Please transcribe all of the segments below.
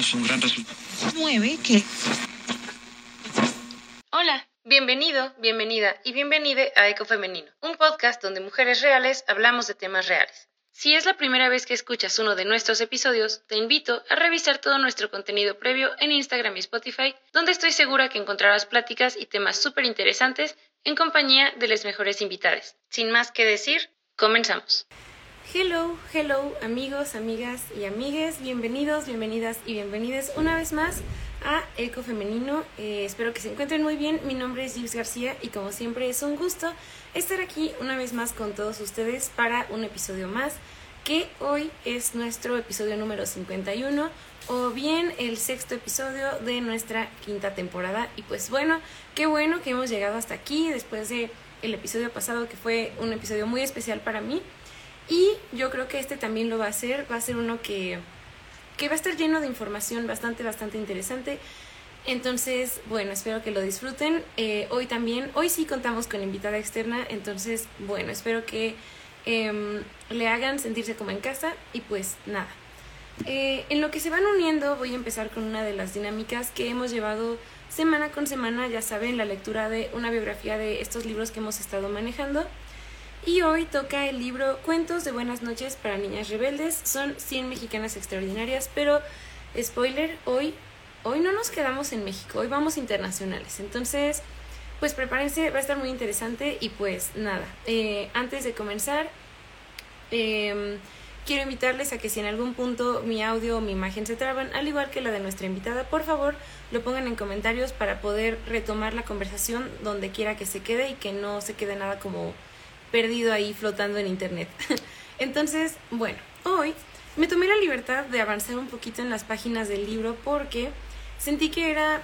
obtuvimos un gran resultado. 9 que... Hola, bienvenido, bienvenida y bienvenide a Eco Femenino, un podcast donde mujeres reales hablamos de temas reales. Si es la primera vez que escuchas uno de nuestros episodios, te invito a revisar todo nuestro contenido previo en Instagram y Spotify, donde estoy segura que encontrarás pláticas y temas súper interesantes en compañía de las mejores invitadas. Sin más que decir, comenzamos. Hello, hello, amigos, amigas y amigues, bienvenidos, bienvenidas y bienvenides una vez más a Eco Femenino. Espero que se encuentren muy bien. Mi nombre es Gibbs García y como siempre es un gusto estar aquí una vez más con todos ustedes para un episodio más, que hoy es nuestro episodio número 51, o bien el sexto episodio de nuestra quinta temporada. Y pues bueno que hemos llegado hasta aquí después de el episodio pasado, que fue un episodio muy especial para mí. Y yo creo que este también lo va a ser, uno que va a estar lleno de información bastante interesante. Entonces, bueno, espero que lo disfruten. Hoy sí contamos con invitada externa, entonces, bueno, espero que le hagan sentirse como en casa. Y pues nada, en lo que se van uniendo voy a empezar con una de las dinámicas que hemos llevado semana con semana, ya saben, la lectura de una biografía de estos libros que hemos estado manejando. Y hoy toca el libro Cuentos de Buenas Noches para Niñas Rebeldes. Son 100 mexicanas extraordinarias, pero, spoiler, hoy no nos quedamos en México, hoy vamos internacionales. Entonces, pues prepárense, va a estar muy interesante. Y pues nada, antes de comenzar, quiero invitarles a que si en algún punto mi audio o mi imagen se traban, al igual que la de nuestra invitada, por favor, lo pongan en comentarios para poder retomar la conversación donde quiera que se quede y que no se quede nada como perdido ahí flotando en internet. Entonces, bueno, hoy me tomé la libertad de avanzar un poquito en las páginas del libro porque sentí que era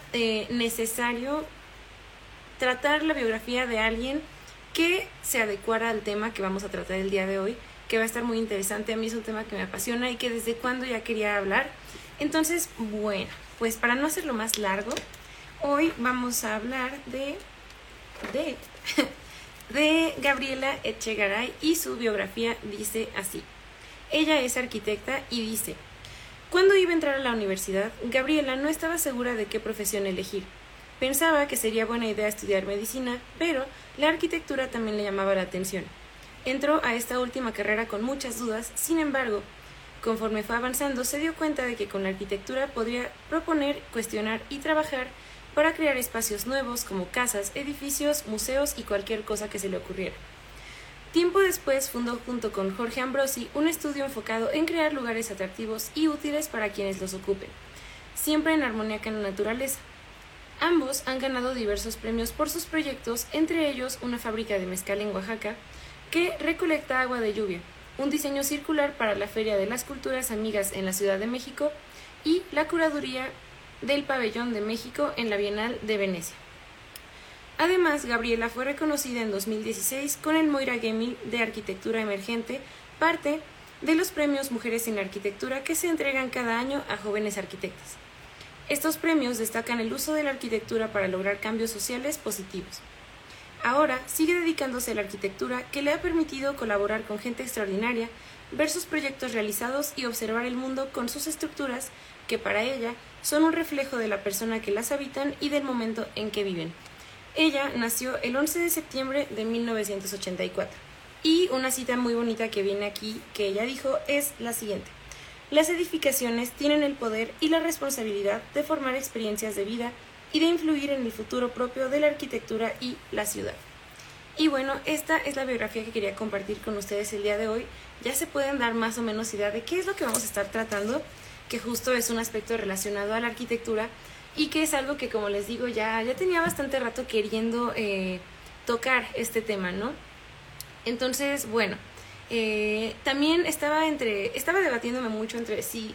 necesario tratar la biografía de alguien que se adecuara al tema que vamos a tratar el día de hoy, que va a estar muy interesante. A mí es un tema que me apasiona y que desde cuando ya quería hablar. Entonces, bueno, pues para no hacerlo más largo, hoy vamos a hablar de Gabriela Echegaray, y su biografía dice así. Ella es arquitecta y dice: cuando iba a entrar a la universidad, Gabriela no estaba segura de qué profesión elegir. Pensaba que sería buena idea estudiar medicina, pero la arquitectura también le llamaba la atención. Entró a esta última carrera con muchas dudas. Sin embargo, conforme fue avanzando, se dio cuenta de que con la arquitectura podría proponer, cuestionar y trabajar para crear espacios nuevos como casas, edificios, museos y cualquier cosa que se le ocurriera. Tiempo después fundó junto con Jorge Ambrosi un estudio enfocado en crear lugares atractivos y útiles para quienes los ocupen, siempre en armonía con la naturaleza. Ambos han ganado diversos premios por sus proyectos, entre ellos una fábrica de mezcal en Oaxaca que recolecta agua de lluvia, un diseño circular para la Feria de las Culturas Amigas en la Ciudad de México y la curaduría del Pabellón de México en la Bienal de Venecia. Además, Gabriela fue reconocida en 2016 con el Moira Gemil de Arquitectura Emergente, parte de los Premios Mujeres en Arquitectura que se entregan cada año a jóvenes arquitectas. Estos premios destacan el uso de la arquitectura para lograr cambios sociales positivos. Ahora sigue dedicándose a la arquitectura, que le ha permitido colaborar con gente extraordinaria, ver sus proyectos realizados y observar el mundo con sus estructuras, que para ella son un reflejo de la persona que las habitan y del momento en que viven. Ella nació el 11 de septiembre de 1984. Y una cita muy bonita que viene aquí, que ella dijo, es la siguiente: las edificaciones tienen el poder y la responsabilidad de formar experiencias de vida y de influir en el futuro propio de la arquitectura y la ciudad. Y bueno, esta es la biografía que quería compartir con ustedes el día de hoy. Ya se pueden dar más o menos idea de qué es lo que vamos a estar tratando, que justo es un aspecto relacionado a la arquitectura y que es algo que, como les digo, ya tenía bastante rato queriendo tocar este tema, ¿no? Entonces, bueno, también estaba debatiéndome mucho entre si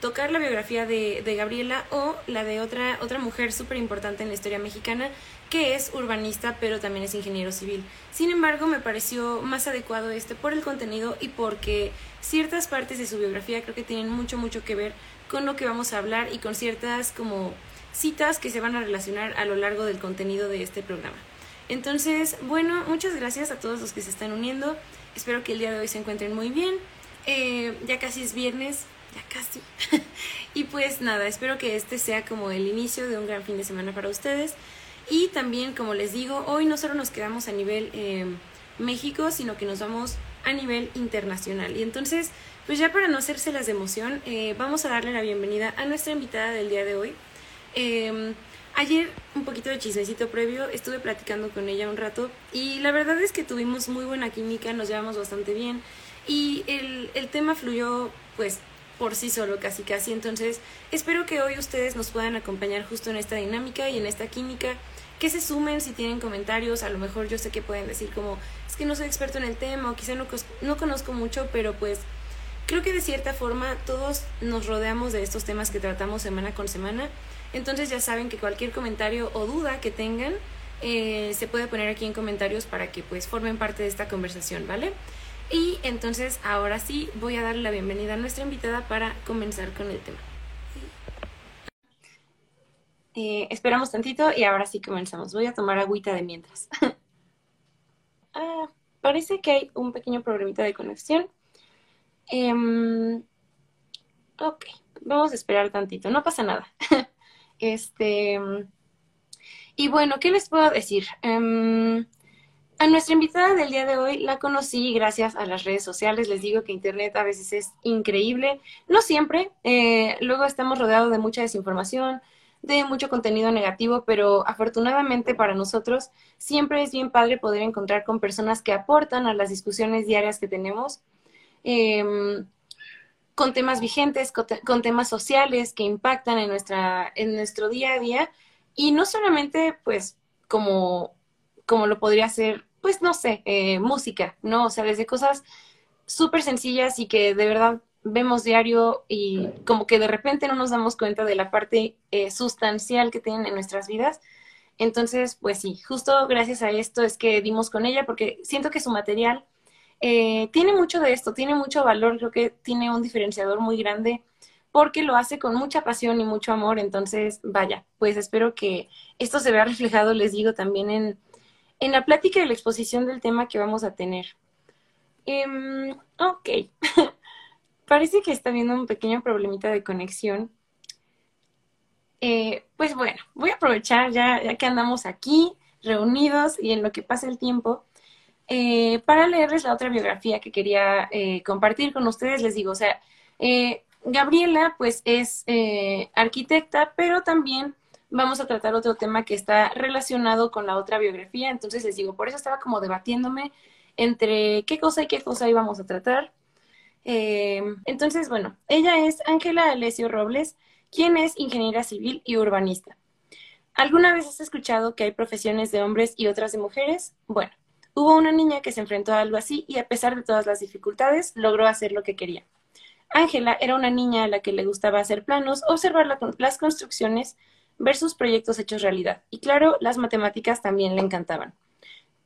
tocar la biografía de Gabriela o la de otra mujer súper importante en la historia mexicana, que es urbanista, pero también es ingeniero civil. Sin embargo, me pareció más adecuado por el contenido y porque ciertas partes de su biografía creo que tienen mucho que ver con lo que vamos a hablar y con ciertas como citas que se van a relacionar a lo largo del contenido de este programa. Entonces, bueno, muchas gracias a todos los que se están uniendo. Espero que el día de hoy se encuentren muy bien. Ya casi es viernes, ya casi. Y pues nada, espero que este sea como el inicio de un gran fin de semana para ustedes. Y también, como les digo, hoy no solo nos quedamos a nivel México, sino que nos vamos a nivel internacional. Y entonces, pues ya para no hacérselas de emoción, vamos a darle la bienvenida a nuestra invitada del día de hoy. Ayer, un poquito de chismecito previo, estuve platicando con ella un rato y la verdad es que tuvimos muy buena química, nos llevamos bastante bien y el tema fluyó pues por sí solo casi. Entonces espero que hoy ustedes nos puedan acompañar justo en esta dinámica y en esta química, que se sumen si tienen comentarios. A lo mejor yo sé que pueden decir como, es que no soy experto en el tema o quizá no conozco mucho, pero pues creo que de cierta forma todos nos rodeamos de estos temas que tratamos semana con semana. Entonces ya saben que cualquier comentario o duda que tengan se puede poner aquí en comentarios para que pues formen parte de esta conversación, ¿vale? Y entonces ahora sí voy a darle la bienvenida a nuestra invitada para comenzar con el tema. Esperamos tantito y ahora sí comenzamos. Voy a tomar agüita de mientras. Parece que hay un pequeño problemita de conexión. Ok, vamos a esperar tantito, no pasa nada. Y bueno, ¿qué les puedo decir? A nuestra invitada del día de hoy la conocí gracias a las redes sociales. Les digo que internet a veces es increíble, no siempre. Luego estamos rodeados de mucha desinformación, de mucho contenido negativo, pero afortunadamente para nosotros siempre es bien padre poder encontrar con personas que aportan a las discusiones diarias que tenemos. Con temas vigentes, con temas sociales que impactan en nuestro día a día, y no solamente pues como lo podría hacer, pues no sé, música, ¿no? O sea, desde cosas súper sencillas y que de verdad vemos diario y como que de repente no nos damos cuenta de la parte sustancial que tienen en nuestras vidas. Entonces, pues sí, justo gracias a esto es que dimos con ella, porque siento que su material tiene mucho de esto, tiene mucho valor, creo que tiene un diferenciador muy grande porque lo hace con mucha pasión y mucho amor. Entonces, vaya, pues espero que esto se vea reflejado, les digo, también en la plática y la exposición del tema que vamos a tener. Ok, parece que está habiendo un pequeño problemita de conexión. Pues bueno, voy a aprovechar ya que andamos aquí reunidos y en lo que pasa el tiempo, para leerles la otra biografía que quería compartir con ustedes. Les digo, o sea, Gabriela pues es arquitecta, pero también vamos a tratar otro tema que está relacionado con la otra biografía. Entonces les digo, por eso estaba como debatiéndome entre qué cosa íbamos a tratar. Entonces, bueno, ella es Ángela Alessio Robles, quien es ingeniera civil y urbanista. ¿Alguna vez has escuchado que hay profesiones de hombres y otras de mujeres? Bueno, hubo una niña que se enfrentó a algo así y a pesar de todas las dificultades, logró hacer lo que quería. Ángela era una niña a la que le gustaba hacer planos, observar las construcciones, ver sus proyectos hechos realidad. Y claro, las matemáticas también le encantaban.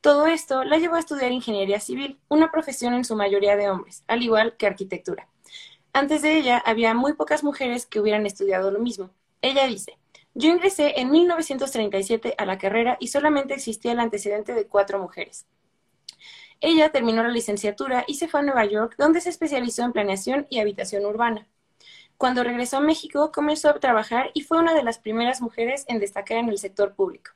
Todo esto la llevó a estudiar ingeniería civil, una profesión en su mayoría de hombres, al igual que arquitectura. Antes de ella, había muy pocas mujeres que hubieran estudiado lo mismo. Ella dice: yo ingresé en 1937 a la carrera y solamente existía el antecedente de 4 mujeres. Ella terminó la licenciatura y se fue a Nueva York, donde se especializó en planeación y habitación urbana. Cuando regresó a México, comenzó a trabajar y fue una de las primeras mujeres en destacar en el sector público.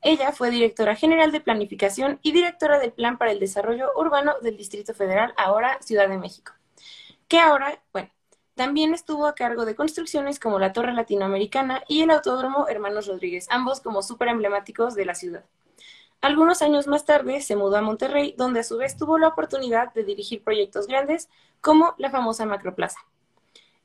Ella fue directora general de Planificación y directora del Plan para el Desarrollo Urbano del Distrito Federal, ahora Ciudad de México, que ahora, bueno, también estuvo a cargo de construcciones como la Torre Latinoamericana y el Autódromo Hermanos Rodríguez, ambos como súper emblemáticos de la ciudad. Algunos años más tarde se mudó a Monterrey, donde a su vez tuvo la oportunidad de dirigir proyectos grandes como la famosa Macroplaza.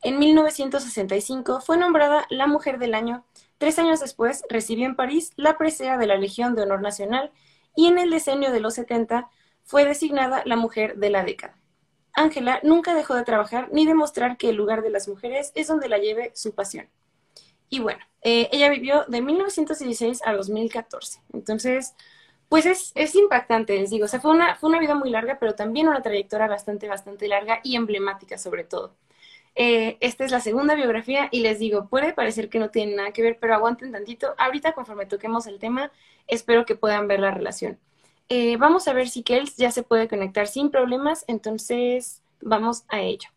En 1965 fue nombrada la Mujer del Año. 3 años después recibió en París la presea de la Legión de Honor Nacional y en el decenio de los 70 fue designada la Mujer de la Década. Ángela nunca dejó de trabajar ni de mostrar que el lugar de las mujeres es donde la lleve su pasión. Y bueno, ella vivió de 1916 a 2014. Entonces, pues es impactante, les digo. O sea, fue una vida muy larga, pero también una trayectoria bastante larga y emblemática sobre todo. Esta es la segunda biografía y les digo, puede parecer que no tiene nada que ver, pero aguanten tantito. Ahorita, conforme toquemos el tema, espero que puedan ver la relación. Vamos a ver si Kels ya se puede conectar sin problemas, entonces vamos a ello.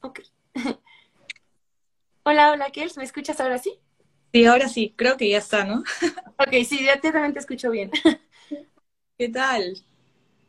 Ok. Hola, hola, Kels, ¿me escuchas ahora sí? Sí, ahora sí, creo que ya está, ¿no? Ok, sí, ya también te escucho bien. ¿Qué tal?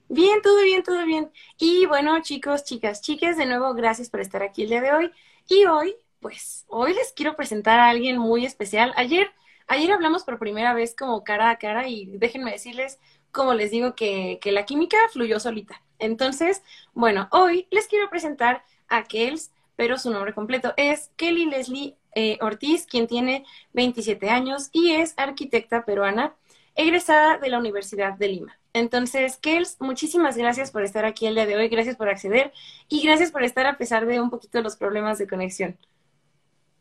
Bien, todo bien, todo bien. Y bueno, chicos, chicas, chiques, de nuevo, gracias por estar aquí el día de hoy. Y hoy, pues, hoy les quiero presentar a alguien muy especial. Ayer hablamos por primera vez como cara a cara y déjenme decirles, como les digo, que la química fluyó solita. Entonces, bueno, hoy les quiero presentar a Kels, pero su nombre completo es Kelly Leslie Ortiz, quien tiene 27 años y es arquitecta peruana, egresada de la Universidad de Lima. Entonces, Kels, muchísimas gracias por estar aquí el día de hoy, gracias por acceder y gracias por estar a pesar de un poquito los problemas de conexión.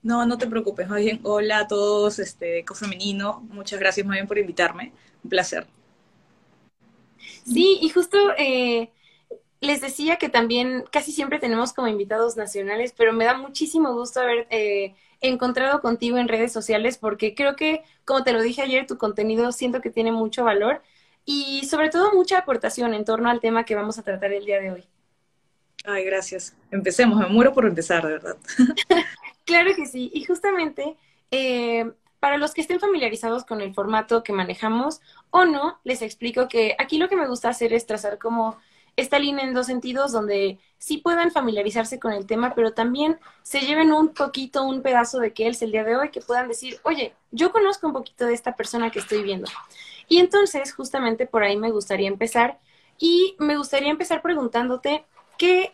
No, no te preocupes, más bien, hola a todos, cofemenino, muchas gracias más bien por invitarme, un placer. Sí, y justo... les decía que también casi siempre tenemos como invitados nacionales, pero me da muchísimo gusto haber encontrado contigo en redes sociales porque creo que, como te lo dije ayer, tu contenido siento que tiene mucho valor y sobre todo mucha aportación en torno al tema que vamos a tratar el día de hoy. Ay, gracias. Empecemos, me muero por empezar, de verdad. Claro que sí, y justamente... para los que estén familiarizados con el formato que manejamos o no, les explico que aquí lo que me gusta hacer es trazar como... esta línea en dos sentidos donde sí puedan familiarizarse con el tema, pero también se lleven un poquito, un pedazo de Kels el día de hoy, que puedan decir, oye, yo conozco un poquito de esta persona que estoy viendo. Y entonces, justamente por ahí me gustaría empezar. Y me gustaría empezar preguntándote qué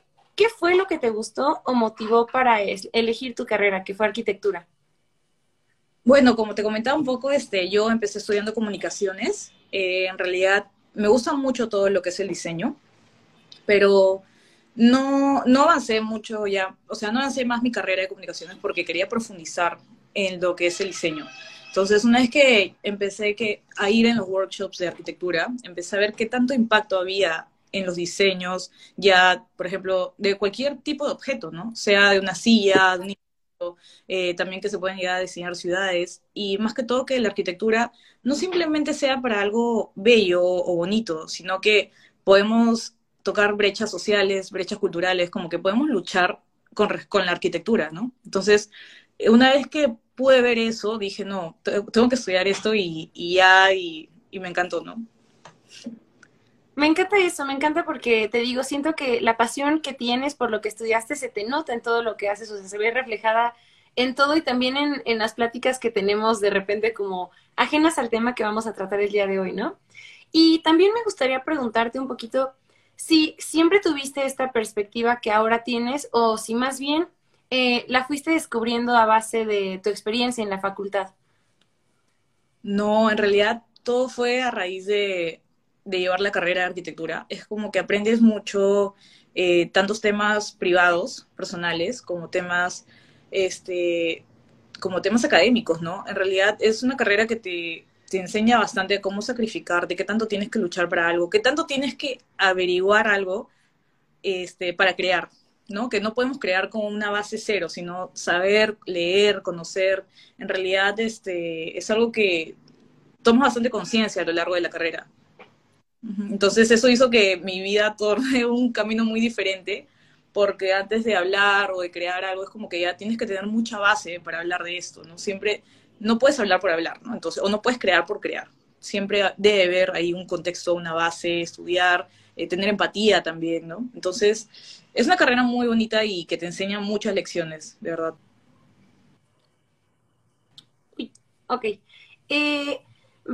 fue lo que te gustó o motivó para elegir tu carrera, que fue arquitectura. Bueno, como te comentaba un poco, yo empecé estudiando comunicaciones. En realidad, me gusta mucho todo lo que es el diseño, pero no avancé mucho ya, o sea, no avancé más mi carrera de comunicaciones porque quería profundizar en lo que es el diseño. Entonces, una vez que empecé a ir en los workshops de arquitectura, empecé a ver qué tanto impacto había en los diseños, ya, por ejemplo, de cualquier tipo de objeto, ¿no? Sea de una silla, de un instrumento, también que se pueden llegar a diseñar ciudades, y más que todo que la arquitectura no simplemente sea para algo bello o bonito, sino que podemos... tocar brechas sociales, brechas culturales, como que podemos luchar con la arquitectura, ¿no? Entonces, una vez que pude ver eso, dije, no, tengo que estudiar esto y me encantó, ¿no? Me encanta eso, me encanta porque, te digo, siento que la pasión que tienes por lo que estudiaste se te nota en todo lo que haces, o sea, se ve reflejada en todo y también en las pláticas que tenemos de repente como ajenas al tema que vamos a tratar el día de hoy, ¿no? Y también me gustaría preguntarte un poquito... si siempre tuviste esta perspectiva que ahora tienes o si más bien la fuiste descubriendo a base de tu experiencia en la facultad. No, en realidad todo fue a raíz de llevar la carrera de arquitectura. Es como que aprendes mucho, tantos temas privados, personales, como temas académicos, ¿no? En realidad es una carrera que te enseña bastante cómo sacrificarte, qué tanto tienes que luchar para algo, qué tanto tienes que averiguar algo para crear, ¿no? Que no podemos crear con una base cero, sino saber, leer, conocer. En realidad es algo que tomo bastante conciencia a lo largo de la carrera. Entonces eso hizo que mi vida tome un camino muy diferente, porque antes de hablar o de crear algo es como que ya tienes que tener mucha base para hablar de esto, ¿no? Siempre... no puedes hablar por hablar, ¿no? Entonces, o no puedes crear por crear. Siempre debe haber ahí un contexto, una base, estudiar, tener empatía también, ¿no? Entonces, es una carrera muy bonita y que te enseña muchas lecciones, de verdad. Ok.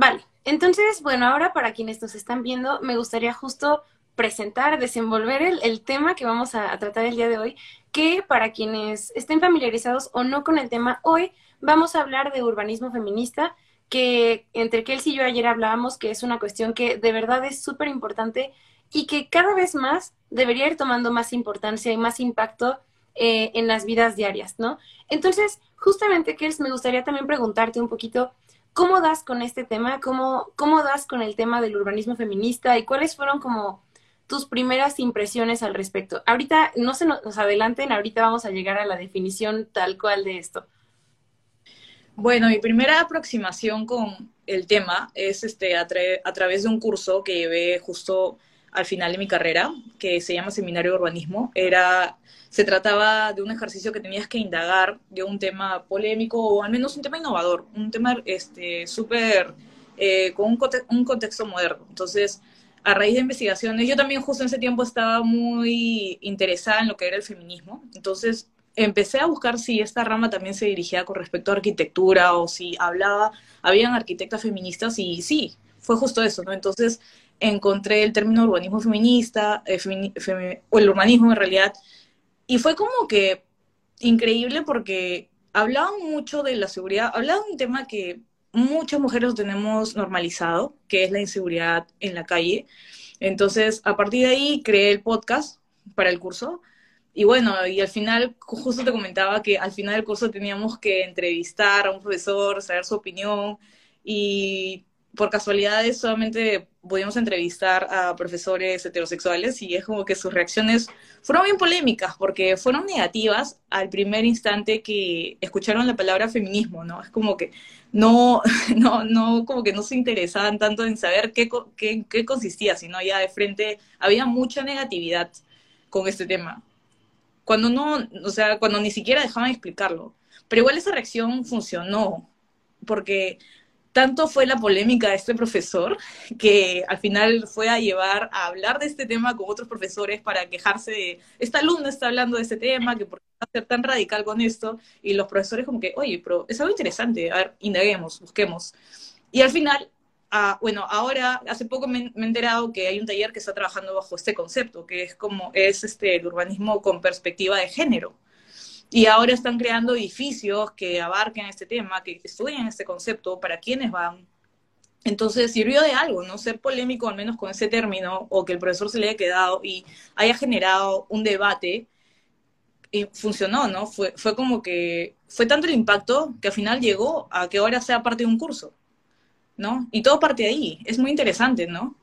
Vale. Entonces, bueno, ahora para quienes nos están viendo, me gustaría justo presentar, desenvolver el tema que vamos a tratar el día de hoy, que para quienes estén familiarizados o no con el tema hoy, vamos a hablar de urbanismo feminista, que entre Kels y yo ayer hablábamos que es una cuestión que de verdad es súper importante y que cada vez más debería ir tomando más importancia y más impacto en las vidas diarias, ¿no? Entonces, justamente, Kels, me gustaría también preguntarte un poquito cómo das con este tema, cómo das con el tema del urbanismo feminista y cuáles fueron como tus primeras impresiones al respecto. Ahorita, no se nos adelanten, ahorita vamos a llegar a la definición tal cual de esto. Bueno, mi primera aproximación con el tema es a través de un curso que llevé justo al final de mi carrera, que se llama Seminario de Urbanismo. Se trataba de un ejercicio que tenías que indagar de un tema polémico, o al menos un tema innovador, un tema súper, con un contexto moderno. Entonces, a raíz de investigaciones, yo también justo en ese tiempo estaba muy interesada en lo que era el feminismo, entonces empecé a buscar si esta rama también se dirigía con respecto a arquitectura, o si habían arquitectas feministas, y sí, fue justo eso, ¿no? Entonces encontré el término urbanismo feminista, o el urbanismo en realidad, y fue como que increíble porque hablaban mucho de la seguridad, hablaban de un tema que muchas mujeres lo tenemos normalizado, que es la inseguridad en la calle. Entonces, a partir de ahí, creé el podcast para el curso. Y bueno, y al final, justo te comentaba que al final del curso teníamos que entrevistar a un profesor, saber su opinión, y por casualidades solamente podíamos entrevistar a profesores heterosexuales, y es como que sus reacciones fueron bien polémicas, porque fueron negativas al primer instante que escucharon la palabra feminismo, ¿no? Es como que no se interesaban tanto en saber qué consistía, sino ya de frente había mucha negatividad con este tema. Cuando no, o sea, cuando ni siquiera dejaban explicarlo. Pero igual esa reacción funcionó, porque tanto fue la polémica de este profesor que al final fue a llevar a hablar de este tema con otros profesores para quejarse de, esta alumna está hablando de este tema, que por qué va a ser tan radical con esto, y los profesores como que, oye, pero es algo interesante, a ver, indaguemos, busquemos. Y al final, bueno, ahora, hace poco me he enterado que hay un taller que está trabajando bajo este concepto, que es como, el urbanismo con perspectiva de género. Y ahora están creando edificios que abarquen este tema, que estudien este concepto, para quienes van. Entonces sirvió de algo, ¿no? Ser polémico al menos con ese término, o que el profesor se le haya quedado y haya generado un debate, y funcionó, ¿no? Fue como que, fue tanto el impacto que al final llegó a que ahora sea parte de un curso, ¿no? Y todo parte de ahí, es muy interesante, ¿no?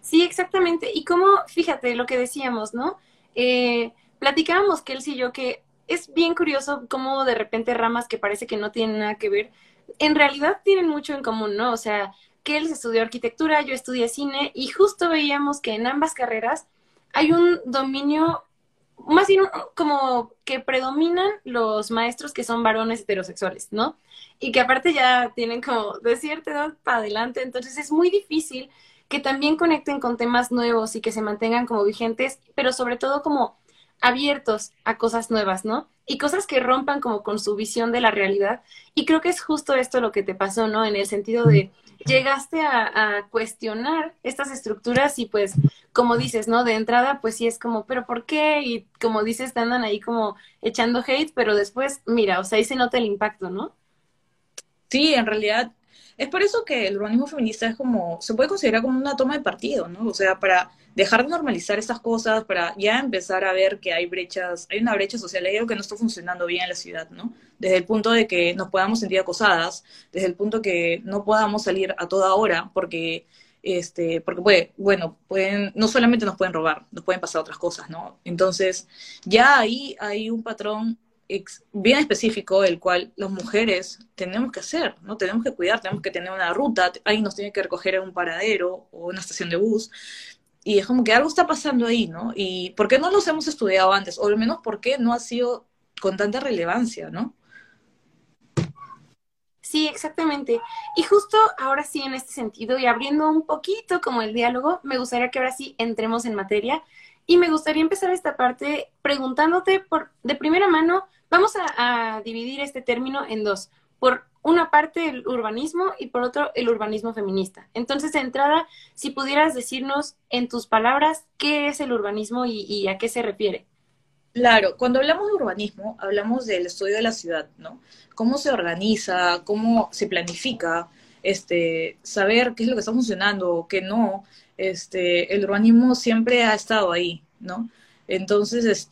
Sí, exactamente. Y como, fíjate, lo que decíamos, ¿no? Platicábamos, Kelsey y yo, que es bien curioso cómo de repente ramas que parece que no tienen nada que ver, en realidad tienen mucho en común, ¿no? O sea, Kelsey estudió arquitectura, yo estudié cine, y justo veíamos que en ambas carreras hay un dominio, más bien como que predominan los maestros que son varones heterosexuales, ¿no? Y que aparte ya tienen como de cierta edad para adelante, entonces es muy difícil que también conecten con temas nuevos y que se mantengan como vigentes, pero sobre todo como abiertos a cosas nuevas, ¿no? Y cosas que rompan como con su visión de la realidad. Y creo que es justo esto lo que te pasó, ¿no? En el sentido de, llegaste a cuestionar estas estructuras y pues, como dices, ¿no? De entrada, pues sí es como, ¿pero por qué? Y como dices, te andan ahí como echando hate, pero después, mira, o sea, ahí se nota el impacto, ¿no? Sí, en realidad, es por eso que el urbanismo feminista es como, se puede considerar como una toma de partido, ¿no? O sea, para dejar de normalizar estas cosas, para ya empezar a ver que hay brechas, hay una brecha social, hay algo que no está funcionando bien en la ciudad, ¿no? Desde el punto de que nos podamos sentir acosadas, desde el punto que no podamos salir a toda hora, porque, no solamente nos pueden robar, nos pueden pasar otras cosas, ¿no? Entonces, ya ahí hay un patrón bien específico, el cual las mujeres tenemos que hacer, ¿no? Tenemos que cuidar, tenemos que tener una ruta, ahí nos tiene que recoger en un paradero o una estación de bus, y es como que algo está pasando ahí, ¿no? Y ¿por qué no los hemos estudiado antes? O al menos, ¿por qué no ha sido con tanta relevancia, no? Sí, exactamente. Y justo ahora sí, en este sentido, y abriendo un poquito como el diálogo, me gustaría que ahora sí entremos en materia. Y me gustaría empezar esta parte preguntándote de primera mano, vamos a dividir este término en dos. Por una parte el urbanismo y por otro el urbanismo feminista. Entonces, de entrada, si pudieras decirnos en tus palabras qué es el urbanismo y a qué se refiere. Claro, cuando hablamos de urbanismo, hablamos del estudio de la ciudad, ¿no? Cómo se organiza, cómo se planifica, saber qué es lo que está funcionando, qué no. El urbanismo siempre ha estado ahí, ¿no? Entonces,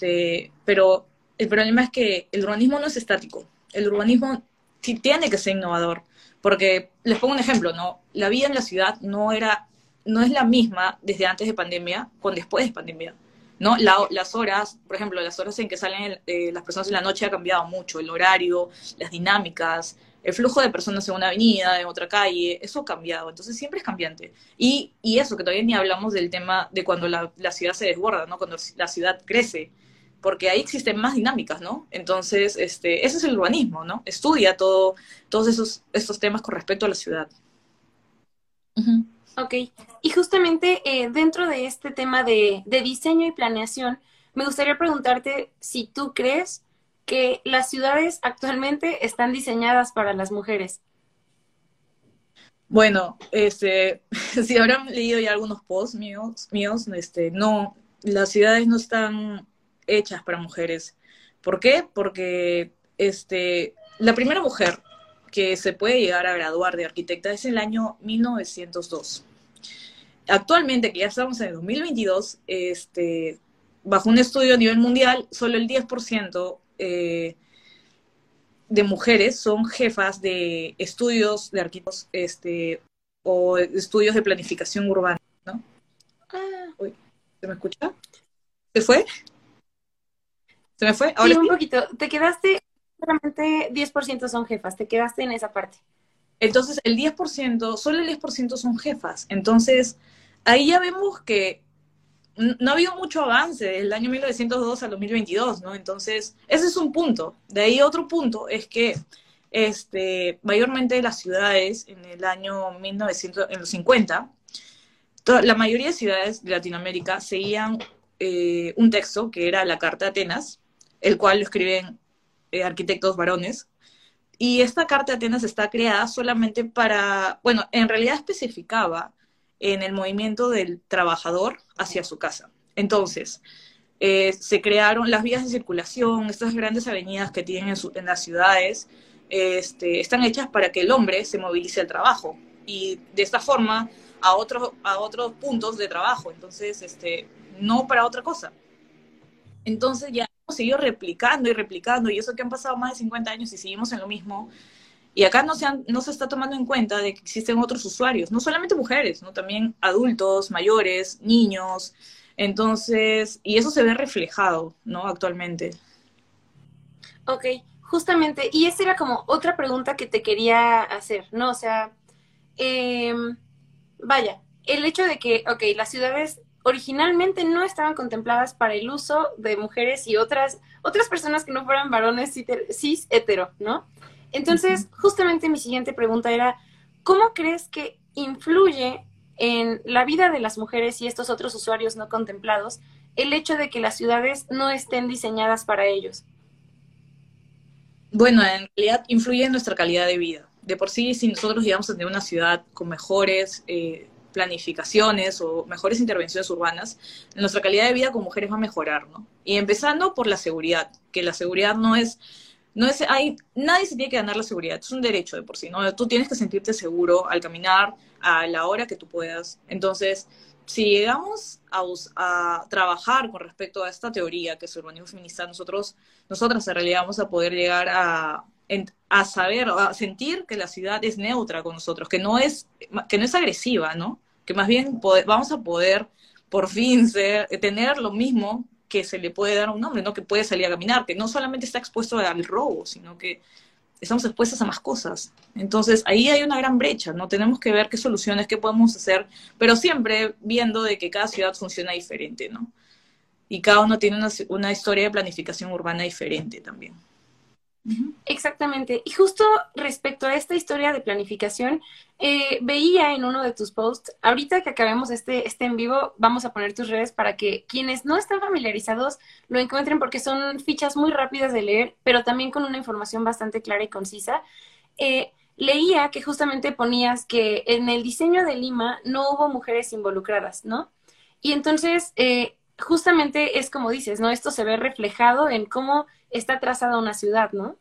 pero el problema es que el urbanismo no es estático. El urbanismo sí tiene que ser innovador, porque, les pongo un ejemplo, ¿no? La vida en la ciudad no es la misma desde antes de pandemia con después de pandemia, ¿no? Las horas, por ejemplo, las horas en que salen las personas en la noche ha cambiado mucho, el horario, las dinámicas, el flujo de personas en una avenida, en otra calle, eso ha cambiado, entonces siempre es cambiante. Y eso, que todavía ni hablamos del tema de cuando la ciudad se desborda, ¿no? Cuando la ciudad crece, porque ahí existen más dinámicas, ¿no? Entonces, ese es el urbanismo, ¿no? Estudia todos estos temas con respecto a la ciudad. Uh-huh. Ok, y justamente dentro de este tema de diseño y planeación, me gustaría preguntarte si tú crees que las ciudades actualmente están diseñadas para las mujeres. Bueno, si habrán leído ya algunos posts míos, no, las ciudades no están hechas para mujeres. ¿Por qué? Porque la primera mujer que se puede llegar a graduar de arquitecta es el año 1902. Actualmente, que ya estamos en el 2022, bajo un estudio a nivel mundial, solo el 10% de mujeres son jefas de estudios de arquitectos o estudios de planificación urbana, ¿no? Ah, uy, ¿se me escucha? ¿Se fue? ¿Se me fue? ¿Ahora sí? Un poquito. Te quedaste, solamente 10% son jefas, te quedaste en esa parte. Entonces, el 10%, solo el 10% son jefas. Entonces, ahí ya vemos que no ha habido mucho avance del año 1902 al 2022, ¿no? Entonces, ese es un punto. De ahí otro punto es que mayormente las ciudades en el año 1950, la mayoría de ciudades de Latinoamérica seguían un texto que era la Carta de Atenas, el cual lo escriben arquitectos varones, y esta Carta de Atenas está creada solamente para, bueno, en realidad especificaba en el movimiento del trabajador hacia su casa. Entonces, se crearon las vías de circulación, estas grandes avenidas que tienen en las ciudades, están hechas para que el hombre se movilice al trabajo, y de esta forma a otros puntos de trabajo, entonces, no para otra cosa. Entonces ya hemos seguido replicando y replicando, y eso que han pasado más de 50 años y seguimos en lo mismo. Y acá no se está tomando en cuenta de que existen otros usuarios, no solamente mujeres, ¿no? También adultos, mayores, niños. Entonces, y eso se ve reflejado, ¿no? Actualmente. Ok, justamente, y esa era como otra pregunta que te quería hacer, ¿no? O sea, vaya, el hecho de que, ok, las ciudades originalmente no estaban contempladas para el uso de mujeres y otras personas que no fueran varones cis hetero, ¿no? Entonces, justamente mi siguiente pregunta era, ¿cómo crees que influye en la vida de las mujeres y estos otros usuarios no contemplados el hecho de que las ciudades no estén diseñadas para ellos? Bueno, en realidad influye en nuestra calidad de vida. De por sí, si nosotros llegamos a tener una ciudad con mejores planificaciones o mejores intervenciones urbanas, nuestra calidad de vida como mujeres va a mejorar, ¿no? Y empezando por la seguridad, que la seguridad nadie se tiene que ganar la seguridad, es un derecho de por sí, ¿no? Tú tienes que sentirte seguro al caminar, a la hora que tú puedas. Entonces, si llegamos a trabajar con respecto a esta teoría que es el urbanismo feminista, nosotras en realidad vamos a poder llegar a saber, a sentir que la ciudad es neutra con nosotros, que no es agresiva, ¿no? Que más bien vamos a poder, por fin, tener lo mismo que se le puede dar a un hombre, ¿no? Que puede salir a caminar, que no solamente está expuesto al robo, sino que estamos expuestas a más cosas. Entonces, ahí hay una gran brecha, ¿no? Tenemos que ver qué soluciones, qué podemos hacer, pero siempre viendo de que cada ciudad funciona diferente, ¿no? Y cada uno tiene una historia de planificación urbana diferente también. Exactamente. Y justo respecto a esta historia de planificación, veía en uno de tus posts, ahorita que acabemos este en vivo, vamos a poner tus redes para que quienes no están familiarizados lo encuentren, porque son fichas muy rápidas de leer, pero también con una información bastante clara y concisa. Leía que justamente ponías que en el diseño de Lima no hubo mujeres involucradas, ¿no? Y entonces, justamente es como dices, ¿no? Esto se ve reflejado en cómo está trazada una ciudad, ¿no?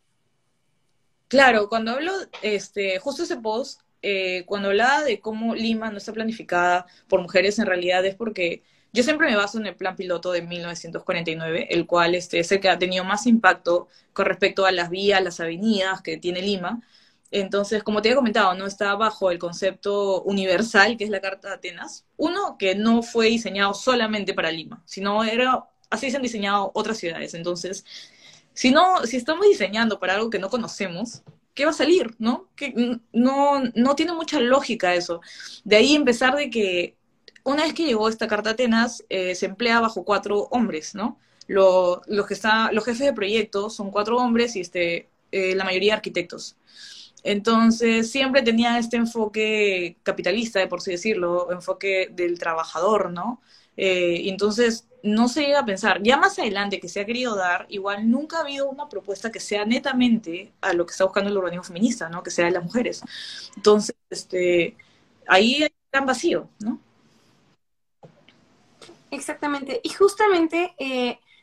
Claro, cuando hablo, justo ese post, cuando hablaba de cómo Lima no está planificada por mujeres, en realidad es porque yo siempre me baso en el plan piloto de 1949, el cual es el que ha tenido más impacto con respecto a las vías, las avenidas que tiene Lima. Entonces, como te había comentado, ¿no? Está bajo el concepto universal, que es la Carta de Atenas. Uno, que no fue diseñado solamente para Lima, sino así se han diseñado otras ciudades. Entonces, si estamos diseñando para algo que no conocemos, ¿qué va a salir? ¿No? Que no tiene mucha lógica eso. De ahí empezar de que una vez que llegó esta Carta Atenas, se emplea bajo 4 hombres, ¿no? Los jefes de proyecto son 4 hombres y la mayoría arquitectos. Entonces, siempre tenía este enfoque capitalista, por así decirlo, enfoque del trabajador, ¿no? Entonces, no se llega a pensar. Ya más adelante que se ha querido dar, igual nunca ha habido una propuesta que sea netamente a lo que está buscando el urbanismo feminista, ¿no? Que sea de las mujeres. Entonces, ahí hay un gran vacío, ¿no? Exactamente. Y justamente,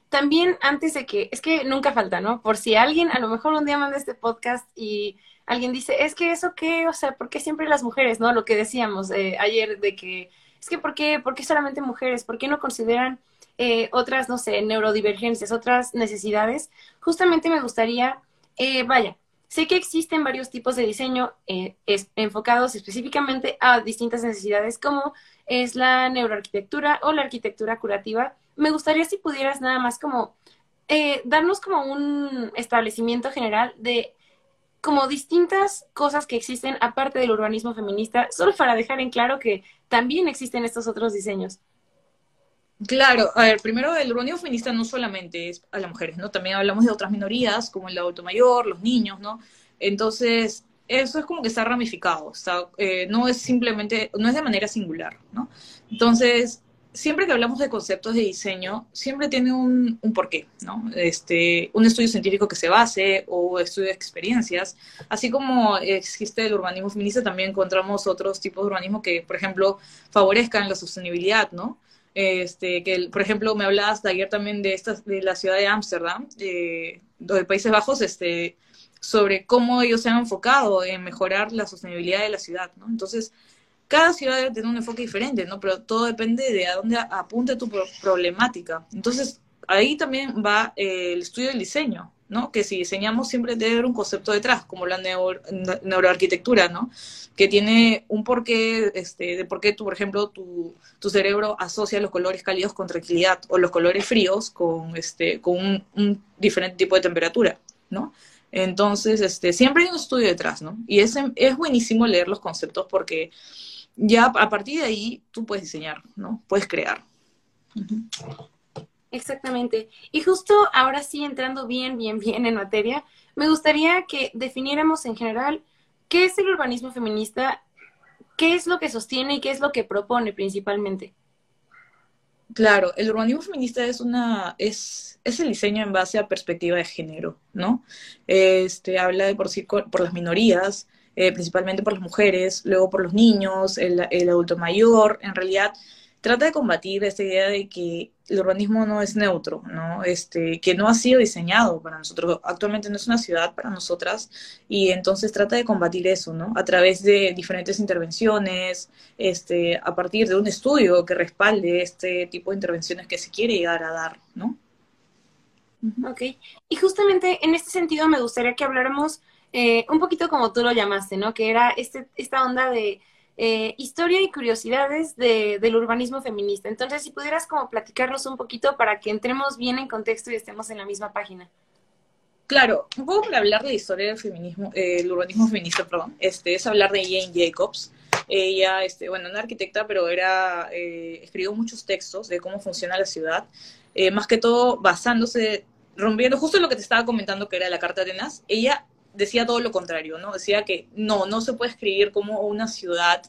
también antes de que, es que nunca falta, ¿no? Por si alguien, a lo mejor un día manda este podcast y alguien dice, es que eso qué, o sea, ¿por qué siempre las mujeres, no? Lo que decíamos ayer de que, es que ¿por qué solamente mujeres? ¿Por qué no consideran otras, no sé, neurodivergencias, otras necesidades? Justamente me gustaría, sé que existen varios tipos de diseño enfocados específicamente a distintas necesidades, como es la neuroarquitectura o la arquitectura curativa. Me gustaría si pudieras nada más como darnos como un establecimiento general de como distintas cosas que existen aparte del urbanismo feminista, solo para dejar en claro que también existen estos otros diseños. Claro, a ver, primero el urbanismo feminista no solamente es a las mujeres, ¿no? También hablamos de otras minorías como el adulto mayor, los niños, ¿no? Entonces, eso es como que está ramificado, está, no es simplemente, no es de manera singular, ¿no? Entonces, siempre que hablamos de conceptos de diseño, siempre tiene un porqué, ¿no? Un estudio científico que se base o estudio de experiencias. Así como existe el urbanismo feminista, también encontramos otros tipos de urbanismo que, por ejemplo, favorezcan la sostenibilidad, ¿no? Que, por ejemplo, me hablabas de ayer también de la ciudad de Ámsterdam, de Países Bajos, sobre cómo ellos se han enfocado en mejorar la sostenibilidad de la ciudad, ¿no? Entonces, cada ciudad debe tener un enfoque diferente, ¿no? Pero todo depende de a dónde apunte tu problemática. Entonces, ahí también va el estudio del diseño, ¿no? Que si diseñamos siempre debe haber un concepto detrás, como la neuroarquitectura, ¿no? Que tiene un porqué, de por qué, por ejemplo, tu cerebro asocia los colores cálidos con tranquilidad o los colores fríos con un diferente tipo de temperatura, ¿no? Entonces, siempre hay un estudio detrás, ¿no? Y es buenísimo leer los conceptos porque ya a partir de ahí tú puedes diseñar, ¿no? Puedes crear. Uh-huh. Exactamente. Y justo ahora sí, entrando bien en materia, me gustaría que definiéramos en general qué es el urbanismo feminista, qué es lo que sostiene y qué es lo que propone principalmente. Claro, el urbanismo feminista es el diseño en base a perspectiva de género, ¿no? Habla de por las minorías, principalmente por las mujeres, luego por los niños, el adulto mayor. En realidad, trata de combatir esta idea de que el urbanismo no es neutro, ¿no? Que no ha sido diseñado para nosotros. Actualmente no es una ciudad para nosotras, y entonces trata de combatir eso, ¿no? A través de diferentes intervenciones, a partir de un estudio que respalde este tipo de intervenciones que se quiere llegar a dar, ¿no? Ok. Y justamente en este sentido me gustaría que habláramos un poquito como tú lo llamaste, ¿no? Que era esta onda de historia y curiosidades del urbanismo feminista. Entonces, si pudieras como platicarnos un poquito para que entremos bien en contexto y estemos en la misma página. Claro, un poco para hablar de la historia del feminismo, el urbanismo feminista, perdón, es hablar de Jane Jacobs. Ella, bueno, una arquitecta, pero escribió muchos textos de cómo funciona la ciudad, más que todo basándose, rompiendo justo lo que te estaba comentando que era la Carta de Atenas. Ella decía todo lo contrario, ¿no? Decía que no se puede escribir como una ciudad,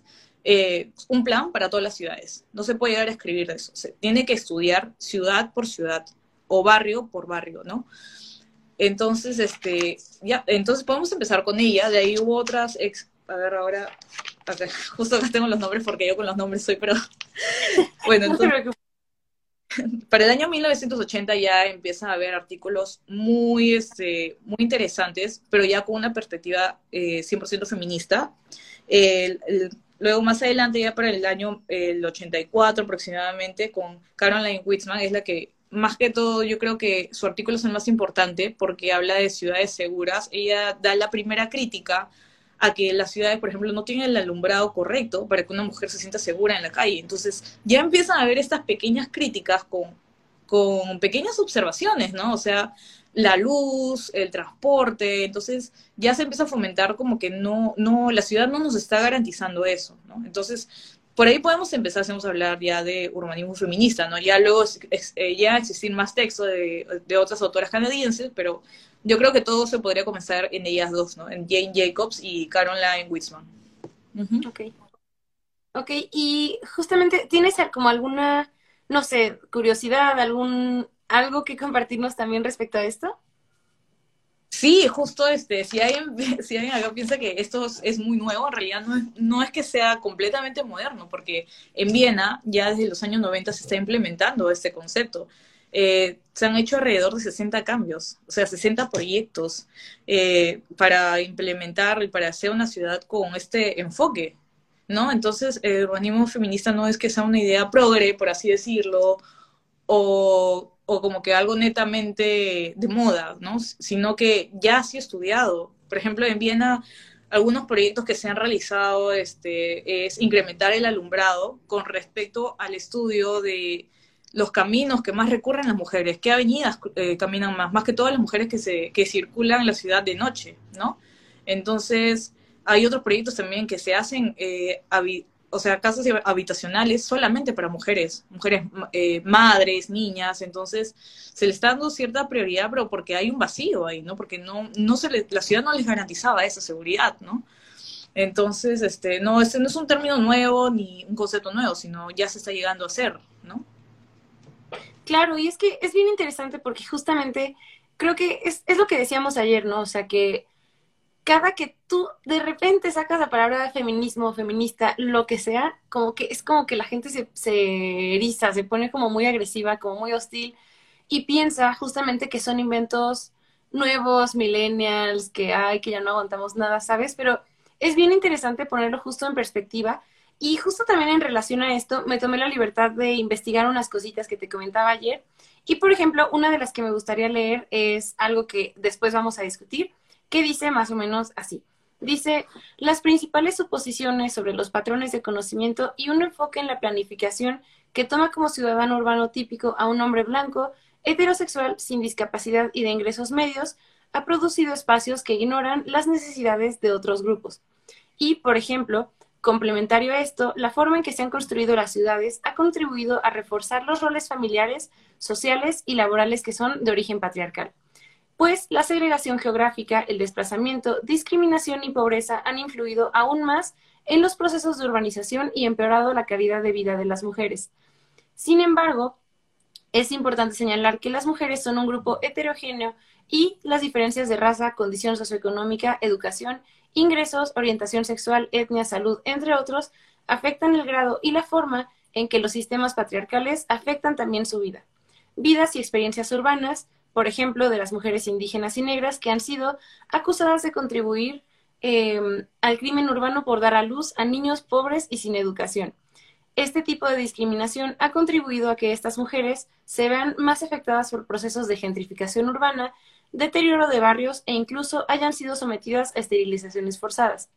un plan para todas las ciudades. No se puede llegar a escribir eso. Se tiene que estudiar ciudad por ciudad o barrio por barrio, ¿no? Entonces, entonces podemos empezar con ella. De ahí hubo otras, a ver, ahora, okay, justo acá tengo los nombres porque yo con los nombres soy, pero bueno, entonces, para el año 1980 ya empiezan a haber artículos muy interesantes, pero ya con una perspectiva 100% feminista. Luego, más adelante, ya para el año 84 aproximadamente, con Carolyn Whitzman, es la que, más que todo, yo creo que su artículo es el más importante porque habla de ciudades seguras. Ella da la primera crítica a que las ciudades, por ejemplo, no tienen el alumbrado correcto para que una mujer se sienta segura en la calle. Entonces, ya empiezan a haber estas pequeñas críticas con pequeñas observaciones, ¿no? O sea, la luz, el transporte, entonces ya se empieza a fomentar como que no, la ciudad no nos está garantizando eso, ¿no? Entonces, por ahí podemos empezar, hacemos hablar ya de urbanismo feminista, ¿no? Ya luego ya existen más textos de otras autoras canadienses, pero yo creo que todo se podría comenzar en ellas dos, ¿no? En Jane Jacobs y Carolyn Whitzman. Uh-huh. Ok, y justamente, ¿tienes como alguna, no sé, curiosidad, algo que compartirnos también respecto a esto? Sí, justo si alguien acá piensa que esto es muy nuevo, en realidad no es que sea completamente moderno, porque en Viena ya desde los años 90 se está implementando este concepto. Se han hecho alrededor de 60 cambios, o sea, 60 proyectos para implementar y para hacer una ciudad con este enfoque, ¿no? Entonces, el urbanismo feminista no es que sea una idea progre, por así decirlo, o como que algo netamente de moda, ¿no? Sino que ya sí estudiado. Por ejemplo, en Viena, algunos proyectos que se han realizado es incrementar el alumbrado con respecto al estudio de los caminos que más recurren las mujeres, qué avenidas caminan más que todas las mujeres que circulan en la ciudad de noche, ¿no? Entonces, hay otros proyectos también que se hacen casas habitacionales solamente para mujeres madres, niñas, entonces se les está dando cierta prioridad, pero porque hay un vacío ahí, ¿no? Porque la ciudad no les garantizaba esa seguridad, ¿no? Entonces, este no es un término nuevo ni un concepto nuevo, sino ya se está llegando a hacer, ¿no? Claro, y es que es bien interesante porque justamente creo que es lo que decíamos ayer, ¿no? O sea, que cada que tú de repente sacas la palabra de feminismo, feminista, lo que sea, como que es como que la gente se eriza, se pone como muy agresiva, como muy hostil, y piensa justamente que son inventos nuevos, millennials, que ya no aguantamos nada, ¿sabes? Pero es bien interesante ponerlo justo en perspectiva, y justo también en relación a esto, me tomé la libertad de investigar unas cositas que te comentaba ayer, y por ejemplo, una de las que me gustaría leer es algo que después vamos a discutir, que dice más o menos así. Dice, las principales suposiciones sobre los patrones de conocimiento y un enfoque en la planificación que toma como ciudadano urbano típico a un hombre blanco, heterosexual, sin discapacidad y de ingresos medios, ha producido espacios que ignoran las necesidades de otros grupos. Y, por ejemplo, complementario a esto, la forma en que se han construido las ciudades ha contribuido a reforzar los roles familiares, sociales y laborales que son de origen patriarcal. Pues la segregación geográfica, el desplazamiento, discriminación y pobreza han influido aún más en los procesos de urbanización y empeorado la calidad de vida de las mujeres. Sin embargo, es importante señalar que las mujeres son un grupo heterogéneo y las diferencias de raza, condición socioeconómica, educación, ingresos, orientación sexual, etnia, salud, entre otros, afectan el grado y la forma en que los sistemas patriarcales afectan también su vida. Vidas y experiencias urbanas, por ejemplo, de las mujeres indígenas y negras que han sido acusadas de contribuir al crimen urbano por dar a luz a niños pobres y sin educación. Este tipo de discriminación ha contribuido a que estas mujeres se vean más afectadas por procesos de gentrificación urbana, deterioro de barrios e incluso hayan sido sometidas a esterilizaciones forzadas.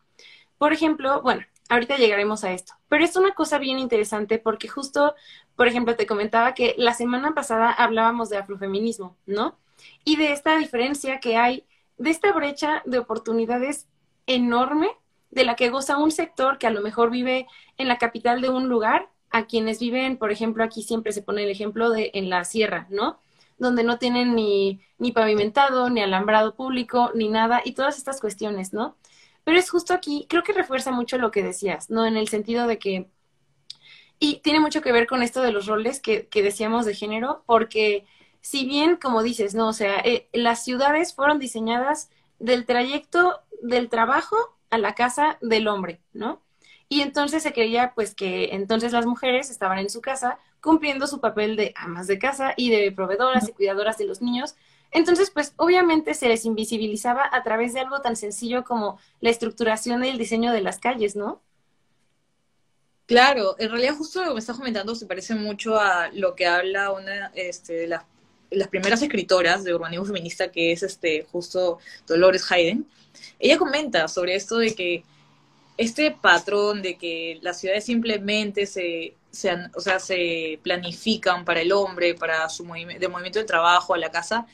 Por ejemplo, bueno, ahorita llegaremos a esto, pero es una cosa bien interesante porque justo, por ejemplo, te comentaba que la semana pasada hablábamos de afrofeminismo, ¿no? Y de esta diferencia que hay, de esta brecha de oportunidades enorme de la que goza un sector que a lo mejor vive en la capital de un lugar, a quienes viven, por ejemplo, aquí siempre se pone el ejemplo de en la sierra, ¿no? Donde no tienen ni pavimentado, ni alambrado público, ni nada, y todas estas cuestiones, ¿no? Pero es justo aquí, creo que refuerza mucho lo que decías, ¿no? En el sentido de que, y tiene mucho que ver con esto de los roles que decíamos de género, porque si bien, como dices, ¿no? O sea, las ciudades fueron diseñadas del trayecto del trabajo a la casa del hombre, ¿no? Y entonces se creía, pues, que entonces las mujeres estaban en su casa cumpliendo su papel de amas de casa y de proveedoras y cuidadoras de los niños. Entonces, pues, obviamente se les invisibilizaba a través de algo tan sencillo como la estructuración y el diseño de las calles, ¿no? Claro, en realidad justo lo que me estás comentando se parece mucho a lo que habla una de las primeras escritoras de urbanismo feminista, que es justo Dolores Hayden. Ella comenta sobre esto de que este patrón de que las ciudades simplemente se planifican para el hombre, para su movimiento de trabajo a la casa,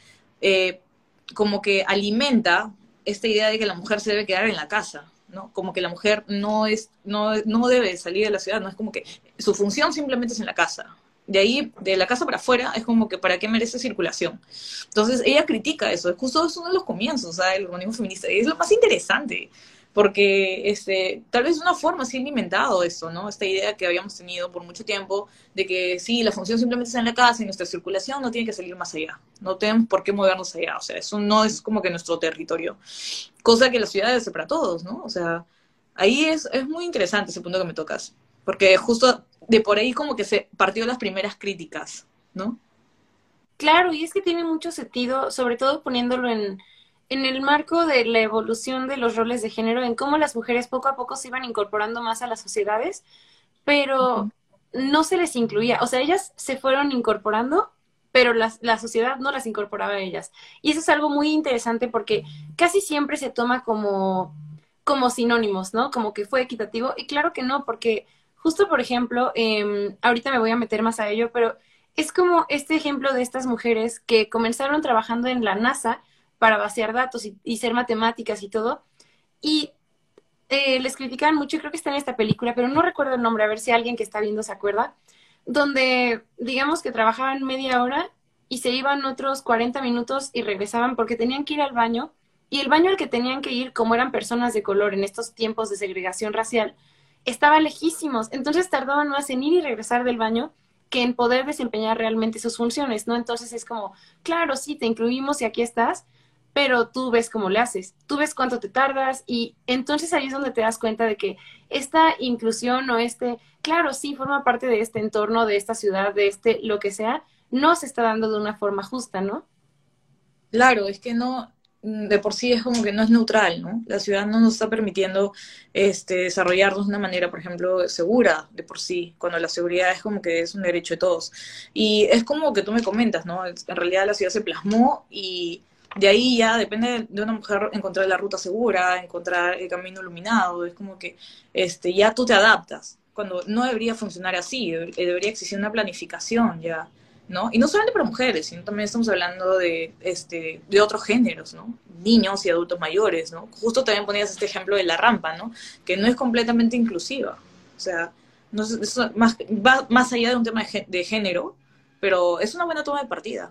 como que alimenta esta idea de que la mujer se debe quedar en la casa, ¿no? Como que la mujer no debe salir de la ciudad, no es como que su función simplemente es en la casa. De ahí, de la casa para afuera, es como que ¿para qué merece circulación? Entonces ella critica eso, justo es uno de los comienzos del urbanismo feminista, y es lo más interesante, porque tal vez de una forma se ha alimentado eso, ¿no? Esta idea que habíamos tenido por mucho tiempo, de que sí, la función simplemente está en la casa, y nuestra circulación no tiene que salir más allá, no tenemos por qué movernos allá, o sea, eso no es como que nuestro territorio, cosa que la ciudad es para todos, ¿no? O sea, ahí es muy interesante ese punto que me tocas, porque justo de por ahí como que se partió las primeras críticas, ¿no? Claro, y es que tiene mucho sentido, sobre todo poniéndolo en el marco de la evolución de los roles de género, en cómo las mujeres poco a poco se iban incorporando más a las sociedades, pero no se les incluía. O sea, ellas se fueron incorporando, pero la sociedad no las incorporaba a ellas. Y eso es algo muy interesante porque casi siempre se toma como sinónimos, ¿no? Como que fue equitativo. Y claro que no, porque... Justo, por ejemplo, ahorita me voy a meter más a ello, pero es como este ejemplo de estas mujeres que comenzaron trabajando en la NASA para vaciar datos y ser matemáticas y todo, y les criticaban mucho, creo que está en esta película, pero no recuerdo el nombre, a ver si alguien que está viendo se acuerda, donde digamos que trabajaban media hora y se iban otros 40 minutos y regresaban porque tenían que ir al baño, y el baño al que tenían que ir, como eran personas de color en estos tiempos de segregación racial, estaba lejísimos, entonces tardaban más en ir y regresar del baño que en poder desempeñar realmente sus funciones, ¿no? Entonces es como, claro, sí, te incluimos y aquí estás, pero tú ves cómo le haces, tú ves cuánto te tardas, y entonces ahí es donde te das cuenta de que esta inclusión o claro, sí, forma parte de este entorno, de esta ciudad, de lo que sea, no se está dando de una forma justa, ¿no? Claro, es que no... de por sí es como que no es neutral, ¿no? La ciudad no nos está permitiendo desarrollarnos de una manera, por ejemplo, segura de por sí, cuando la seguridad es como que es un derecho de todos. Y es como que tú me comentas, ¿no? En realidad la ciudad se plasmó y de ahí ya depende de una mujer encontrar la ruta segura, encontrar el camino iluminado, es como que ya tú te adaptas, cuando no debería funcionar así, debería existir una planificación ya, ¿no? Y no solamente para mujeres, sino también estamos hablando de otros géneros, ¿no? Niños y adultos mayores, ¿no? Justo también ponías este ejemplo de la rampa, ¿no? Que no es completamente inclusiva. O sea, no es, va más allá de un tema de género, pero es una buena toma de partida.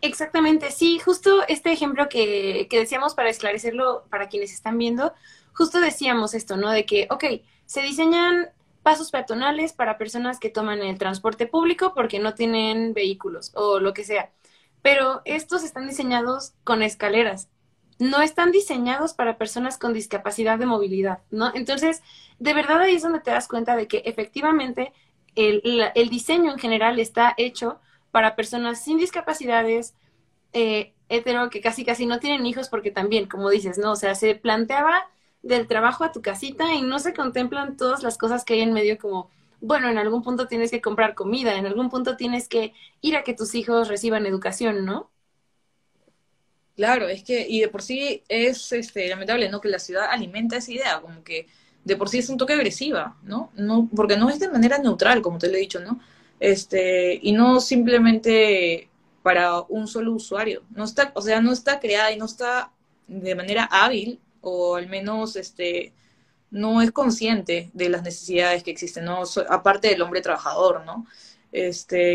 Exactamente, sí. Justo este ejemplo que decíamos, para esclarecerlo para quienes están viendo, justo decíamos esto, ¿no? De que, ok, se diseñan pasos peatonales para personas que toman el transporte público porque no tienen vehículos o lo que sea. Pero estos están diseñados con escaleras. No están diseñados para personas con discapacidad de movilidad, ¿no? Entonces, de verdad ahí es donde te das cuenta de que efectivamente el diseño en general está hecho para personas sin discapacidades, hetero, que casi no tienen hijos porque también, como dices, ¿no? O sea, se planteaba del trabajo a tu casita y no se contemplan todas las cosas que hay en medio, como, bueno, en algún punto tienes que comprar comida, en algún punto tienes que ir a que tus hijos reciban educación, ¿no? Claro, es que, y de por sí es lamentable, ¿no? Que la ciudad alimenta esa idea, como que de por sí es un toque agresiva, ¿no? No, porque no es de manera neutral, como te lo he dicho, ¿no? Y no simplemente para un solo usuario. No está, o sea, no está creada y no está de manera hábil, o al menos no es consciente de las necesidades que existen, ¿no? Aparte del hombre trabajador, ¿no? Y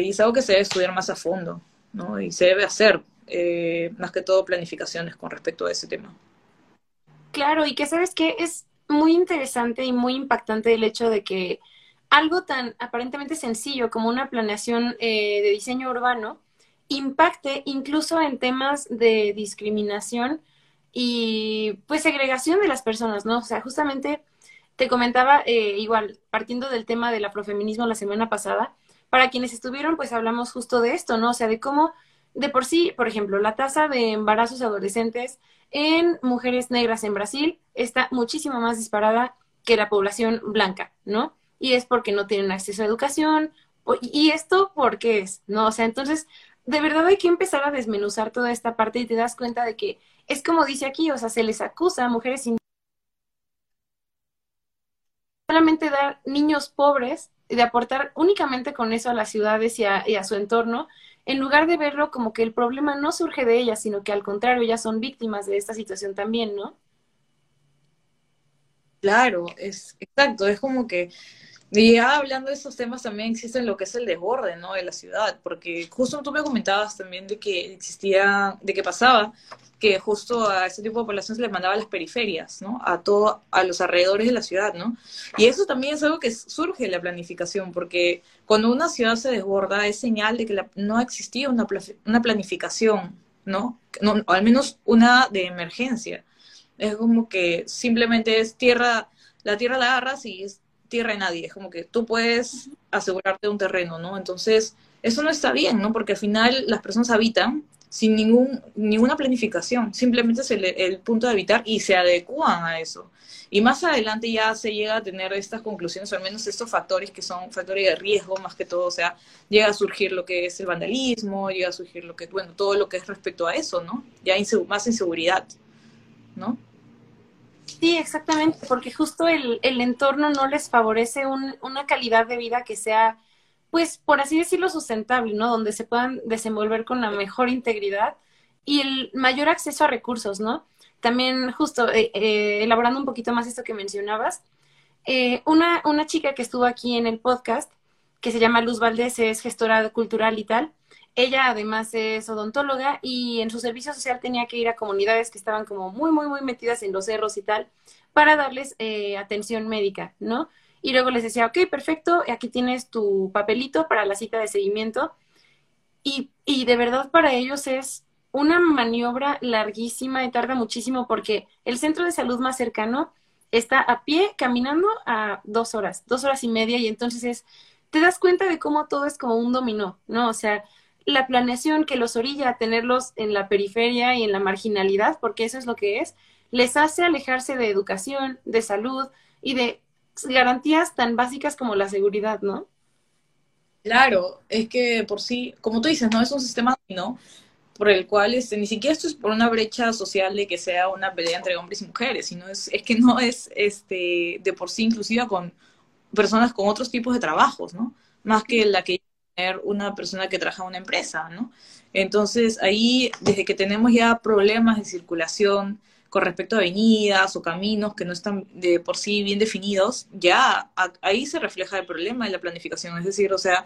es algo que se debe estudiar más a fondo, ¿no? Y se debe hacer, más que todo, planificaciones con respecto a ese tema. Claro, y que ¿sabes qué? Es muy interesante y muy impactante el hecho de que algo tan aparentemente sencillo como una planeación de diseño urbano impacte incluso en temas de discriminación y pues segregación de las personas, ¿no? O sea, justamente te comentaba, igual, partiendo del tema del afrofeminismo la semana pasada, para quienes estuvieron, pues hablamos justo de esto, ¿no? O sea, de cómo, de por sí, por ejemplo, la tasa de embarazos adolescentes en mujeres negras en Brasil está muchísimo más disparada que la población blanca, ¿no? Y es porque no tienen acceso a educación, y esto porque es, ¿no? O sea, entonces, de verdad hay que empezar a desmenuzar toda esta parte y te das cuenta de que es como dice aquí, o sea, se les acusa a mujeres indígenas solamente dar niños pobres y de aportar únicamente con eso a las ciudades y a su entorno, en lugar de verlo como que el problema no surge de ellas, sino que al contrario, ellas son víctimas de esta situación también, ¿no? Claro, es exacto, es como que, y ya hablando de esos temas también existen lo que es el desborde, ¿no?, de la ciudad, porque justo tú me comentabas también de que existía, de que pasaba, que justo a ese tipo de población se les mandaba a las periferias, ¿no?, a los alrededores de la ciudad, ¿no? Y eso también es algo que surge de la planificación, porque cuando una ciudad se desborda es señal de que no existía una planificación, ¿no? ¿no? Al menos una de emergencia. Es como que simplemente es tierra, la tierra la agarras y es tierra de nadie, es como que tú puedes asegurarte un terreno, ¿no? Entonces, eso no está bien, ¿no? Porque al final las personas habitan sin ninguna planificación, simplemente es el punto de habitar y se adecúan a eso. Y más adelante ya se llega a tener estas conclusiones, o al menos estos factores que son factores de riesgo más que todo, o sea, llega a surgir lo que es el vandalismo, llega a surgir lo que, bueno, todo lo que es respecto a eso, ¿no? Ya más inseguridad, ¿no? Sí, exactamente, porque justo el entorno no les favorece una calidad de vida que sea, pues, por así decirlo, sustentable, ¿no? Donde se puedan desenvolver con la mejor integridad y el mayor acceso a recursos, ¿no? También justo elaborando un poquito más esto que mencionabas, una chica que estuvo aquí en el podcast, que se llama Luz Valdés, es gestora cultural y tal, ella además es odontóloga y en su servicio social tenía que ir a comunidades que estaban como muy metidas en los cerros y tal para darles atención médica, ¿no? Y luego les decía, ok, perfecto, aquí tienes tu papelito para la cita de seguimiento. Y de verdad para ellos es una maniobra larguísima y tarda muchísimo porque el centro de salud más cercano está a pie caminando a 2 horas, 2 horas y media y entonces te das cuenta de cómo todo es como un dominó, ¿no? O sea, la planeación que los orilla a tenerlos en la periferia y en la marginalidad, porque eso es lo que es, les hace alejarse de educación, de salud y de garantías tan básicas como la seguridad, ¿no? Claro, es que por sí, como tú dices, ¿no? Es un sistema, ¿no?, por el cual ni siquiera esto es por una brecha social de que sea una pelea entre hombres y mujeres, sino es que no es de por sí inclusiva con personas con otros tipos de trabajos, ¿no? Más que la que tener una persona que trabaja en una empresa, ¿no? Entonces ahí, desde que tenemos ya problemas de circulación con respecto a avenidas o caminos que no están de por sí bien definidos, ya ahí se refleja el problema de la planificación, es decir, o sea,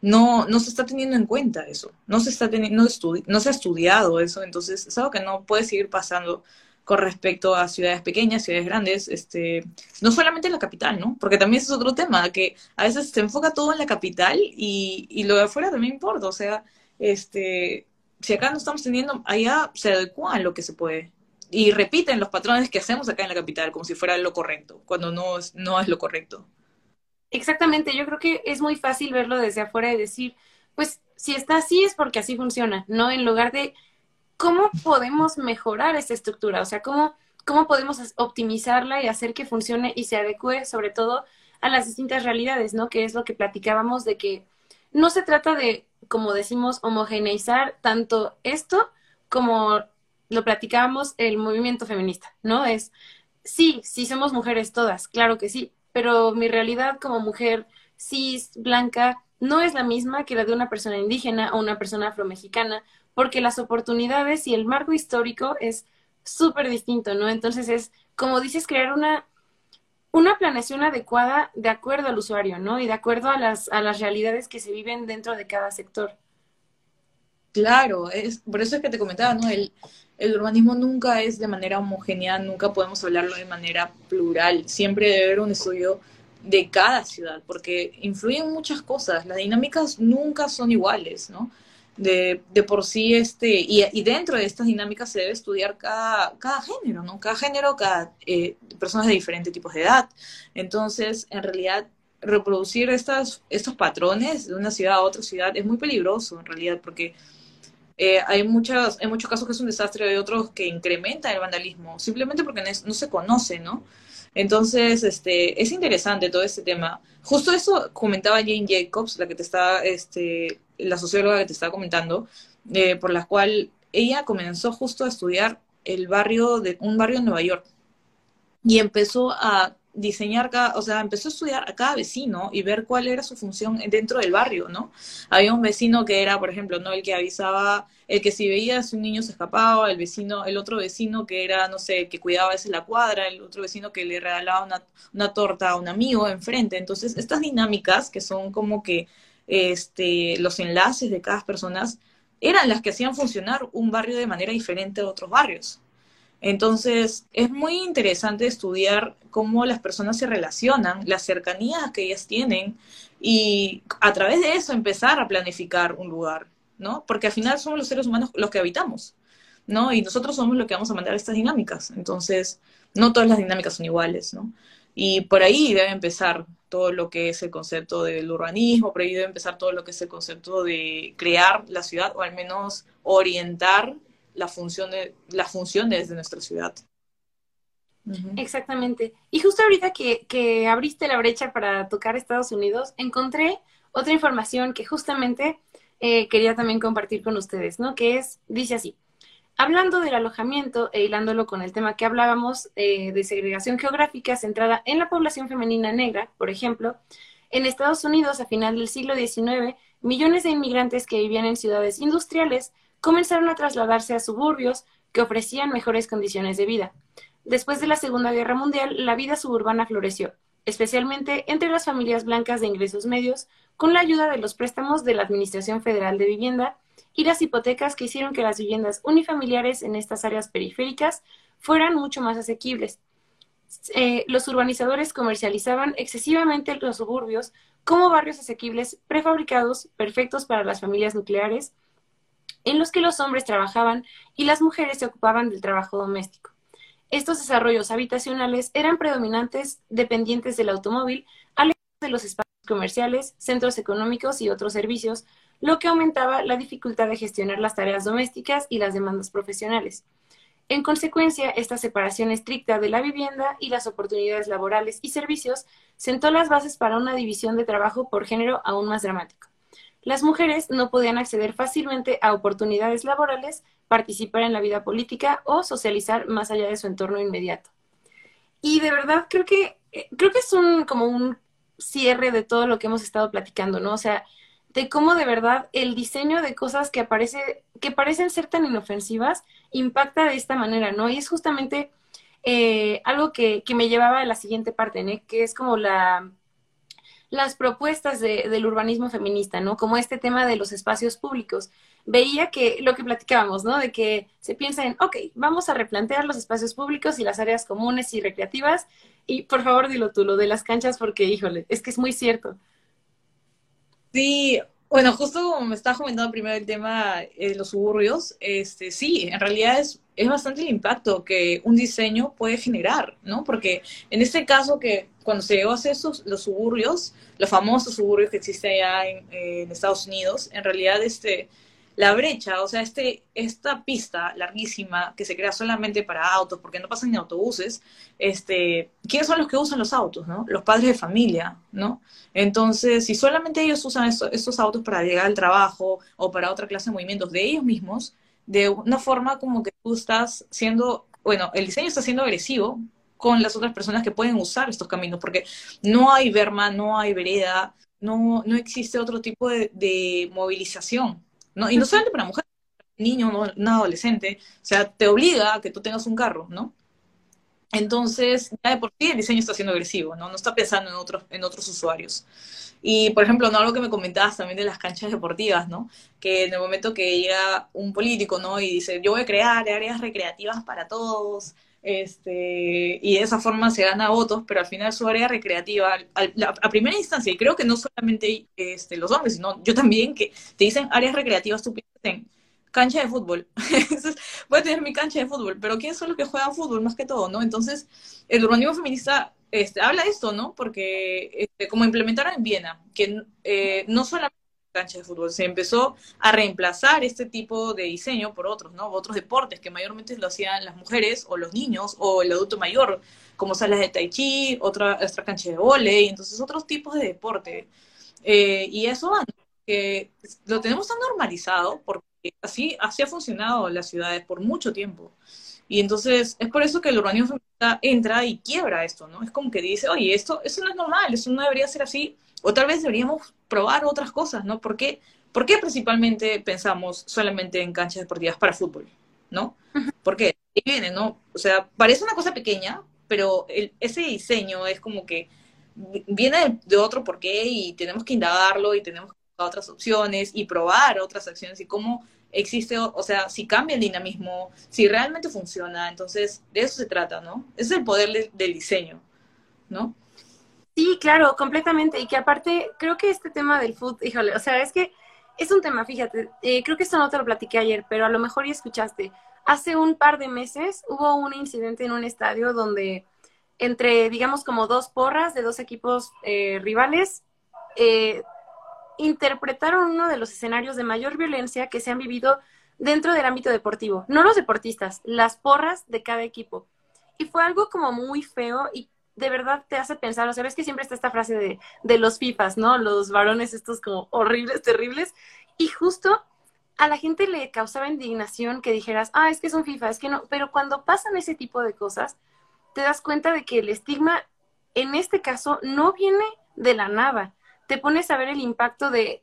no se está teniendo en cuenta eso, no se ha estudiado eso, entonces es algo que no puede seguir pasando con respecto a ciudades pequeñas, ciudades grandes, no solamente en la capital, ¿no? Porque también es otro tema, que a veces se enfoca todo en la capital y lo de afuera también importa, o sea, si acá no estamos teniendo, allá se adecua a lo que se puede. Y repiten los patrones que hacemos acá en la capital, como si fuera lo correcto, cuando no es lo correcto. Exactamente, yo creo que es muy fácil verlo desde afuera y decir, pues, si está así es porque así funciona, ¿no? En lugar de ¿cómo podemos mejorar esta estructura? O sea, ¿cómo podemos optimizarla y hacer que funcione y se adecue sobre todo a las distintas realidades, ¿no? Que es lo que platicábamos de que no se trata de, como decimos, homogeneizar tanto esto como lo platicábamos el movimiento feminista, ¿no? Es, sí somos mujeres todas, claro que sí, pero mi realidad como mujer cis, blanca, no es la misma que la de una persona indígena o una persona afromexicana, porque las oportunidades y el marco histórico es súper distinto, ¿no? Entonces es, como dices, crear una planeación adecuada de acuerdo al usuario, ¿no? Y de acuerdo a las realidades que se viven dentro de cada sector. Claro, por eso es que te comentaba, ¿no? El urbanismo nunca es de manera homogénea, nunca podemos hablarlo de manera plural, siempre debe haber un estudio de cada ciudad, porque influyen muchas cosas, las dinámicas nunca son iguales, ¿no? De por sí, y dentro de estas dinámicas se debe estudiar cada género, ¿no? Cada género, personas de diferentes tipos de edad. Entonces, en realidad, reproducir estos patrones de una ciudad a otra ciudad es muy peligroso, en realidad, porque hay muchos casos que es un desastre, hay otros que incrementan el vandalismo, simplemente porque no se conoce, ¿no? Entonces, es interesante todo este tema. Justo eso comentaba Jane Jacobs, la socióloga que te estaba comentando, por la cual ella comenzó justo a estudiar un barrio de Nueva York y empezó a diseñar cada, o sea, empezó a estudiar a cada vecino y ver cuál era su función dentro del barrio, ¿no? Había un vecino que era, por ejemplo, ¿no?, el que avisaba, el que si veía si un niño se escapaba, el vecino, el otro vecino que era, no sé, que cuidaba a veces la cuadra, el otro vecino que le regalaba una torta a un amigo enfrente. Entonces, estas dinámicas que son como que los enlaces de cada persona eran las que hacían funcionar un barrio de manera diferente a otros barrios. Entonces, es muy interesante estudiar cómo las personas se relacionan, las cercanías que ellas tienen, y a través de eso empezar a planificar un lugar, ¿no? Porque al final somos los seres humanos los que habitamos, ¿no? Y nosotros somos los que vamos a mandar estas dinámicas. Entonces, no todas las dinámicas son iguales, ¿no? Y por ahí debe empezar todo lo que es el concepto del urbanismo, por ahí debe empezar todo lo que es el concepto de crear la ciudad, o al menos orientar las funciones de nuestra ciudad. Uh-huh. Exactamente. Y justo ahorita que abriste la brecha para tocar Estados Unidos, encontré otra información que justamente quería también compartir con ustedes, ¿no? Que es, dice así, hablando del alojamiento e hilándolo con el tema que hablábamos de segregación geográfica centrada en la población femenina negra, por ejemplo, en Estados Unidos a final del siglo XIX, millones de inmigrantes que vivían en ciudades industriales comenzaron a trasladarse a suburbios que ofrecían mejores condiciones de vida. Después de la Segunda Guerra Mundial, la vida suburbana floreció, especialmente entre las familias blancas de ingresos medios, con la ayuda de los préstamos de la Administración Federal de Vivienda y las hipotecas que hicieron que las viviendas unifamiliares en estas áreas periféricas fueran mucho más asequibles. Los urbanizadores comercializaban excesivamente los suburbios como barrios asequibles prefabricados, perfectos para las familias nucleares, en los que los hombres trabajaban y las mujeres se ocupaban del trabajo doméstico. Estos desarrollos habitacionales eran predominantes, dependientes del automóvil, alejados de los espacios comerciales, centros económicos y otros servicios, lo que aumentaba la dificultad de gestionar las tareas domésticas y las demandas profesionales. En consecuencia, esta separación estricta de la vivienda y las oportunidades laborales y servicios sentó las bases para una división de trabajo por género aún más dramática. Las mujeres no podían acceder fácilmente a oportunidades laborales, participar en la vida política o socializar más allá de su entorno inmediato. Y de verdad creo que es como un cierre de todo lo que hemos estado platicando, ¿no? O sea, de cómo de verdad el diseño de cosas que parecen ser tan inofensivas impacta de esta manera, ¿no? Y es justamente algo que me llevaba a la siguiente parte, ¿no? Que es como las propuestas del urbanismo feminista, ¿no? Como este tema de los espacios públicos. Veía que lo que platicábamos, ¿no? De que se piensa en, ok, vamos a replantear los espacios públicos y las áreas comunes y recreativas. Y por favor, dilo tú, lo de las canchas, porque, híjole, es que es muy cierto. Sí, bueno, justo como me estaba comentando primero el tema de los suburbios, sí, en realidad es bastante el impacto que un diseño puede generar, ¿no? Porque en este caso que cuando se llegó a hacer los suburbios, los famosos suburbios que existen allá en Estados Unidos, en realidad la brecha, o sea, esta pista larguísima que se crea solamente para autos, porque no pasan ni autobuses, ¿quiénes son los que usan los autos, no? Los padres de familia, ¿no? Entonces, si solamente ellos usan estos autos para llegar al trabajo o para otra clase de movimientos de ellos mismos, de una forma como que tú estás siendo, bueno, el diseño está siendo agresivo con las otras personas que pueden usar estos caminos, porque no hay berma, no hay vereda, no existe otro tipo de movilización, ¿no? Y no solamente para mujeres, un niño, un adolescente, o sea, te obliga a que tú tengas un carro, ¿no? Entonces, ya de por sí el diseño está siendo agresivo, ¿no? No está pensando en otros usuarios. Y, por ejemplo, ¿no? Algo que me comentabas también de las canchas deportivas, ¿no? Que en el momento que llega un político, ¿no? Y dice, yo voy a crear áreas recreativas para todos, y de esa forma se gana votos, pero al final su área recreativa, a primera instancia, y creo que no solamente los hombres, sino yo también, que te dicen áreas recreativas, tú piensas en cancha de fútbol. Entonces, voy a tener mi cancha de fútbol, pero ¿quiénes son los que juegan fútbol más que todo, no? Entonces, el urbanismo feminista habla de esto, ¿no? Porque como implementaron en Viena, que no solamente cancha de fútbol, se empezó a reemplazar este tipo de diseño por otros, ¿no? Otros deportes que mayormente lo hacían las mujeres o los niños o el adulto mayor, como salas de tai chi, otra cancha de vóley, entonces otros tipos de deporte. Y eso va, ¿no? que lo tenemos tan normalizado porque así ha funcionado las ciudades por mucho tiempo. Y entonces es por eso que el urbanismo feminista entra y quiebra esto, ¿no? Es como que dice, oye, esto no es normal, eso no debería ser así, o tal vez deberíamos probar otras cosas, ¿no? ¿Por qué principalmente pensamos solamente en canchas deportivas para fútbol, ¿no? Porque ahí viene, ¿no? O sea, parece una cosa pequeña, pero ese diseño es como que viene de otro porqué y tenemos que indagarlo y tenemos que buscar otras opciones y probar otras acciones y cómo existe, o sea, si cambia el dinamismo, si realmente funciona. Entonces, de eso se trata, ¿no? Es el poder del diseño, ¿no? Sí, claro, completamente. Y que aparte, creo que este tema del fútbol, híjole, o sea, es que es un tema, fíjate, creo que esto no te lo platiqué ayer, pero a lo mejor ya escuchaste. Hace un par de meses hubo un incidente en un estadio donde entre, digamos, como dos porras de dos equipos rivales, interpretaron uno de los escenarios de mayor violencia que se han vivido dentro del ámbito deportivo. No los deportistas, las porras de cada equipo. Y fue algo como muy feo y de verdad te hace pensar, o sea, ves que siempre está esta frase de los FIFAs, ¿no? Los varones estos como horribles, terribles. Y justo a la gente le causaba indignación que dijeras, ah, es que es un FIFA, es que no. Pero cuando pasan ese tipo de cosas, te das cuenta de que el estigma, en este caso, no viene de la nada. Te pones a ver el impacto de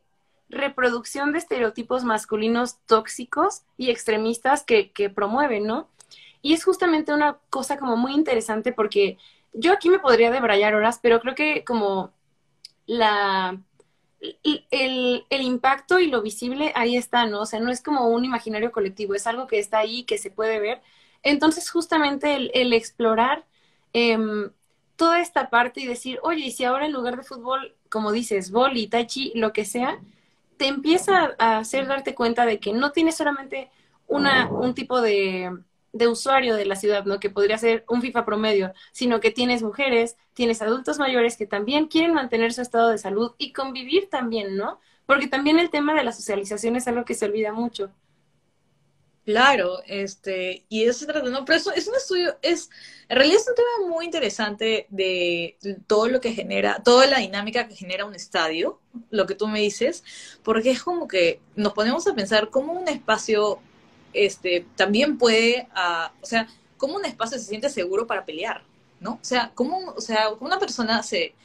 reproducción de estereotipos masculinos tóxicos y extremistas que promueven, ¿no? Y es justamente una cosa como muy interesante porque yo aquí me podría debrayar horas, pero creo que como el impacto y lo visible ahí está, ¿no? O sea, no es como un imaginario colectivo, es algo que está ahí, que se puede ver. Entonces, justamente el explorar toda esta parte y decir, oye, y si ahora en lugar de fútbol, como dices, vóley, tai chi, lo que sea, te empieza a hacer darte cuenta de que no tienes solamente un tipo de usuario de la ciudad, ¿no? Que podría ser un FIFA promedio, sino que tienes mujeres, tienes adultos mayores que también quieren mantener su estado de salud y convivir también, ¿no? Porque también el tema de la socialización es algo que se olvida mucho. Claro, y eso se trata, ¿no? Pero eso es un estudio, en realidad es un tema muy interesante de todo lo que genera, toda la dinámica que genera un estadio, lo que tú me dices, porque es como que nos ponemos a pensar cómo un espacio, también puede, o sea, cómo un espacio se siente seguro para pelear, ¿no? O sea, cómo una persona se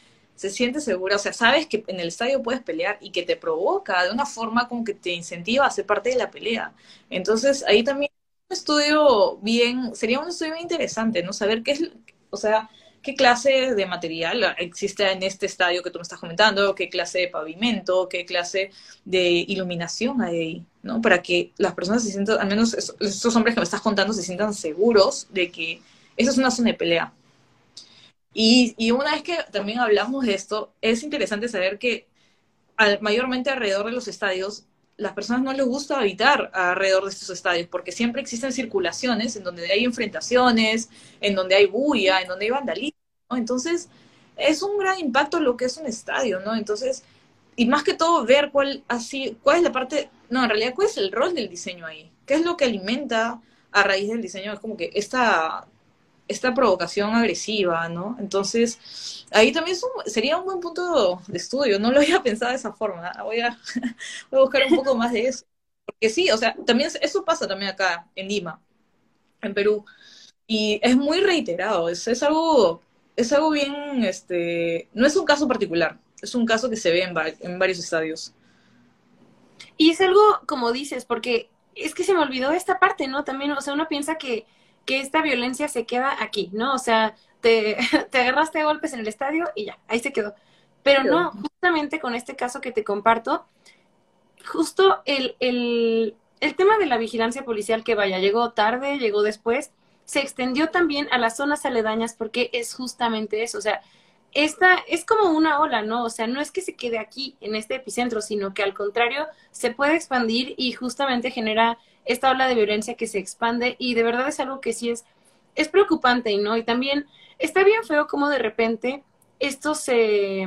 siente segura, o sea, sabes que en el estadio puedes pelear y que te provoca de una forma como que te incentiva a ser parte de la pelea. Entonces, ahí también sería un estudio bien interesante, ¿no? Saber qué es, o sea, qué clase de material existe en este estadio que tú me estás comentando, qué clase de pavimento, qué clase de iluminación hay ahí, ¿no? Para que las personas se sientan, al menos estos hombres que me estás contando, se sientan seguros de que eso es una zona de pelea. Y una vez que también hablamos de esto, es interesante saber que mayormente alrededor de los estadios, las personas no les gusta habitar alrededor de estos estadios, porque siempre existen circulaciones en donde hay enfrentaciones, en donde hay bulla, en donde hay vandalismo, ¿no? Entonces, es un gran impacto lo que es un estadio, ¿no? Entonces, y más que todo ver cuál es la parte, no, en realidad, cuál es el rol del diseño ahí, qué es lo que alimenta a raíz del diseño, es como que esta provocación agresiva, ¿no? Entonces, ahí también sería un buen punto de estudio, no lo había pensado de esa forma, voy a buscar un poco más de eso. Porque sí, o sea, también eso pasa también acá, en Lima, en Perú, y es muy reiterado, es algo bien, no es un caso particular, es un caso que se ve en varios estadios. Y es algo, como dices, porque es que se me olvidó esta parte, ¿no? También, o sea, uno piensa que esta violencia se queda aquí, ¿no? O sea, te agarraste a golpes en el estadio y ya, ahí se quedó. Pero no, justamente con este caso que te comparto, justo el tema de la vigilancia policial que llegó tarde, llegó después, se extendió también a las zonas aledañas porque es justamente eso, o sea, esta es como una ola, ¿no? O sea, no es que se quede aquí, en este epicentro, sino que al contrario, se puede expandir y justamente genera esta ola de violencia que se expande y de verdad es algo que sí es preocupante, ¿no? Y también está bien feo como de repente esto se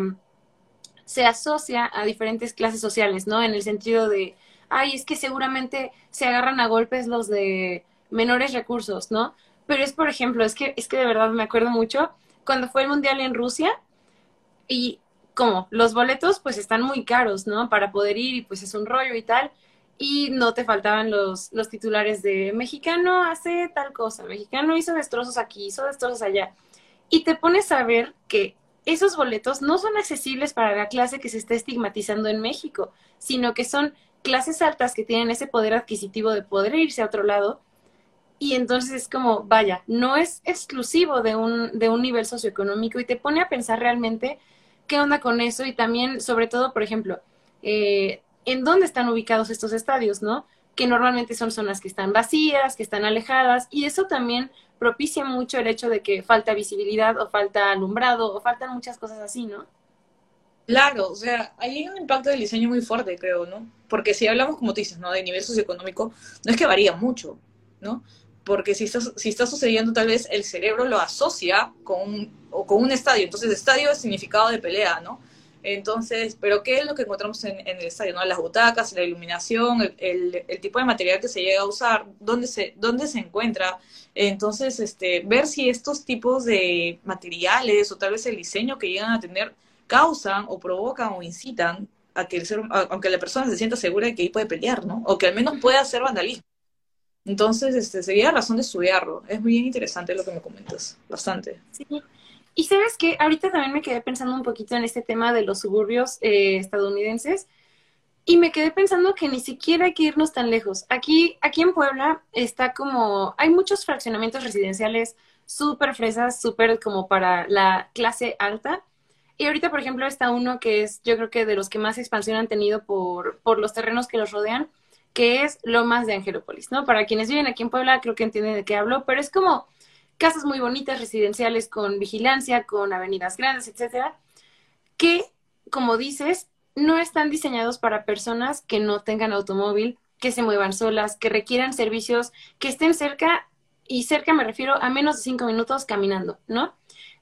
asocia a diferentes clases sociales, ¿no? En el sentido de, ay, es que seguramente se agarran a golpes los de menores recursos, ¿no? Pero es, por ejemplo, es que de verdad me acuerdo mucho cuando fue el Mundial en Rusia y ¿cómo? Los boletos pues están muy caros, ¿no? Para poder ir y pues es un rollo y tal. Y no te faltaban los titulares de mexicano hace tal cosa, mexicano hizo destrozos aquí, hizo destrozos allá. Y te pones a ver que esos boletos no son accesibles para la clase que se está estigmatizando en México, sino que son clases altas que tienen ese poder adquisitivo de poder irse a otro lado. Y entonces es como, vaya, no es exclusivo de un nivel socioeconómico y te pone a pensar realmente qué onda con eso y también, sobre todo, por ejemplo, en dónde están ubicados estos estadios, ¿no? Que normalmente son zonas que están vacías, que están alejadas, y eso también propicia mucho el hecho de que falta visibilidad o falta alumbrado o faltan muchas cosas así, ¿no? Claro, o sea, ahí hay un impacto del diseño muy fuerte, creo, ¿no? Porque si hablamos, como tú dices, ¿no? De nivel socioeconómico, no es que varía mucho, ¿no? Porque si está sucediendo, tal vez el cerebro lo asocia con un estadio. Entonces, estadio es significado de pelea, ¿no? Entonces, ¿pero qué es lo que encontramos en el estadio, no? Las butacas, la iluminación, el tipo de material que se llega a usar, dónde se encuentra. Entonces, ver si estos tipos de materiales o tal vez el diseño que llegan a tener causan o provocan o incitan a que aunque la persona se sienta segura de que ahí puede pelear, ¿no? O que al menos pueda hacer vandalismo. Entonces, sería razón de estudiarlo. Es muy interesante lo que me comentas, bastante. Sí. Y ¿sabes qué? Ahorita también me quedé pensando un poquito en este tema de los suburbios estadounidenses y me quedé pensando que ni siquiera hay que irnos tan lejos. Aquí en Puebla está como... Hay muchos fraccionamientos residenciales súper fresas, súper como para la clase alta. Y ahorita, por ejemplo, está uno que es, yo creo que de los que más expansión han tenido por los terrenos que los rodean, que es Lomas de Angelópolis, ¿no? Para quienes viven aquí en Puebla, creo que entienden de qué hablo, pero es como casas muy bonitas, residenciales con vigilancia, con avenidas grandes, etcétera, que, como dices, no están diseñados para personas que no tengan automóvil, que se muevan solas, que requieran servicios, que estén cerca, y cerca me refiero a menos de 5 minutos caminando, ¿no?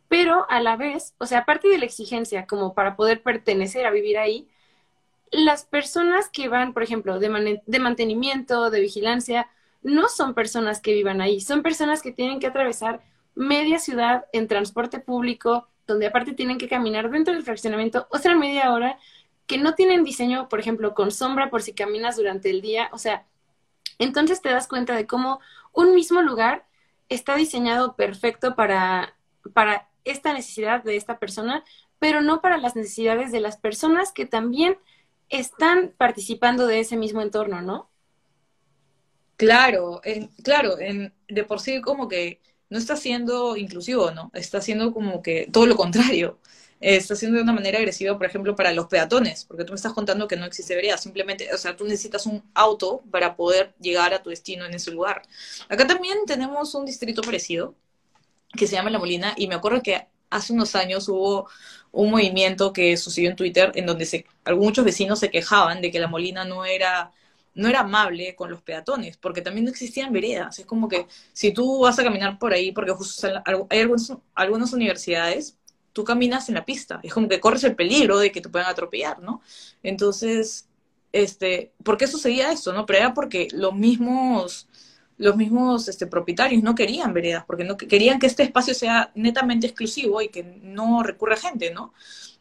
Pero a la vez, o sea, aparte de la exigencia como para poder pertenecer a vivir ahí, las personas que van, por ejemplo, de mantenimiento, de vigilancia, no son personas que vivan ahí, son personas que tienen que atravesar media ciudad en transporte público, donde aparte tienen que caminar dentro del fraccionamiento otra media hora, que no tienen diseño, por ejemplo, con sombra por si caminas durante el día. O sea, entonces te das cuenta de cómo un mismo lugar está diseñado perfecto para esta necesidad de esta persona, pero no para las necesidades de las personas que también están participando de ese mismo entorno, ¿no? Claro, de por sí como que no está siendo inclusivo, ¿no? Está siendo como que todo lo contrario. Está siendo de una manera agresiva, por ejemplo, para los peatones, porque tú me estás contando que no existe vereda, simplemente, o sea, tú necesitas un auto para poder llegar a tu destino en ese lugar. Acá también tenemos un distrito parecido, que se llama La Molina, y me acuerdo que hace unos años hubo un movimiento que sucedió en Twitter en donde muchos vecinos se quejaban de que La Molina no era amable con los peatones, porque también no existían veredas. Es como que si tú vas a caminar por ahí, porque justo hay algunas universidades, tú caminas en la pista. Es como que corres el peligro de que te puedan atropellar, ¿no? Entonces, ¿por qué sucedía esto, no? Pero era porque los mismos propietarios no querían veredas, porque no querían que este espacio sea netamente exclusivo y que no recurra gente, ¿no?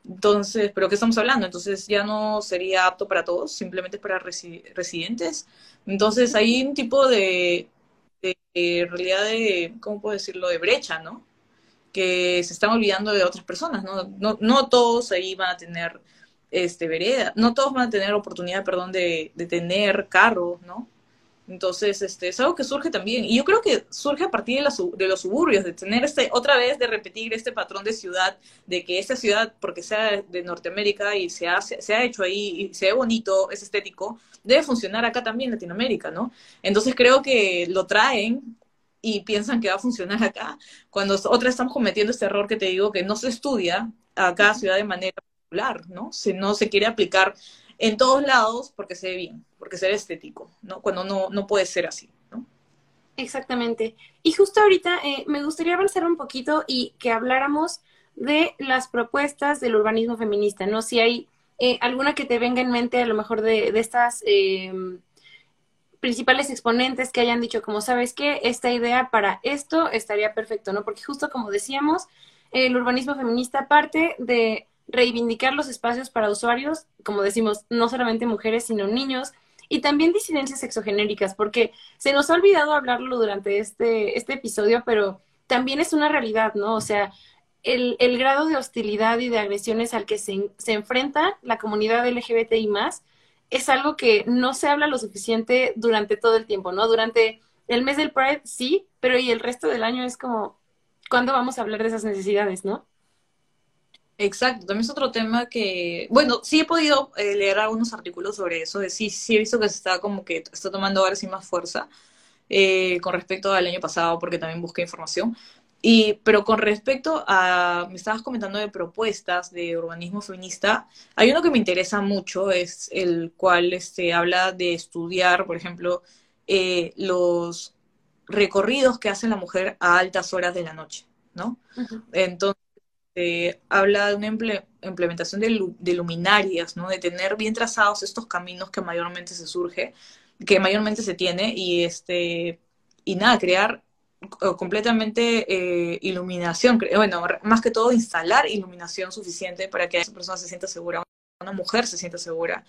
Entonces, ¿pero qué estamos hablando? Entonces ya no sería apto para todos, simplemente para residentes. Entonces hay un tipo de realidad de, ¿cómo puedo decirlo?, de brecha, ¿no? Que se están olvidando de otras personas, ¿no? No todos ahí van a tener vereda, no todos van a tener oportunidad, perdón, de tener carros, ¿no? Entonces, es algo que surge también, y yo creo que surge a partir de los suburbios, de tener otra vez de repetir este patrón de ciudad, de que esta ciudad, porque sea de Norteamérica y se ha hecho ahí, y se ve bonito, es estético, debe funcionar acá también en Latinoamérica, ¿no? Entonces creo que lo traen y piensan que va a funcionar acá, cuando otra vez estamos cometiendo este error que te digo, que no se estudia a cada ciudad de manera particular, ¿no? Si no se quiere aplicar en todos lados, porque se ve bien, porque se ve estético, ¿no? Cuando no puede ser así, ¿no? Exactamente. Y justo ahorita me gustaría avanzar un poquito y que habláramos de las propuestas del urbanismo feminista, ¿no? Si hay alguna que te venga en mente, a lo mejor de estas principales exponentes que hayan dicho, como sabes qué, esta idea para esto estaría perfecto, ¿no? Porque justo como decíamos, el urbanismo feminista parte de reivindicar los espacios para usuarios, como decimos, no solamente mujeres, sino niños, y también disidencias sexogenéricas, porque se nos ha olvidado hablarlo durante este episodio, pero también es una realidad, ¿no? O sea, el grado de hostilidad y de agresiones al que se enfrenta la comunidad LGBTI+, es algo que no se habla lo suficiente durante todo el tiempo, ¿no? Durante el mes del Pride, sí, pero y el resto del año es como, ¿cuándo vamos a hablar de esas necesidades, no? Exacto, también es otro tema que, bueno, sí he podido leer algunos artículos sobre eso, sí he visto que se está como que está tomando ahora sí más fuerza con respecto al año pasado, porque también busqué información, pero con respecto a, me estabas comentando de propuestas de urbanismo feminista, hay uno que me interesa mucho, es el cual habla de estudiar, por ejemplo, los recorridos que hace la mujer a altas horas de la noche, ¿no? Uh-huh. Entonces, habla de una implementación de luminarias, ¿no? De tener bien trazados estos caminos que mayormente se tiene, y nada, crear completamente iluminación, bueno, más que todo instalar iluminación suficiente para que esa persona se sienta segura, una mujer se sienta segura,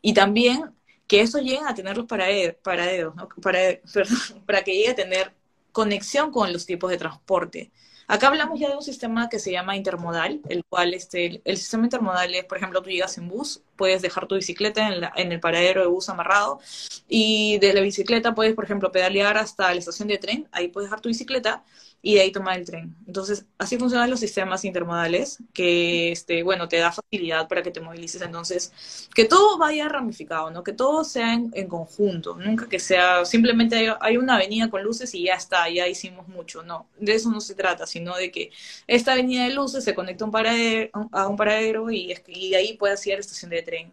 y también que eso lleguen a tener los paraderos, ¿no? Para que llegue a tener conexión con los tipos de transporte. Acá hablamos ya de un sistema que se llama intermodal, el cual el sistema intermodal es, por ejemplo, tú llegas en bus, puedes dejar tu bicicleta en el paradero de bus amarrado, y de la bicicleta puedes, por ejemplo, pedalear hasta la estación de tren, ahí puedes dejar tu bicicleta y de ahí tomar el tren. Entonces, así funcionan los sistemas intermodales, que bueno, te da facilidad para que te movilices. Entonces, que todo vaya ramificado, ¿no? Que todo sea en conjunto, nunca que sea simplemente hay una avenida con luces y ya está, ya hicimos mucho. No, de eso no se trata, sino de que esta avenida de luces se conecta a un paradero y de ahí puedes ir a la estación de tren.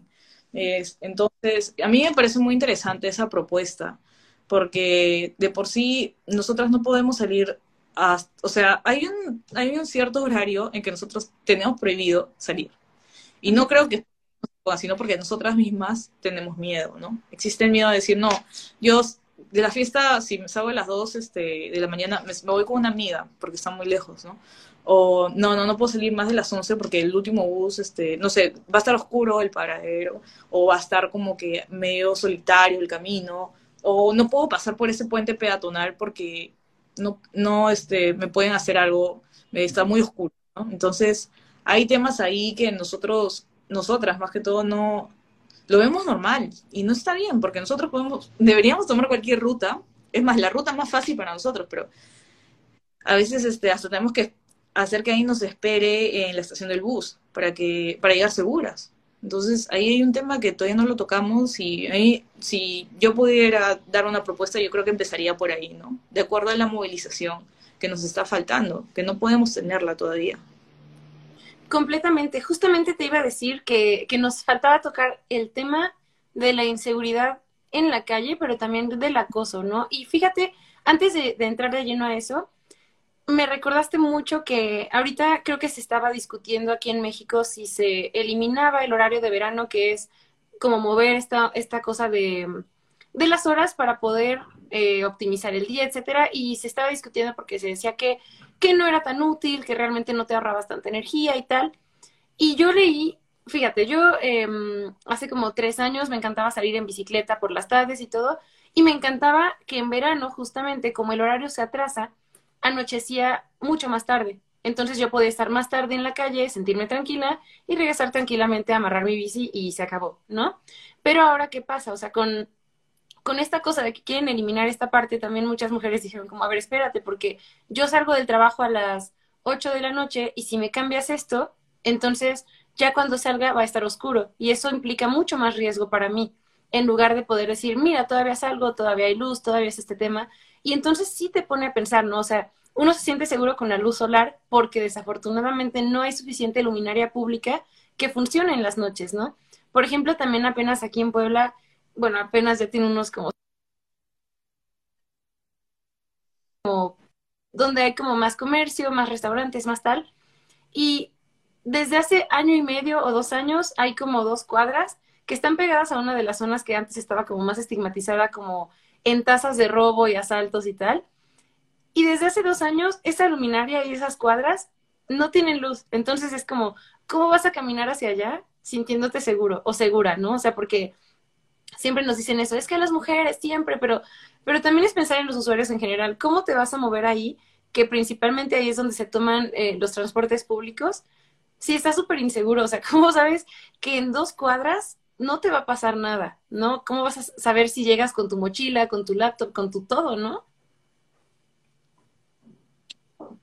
Entonces, a mí me parece muy interesante esa propuesta, porque de por sí nosotras no podemos salir, o sea, hay un cierto horario en que nosotros tenemos prohibido salir. Y no creo que sino porque nosotras mismas tenemos miedo, ¿no? Existe el miedo de decir, no, yo de la fiesta, si me salgo a las 2 de la mañana, me voy con una amiga, porque está muy lejos, ¿no? O no puedo salir más de las 11 porque el último bus, no sé, va a estar oscuro el paradero, o va a estar como que medio solitario el camino, o no puedo pasar por ese puente peatonal porque me pueden hacer algo, está muy oscuro, ¿no? Entonces, hay temas ahí que nosotras más que todo no lo vemos normal, y no está bien, porque nosotros deberíamos tomar cualquier ruta, es más, la ruta más fácil para nosotros, pero a veces hasta tenemos que hacer que ahí nos espere en la estación del bus para llegar seguras. Entonces, ahí hay un tema que todavía no lo tocamos, y ahí, si yo pudiera dar una propuesta, yo creo que empezaría por ahí, ¿no? De acuerdo a la movilización que nos está faltando, que no podemos tenerla todavía. Completamente. Justamente te iba a decir que nos faltaba tocar el tema de la inseguridad en la calle, pero también del acoso, ¿no? Y fíjate, antes de entrar de lleno a eso, me recordaste mucho que ahorita creo que se estaba discutiendo aquí en México si se eliminaba el horario de verano, que es como mover esta cosa de las horas para poder optimizar el día, etcétera, y se estaba discutiendo porque se decía que no era tan útil, que realmente no te ahorra bastante energía y tal. Y yo leí, fíjate, yo hace como 3 años me encantaba salir en bicicleta por las tardes y todo, y me encantaba que en verano, justamente, como el horario se atrasa, anochecía mucho más tarde. Entonces yo podía estar más tarde en la calle, sentirme tranquila y regresar tranquilamente a amarrar mi bici y se acabó, ¿no? Pero ahora, ¿qué pasa? O sea, con esta cosa de que quieren eliminar esta parte, también muchas mujeres dijeron como, a ver, espérate, porque yo salgo del trabajo a las 8 de la noche y si me cambias esto, entonces ya cuando salga va a estar oscuro y eso implica mucho más riesgo para mí, en lugar de poder decir, mira, todavía salgo, todavía hay luz, todavía es este tema. Y entonces sí te pone a pensar, ¿no? O sea, uno se siente seguro con la luz solar porque desafortunadamente no hay suficiente luminaria pública que funcione en las noches, ¿no? Por ejemplo, también apenas aquí en Puebla, bueno, apenas ya tiene unos como donde hay como más comercio, más restaurantes, más tal. Y desde hace 1.5 años o 2 años hay como 2 cuadras que están pegadas a una de las zonas que antes estaba como más estigmatizada como en tasas de robo y asaltos y tal. Y desde hace 2 años, esa luminaria y esas cuadras no tienen luz. Entonces es como, ¿cómo vas a caminar hacia allá sintiéndote seguro o segura, no? O sea, porque siempre nos dicen eso, es que las mujeres siempre, pero también es pensar en los usuarios en general. ¿Cómo te vas a mover ahí? Que principalmente ahí es donde se toman los transportes públicos. Sí, está súper inseguro. O sea, ¿cómo sabes que en 2 cuadras no te va a pasar nada, no? ¿Cómo vas a saber si llegas con tu mochila, con tu laptop, con tu todo, no?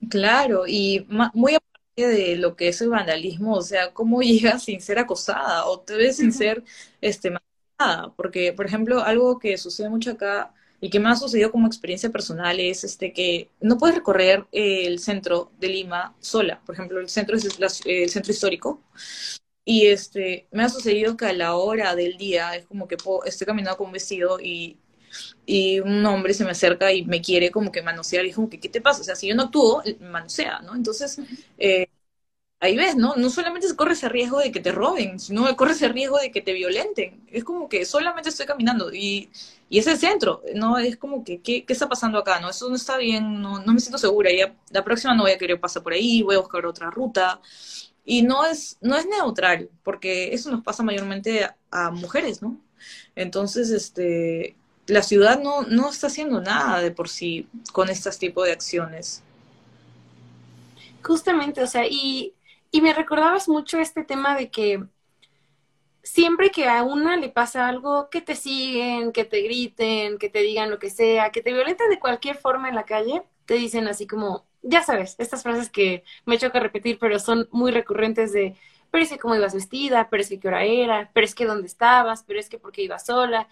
Claro, y muy aparte de lo que es el vandalismo, o sea, ¿cómo llegas sin ser acosada o te ves sin ser maltratada? Porque, por ejemplo, algo que sucede mucho acá y que me ha sucedido como experiencia personal es que no puedes recorrer el centro de Lima sola. Por ejemplo, el centro es el centro histórico. Y me ha sucedido que a la hora del día es como que estoy caminando con un vestido y un hombre se me acerca y me quiere como que manosear. Y es como que, ¿qué te pasa? O sea, si yo no actúo, manosea, ¿no? Entonces, ahí ves, ¿no? No solamente corres el riesgo de que te roben, sino que corres el riesgo de que te violenten. Es como que solamente estoy caminando y es el centro, ¿no? Es como que, ¿qué está pasando acá? No, eso no está bien, no me siento segura. Ya, la próxima no voy a querer pasar por ahí, voy a buscar otra ruta. Y no es neutral, porque eso nos pasa mayormente a mujeres, ¿no? Entonces, la ciudad no está haciendo nada de por sí con este tipo de acciones. Justamente, o sea, y me recordabas mucho este tema de que siempre que a una le pasa algo, que te siguen, que te griten, que te digan lo que sea, que te violenten de cualquier forma en la calle, te dicen así como... Ya sabes, estas frases que me choca repetir, pero son muy recurrentes de, pero es que cómo ibas vestida, pero es que qué hora era, pero es que dónde estabas, pero es que por qué ibas sola.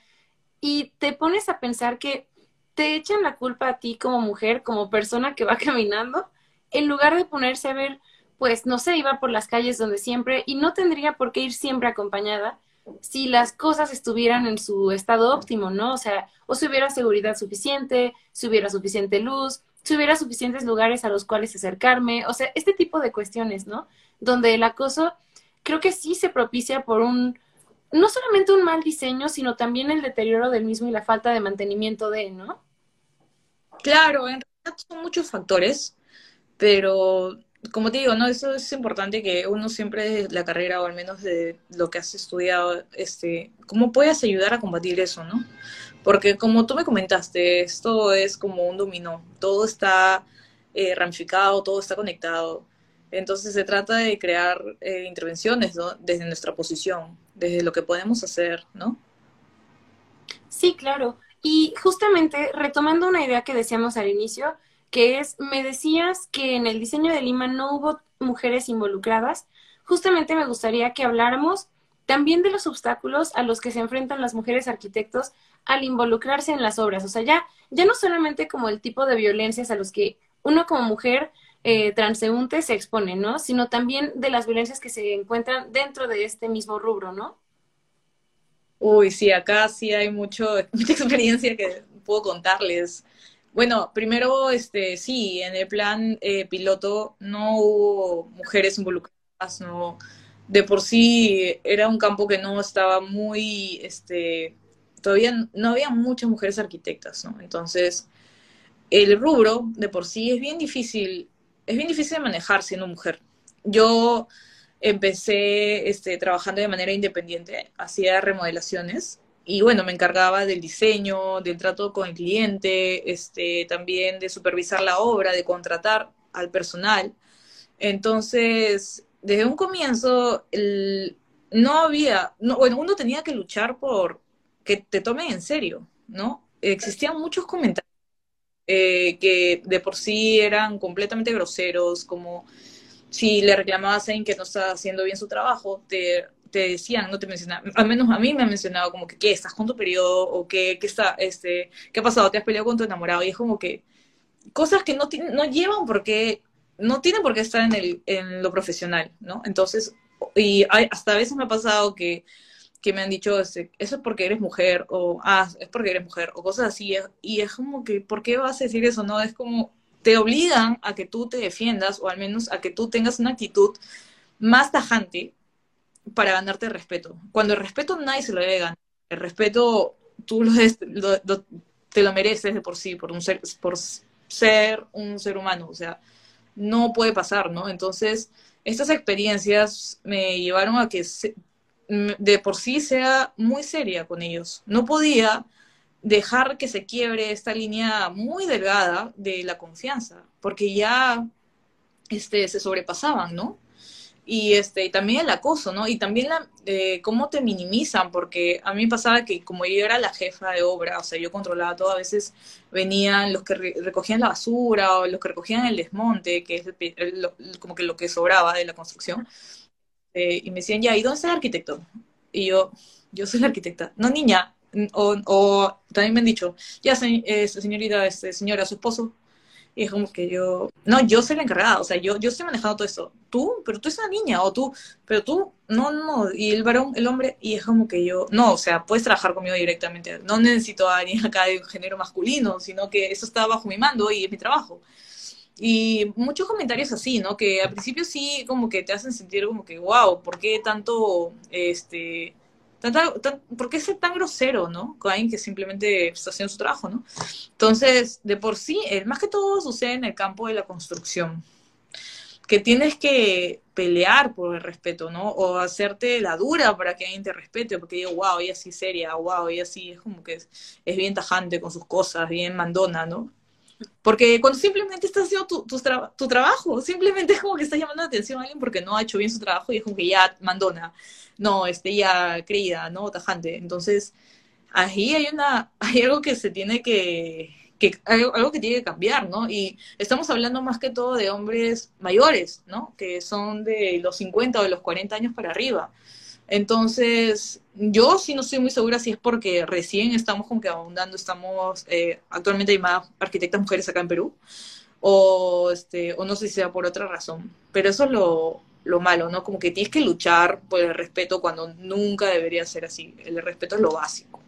Y te pones a pensar que te echan la culpa a ti como mujer, como persona que va caminando, en lugar de ponerse a ver, pues no sé, iba por las calles donde siempre, y no tendría por qué ir siempre acompañada si las cosas estuvieran en su estado óptimo, ¿no? O sea, o si hubiera seguridad suficiente, si hubiera suficiente luz, si hubiera suficientes lugares a los cuales acercarme, o sea, este tipo de cuestiones, ¿no? Donde el acoso creo que sí se propicia por no solamente un mal diseño, sino también el deterioro del mismo y la falta de mantenimiento de, ¿no? Claro, en realidad son muchos factores, pero como te digo, ¿no? Eso es importante que uno siempre desde la carrera o al menos de lo que has estudiado, ¿cómo puedes ayudar a combatir eso, no? Porque como tú me comentaste, esto es como un dominó. Todo está ramificado, todo está conectado. Entonces se trata de crear intervenciones, ¿no? Desde nuestra posición, desde lo que podemos hacer, ¿no? Sí, claro. Y justamente retomando una idea que decíamos al inicio, que es, me decías que en el diseño de Lima no hubo mujeres involucradas. Justamente me gustaría que habláramos también de los obstáculos a los que se enfrentan las mujeres arquitectos al involucrarse en las obras. O sea, ya no solamente como el tipo de violencias a los que uno como mujer transeúnte se expone, ¿no? Sino también de las violencias que se encuentran dentro de este mismo rubro, ¿no? Uy, sí, acá sí hay mucha experiencia que puedo contarles. Bueno, primero, sí, en el plan piloto no hubo mujeres involucradas, no... De por sí era un campo que no estaba muy, todavía no había muchas mujeres arquitectas, ¿no? Entonces, el rubro de por sí es bien difícil de manejar siendo mujer. Yo empecé trabajando de manera independiente, hacía remodelaciones y bueno, me encargaba del diseño, del trato con el cliente, también de supervisar la obra, de contratar al personal. Entonces... Desde un comienzo, uno tenía que luchar por que te tomen en serio, ¿no? Existían muchos comentarios que de por sí eran completamente groseros, como si le reclamabas a alguien que no estaba haciendo bien su trabajo, te decían, no te mencionaban, al menos a mí me han mencionado como que, ¿qué? ¿Estás con tu periodo? ¿O qué ha pasado? ¿Te has peleado con tu enamorado? Y es como que cosas que no llevan por qué... No tiene por qué estar en lo profesional, ¿no? Entonces, hasta a veces me ha pasado que me han dicho, eso es porque eres mujer, o, es porque eres mujer, o cosas así. Y es como que, ¿por qué vas a decir eso? No, es como, te obligan a que tú te defiendas, o al menos a que tú tengas una actitud más tajante para ganarte el respeto. Cuando el respeto nadie se lo debe ganar. El respeto tú te lo mereces de por sí, por ser un ser humano, o sea... no puede pasar, ¿no? Entonces, estas experiencias me llevaron a que de por sí sea muy seria con ellos. No podía dejar que se quiebre esta línea muy delgada de la confianza, porque ya se sobrepasaban, ¿no? Y también el acoso, ¿no? Y también cómo te minimizan, porque a mí pasaba que como yo era la jefa de obra, o sea, yo controlaba todo, a veces venían los que recogían la basura o los que recogían el desmonte, que es como que lo que sobraba de la construcción, y me decían, ya, ¿y dónde está el arquitecto? Y yo soy la arquitecta. No, niña. O también me han dicho, ya, señorita, señora, su esposo. Y es como que yo, no, yo soy la encargada, o sea, yo estoy manejando todo eso. Tú, pero tú eres una niña, o tú, pero tú, no, no, y el varón, el hombre, y es como que yo, no, o sea, puedes trabajar conmigo directamente, no necesito a alguien acá de género masculino, sino que eso está bajo mi mando y es mi trabajo. Y muchos comentarios así, ¿no? Que al principio sí como que te hacen sentir como que, wow, ¿por qué tanto, ¿por qué ser tan grosero, no? Con alguien que simplemente está haciendo su trabajo, ¿no? Entonces, de por sí, más que todo sucede en el campo de la construcción, que tienes que pelear por el respeto, ¿no? O hacerte la dura para que alguien te respete, porque digo, wow, ella sí es seria, wow, ella sí es como que es bien tajante con sus cosas, bien mandona, ¿no? Porque cuando simplemente estás haciendo tu trabajo, simplemente es como que estás llamando la atención a alguien porque no ha hecho bien su trabajo y es como que ya mandona, no, ya creída, no, tajante. Entonces, ahí hay algo que se tiene algo que tiene que cambiar, ¿no? Y estamos hablando más que todo de hombres mayores, ¿no? Que son de los 50 o de los 40 años para arriba. Entonces, yo sí no estoy muy segura si es porque recién estamos como que abundando, actualmente hay más arquitectas mujeres acá en Perú, o no sé si sea por otra razón, pero eso es lo malo, ¿no? Como que tienes que luchar por el respeto cuando nunca debería ser así, el respeto es lo básico,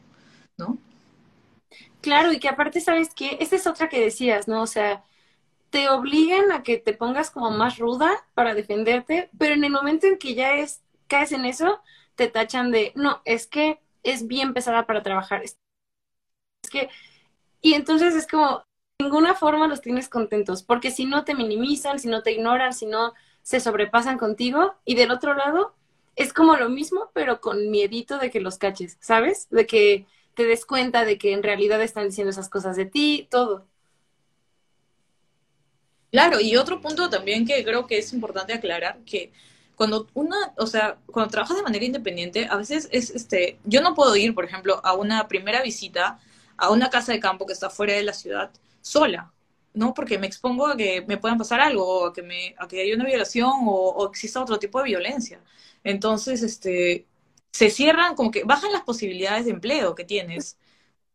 ¿no? Claro, y que aparte, ¿sabes qué? Esa es otra que decías, ¿no? O sea, te obligan a que te pongas como más ruda para defenderte, pero en el momento en que ya caes en eso, te tachan de, no, es que es bien pesada para trabajar. Y entonces es como, de ninguna forma los tienes contentos, porque si no te minimizan, si no te ignoran, si no se sobrepasan contigo, y del otro lado, es como lo mismo, pero con miedito de que los caches, ¿sabes? De que te des cuenta de que en realidad están diciendo esas cosas de ti, todo. Claro, y otro punto también que creo que es importante aclarar, que cuando trabajas de manera independiente, a veces es, yo no puedo ir, por ejemplo, a una primera visita a una casa de campo que está fuera de la ciudad sola, ¿no? Porque me expongo a que me puedan pasar algo, o a que haya una violación, o exista otro tipo de violencia. Entonces, se cierran, como que bajan las posibilidades de empleo que tienes.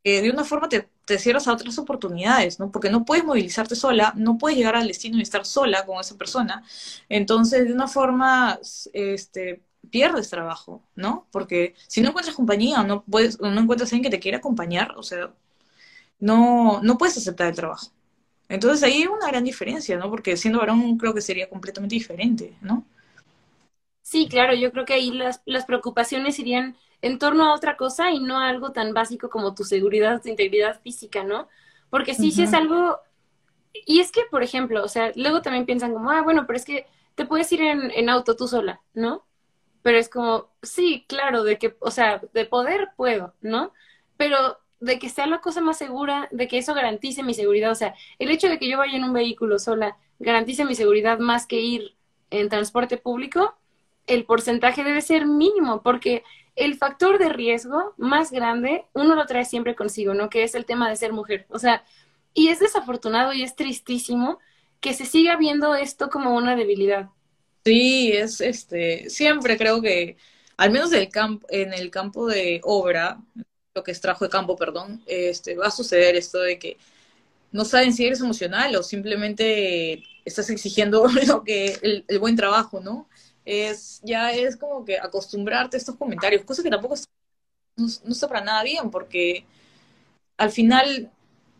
De una forma te cierras a otras oportunidades, ¿no? Porque no puedes movilizarte sola, no puedes llegar al destino y estar sola con esa persona. Entonces, de una forma, pierdes trabajo, ¿no? Porque si no encuentras compañía, no encuentras a alguien que te quiera acompañar, o sea, no puedes aceptar el trabajo. Entonces, ahí hay una gran diferencia, ¿no? Porque siendo varón creo que sería completamente diferente, ¿no? Sí, claro, yo creo que ahí las preocupaciones irían en torno a otra cosa y no a algo tan básico como tu seguridad, tu integridad física, ¿no? Porque sí, sí es algo... Y es que, por ejemplo, o sea, luego también piensan como, ah, bueno, pero es que te puedes ir en auto tú sola, ¿no? Pero es como, sí, claro, de que, o sea, de poder puedo, ¿no? Pero de que sea la cosa más segura, de que eso garantice mi seguridad, o sea, el hecho de que yo vaya en un vehículo sola garantice mi seguridad más que ir en transporte público, el porcentaje debe ser mínimo, porque... El factor de riesgo más grande, uno lo trae siempre consigo, ¿no? Que es el tema de ser mujer. O sea, y es desafortunado y es tristísimo que se siga viendo esto como una debilidad. Sí, es siempre creo que, al menos en el campo de obra, lo que es trabajo de campo, perdón, va a suceder esto de que no saben si eres emocional o simplemente estás exigiendo lo que el buen trabajo, ¿no? Ya es como que acostumbrarte a estos comentarios, cosa que tampoco no está para nada bien, porque al final,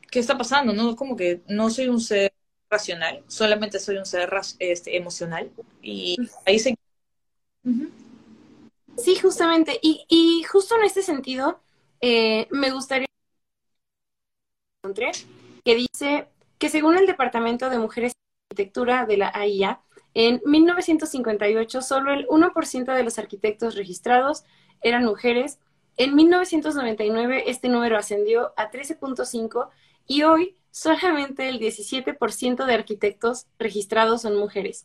¿qué está pasando? No, como que no soy un ser racional, solamente soy un ser emocional, y ahí se... Sí, justamente, y justo en este sentido, me gustaría que dice que según el Departamento de Mujeres Arquitectura de la AIA, en 1958 solo el 1% de los arquitectos registrados eran mujeres. En 1999 este número ascendió a 13.5 y hoy solamente el 17% de arquitectos registrados son mujeres.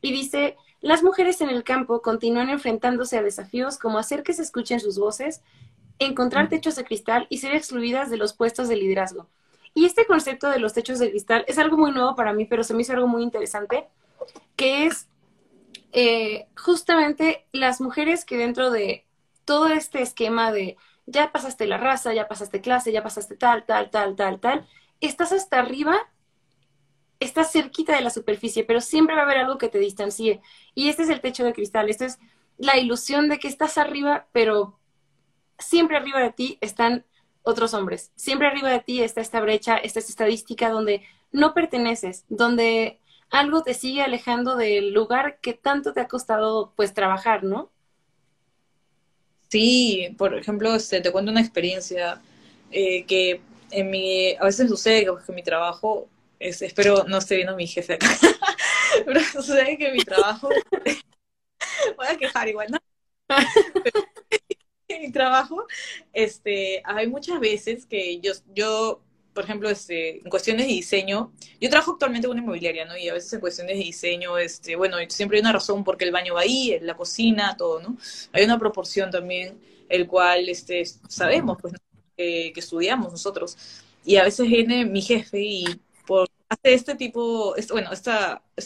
Y dice, las mujeres en el campo continúan enfrentándose a desafíos como hacer que se escuchen sus voces, encontrar techos de cristal y ser excluidas de los puestos de liderazgo. Y este concepto de los techos de cristal es algo muy nuevo para mí, pero se me hizo algo muy interesante, que es justamente las mujeres que dentro de todo este esquema de ya pasaste la raza, ya pasaste clase, ya pasaste tal, estás hasta arriba, estás cerquita de la superficie, pero siempre va a haber algo que te distancie. Y este es el techo de cristal, esto es la ilusión de que estás arriba, pero siempre arriba de ti están otros hombres. Siempre arriba de ti está esta brecha, esta estadística donde no perteneces, donde algo te sigue alejando del lugar que tanto te ha costado pues trabajar, ¿no? Sí, por ejemplo, te cuento una experiencia que en mi, a veces sucede que en mi trabajo, espero no esté viendo mi jefe acá, pero sucede que en mi trabajo, voy a quejar igual, ¿no? Pero, en mi trabajo, hay muchas veces que yo por ejemplo, en cuestiones de diseño, yo trabajo actualmente en una inmobiliaria, ¿no? Y a veces en cuestiones de diseño, bueno, siempre hay una razón por qué el baño va ahí, la cocina, todo, ¿no? Hay una proporción también, el cual, sabemos, pues, ¿no? Que estudiamos nosotros. Y a veces viene mi jefe y hace este tipo, esto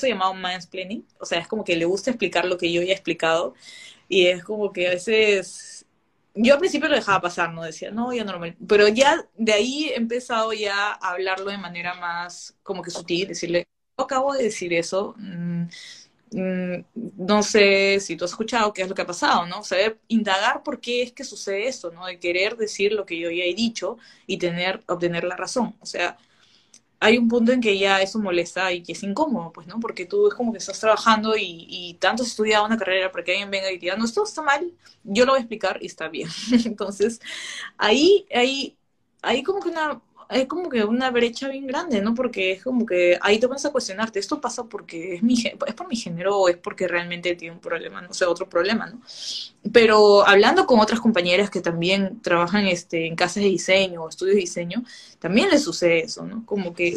llamado mansplaining, o sea, es como que le gusta explicar lo que yo ya he explicado, y es como que a veces... Yo al principio lo dejaba pasar, ¿no? Decía, no, ya normal. Pero ya de ahí he empezado ya a hablarlo de manera más como que sutil, decirle, yo acabo de decir eso, no sé si tú has escuchado qué es lo que ha pasado, ¿no? Saber indagar por qué es que sucede esto, ¿no? De querer decir lo que yo ya he dicho y obtener la razón. O sea, hay un punto en que ya eso molesta y que es incómodo, pues, ¿no? Porque tú es como que estás trabajando y tanto has estudiado una carrera para que alguien venga y diga, no, esto está mal, yo lo voy a explicar y está bien. Entonces, ahí como que hay como que una brecha bien grande, ¿no? Porque es como que ahí te vas a cuestionarte, esto pasa porque es por mi género o es porque realmente tiene un problema, no sé, otro problema, ¿no? Pero hablando con otras compañeras que también trabajan en casas de diseño o estudios de diseño, también les sucede eso, ¿no? Como que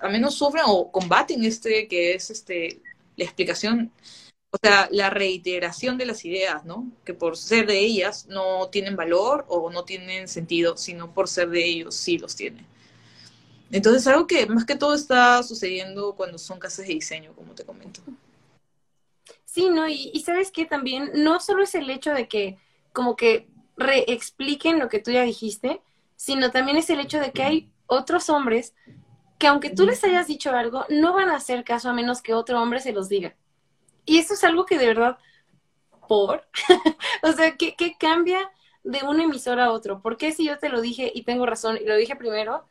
al menos sufren o combaten que es la explicación, o sea, la reiteración de las ideas, ¿no? Que por ser de ellas no tienen valor o no tienen sentido, sino por ser de ellos sí los tienen. Entonces, algo que más que todo está sucediendo cuando son casas de diseño, como te comento. Sí, ¿no? Y ¿sabes qué? También no solo es el hecho de que como que reexpliquen lo que tú ya dijiste, sino también es el hecho de que hay otros hombres que aunque tú les hayas dicho algo, no van a hacer caso a menos que otro hombre se los diga. Y eso es algo que de verdad, o sea, ¿qué cambia de una emisora a otro? ¿Por qué si yo te lo dije y tengo razón y lo dije primero,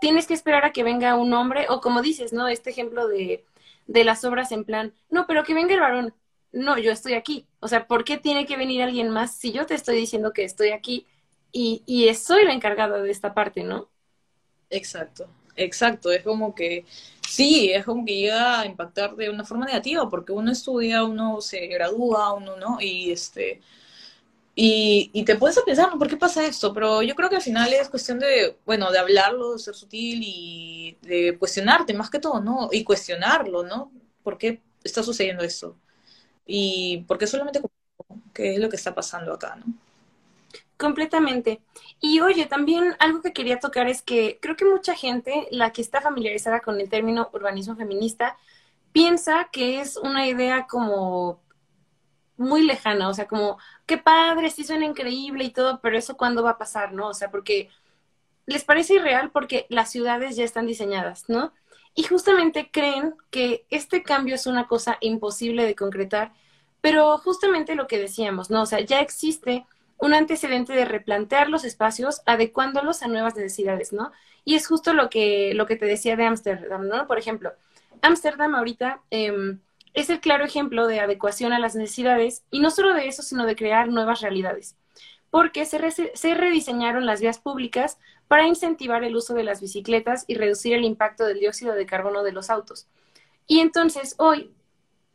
tienes que esperar a que venga un hombre? O como dices, ¿no? Este ejemplo de las obras en plan, no, pero que venga el varón. No, yo estoy aquí. O sea, ¿por qué tiene que venir alguien más si yo te estoy diciendo que estoy aquí y soy la encargada de esta parte, ¿no? Exacto. Exacto, es como que, sí, es como que llega a impactar de una forma negativa, porque uno estudia, uno se gradúa, uno, ¿no? Y te puedes pensar, ¿no? ¿Por qué pasa esto? Pero yo creo que al final es cuestión de, bueno, de hablarlo, de ser sutil y de cuestionarte más que todo, ¿no? Y cuestionarlo, ¿no? ¿Por qué está sucediendo esto? Y ¿por qué solamente qué es lo que está pasando acá, ¿no? Completamente. Y oye, también algo que quería tocar es que creo que mucha gente, la que está familiarizada con el término urbanismo feminista, piensa que es una idea como muy lejana, o sea, como, qué padre, sí suena increíble y todo, pero eso ¿cuándo va a pasar, no? O sea, porque les parece irreal porque las ciudades ya están diseñadas, ¿no? Y justamente creen que este cambio es una cosa imposible de concretar, pero justamente lo que decíamos, ¿no? O sea, ya existe un antecedente de replantear los espacios adecuándolos a nuevas necesidades, ¿no? Y es justo lo que te decía de Ámsterdam, ¿no? Por ejemplo, Ámsterdam ahorita es el claro ejemplo de adecuación a las necesidades, y no solo de eso, sino de crear nuevas realidades, porque se rediseñaron las vías públicas para incentivar el uso de las bicicletas y reducir el impacto del dióxido de carbono de los autos. Y entonces hoy,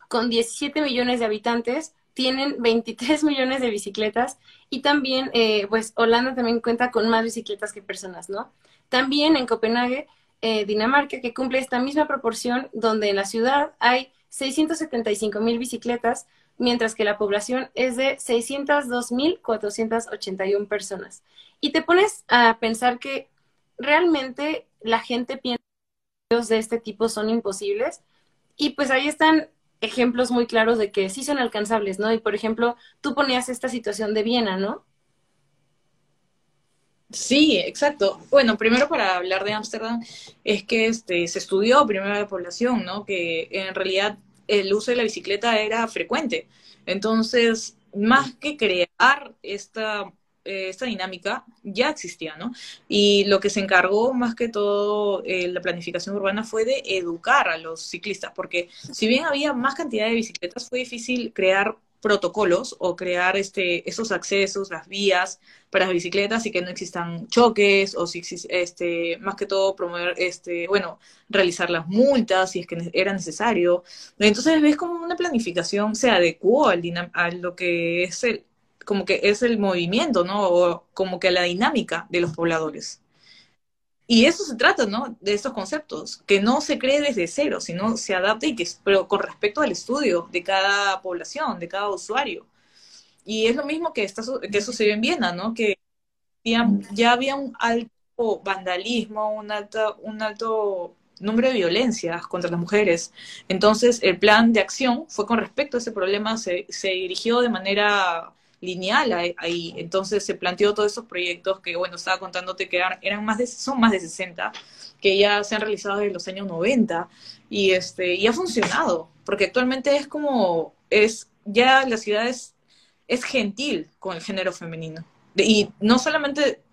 con 17 millones de habitantes, tienen 23 millones de bicicletas y también, pues, Holanda también cuenta con más bicicletas que personas, ¿no? También en Copenhague, Dinamarca, que cumple esta misma proporción, donde en la ciudad hay 675,000 bicicletas, mientras que la población es de 602,481 personas. Y te pones a pensar que realmente la gente piensa que los de este tipo son imposibles, y pues ahí están ejemplos muy claros de que sí son alcanzables, ¿no? Y por ejemplo, tú ponías esta situación de Viena, ¿no? Sí, exacto. Bueno, primero para hablar de Ámsterdam, es que se estudió primero la población, ¿no? Que en realidad el uso de la bicicleta era frecuente. Entonces, más que crear esta dinámica, ya existía, ¿no? Y lo que se encargó más que todo la planificación urbana fue de educar a los ciclistas, porque si bien había más cantidad de bicicletas, fue difícil crear protocolos o crear esos accesos, las vías para las bicicletas y que no existan choques o si más que todo promover bueno, realizar las multas si es que era necesario. Entonces ves como una planificación se adecuó a lo que es como que es el movimiento, ¿no? O como que a la dinámica de los pobladores. Y eso se trata, ¿no? De estos conceptos, que no se cree desde cero, sino se adapta y que pero con respecto al estudio de cada población, de cada usuario. Y es lo mismo que sucedió en Viena, ¿no? Que ya había un alto vandalismo, un alto número de violencias contra las mujeres. Entonces, el plan de acción fue con respecto a ese problema, se dirigió de manera lineal ahí, entonces se planteó todos esos proyectos que, bueno, estaba contándote que son más de 60, que ya se han realizado desde los años 90, y ha funcionado, porque actualmente es como, ya la ciudad es gentil con el género femenino, y no solamente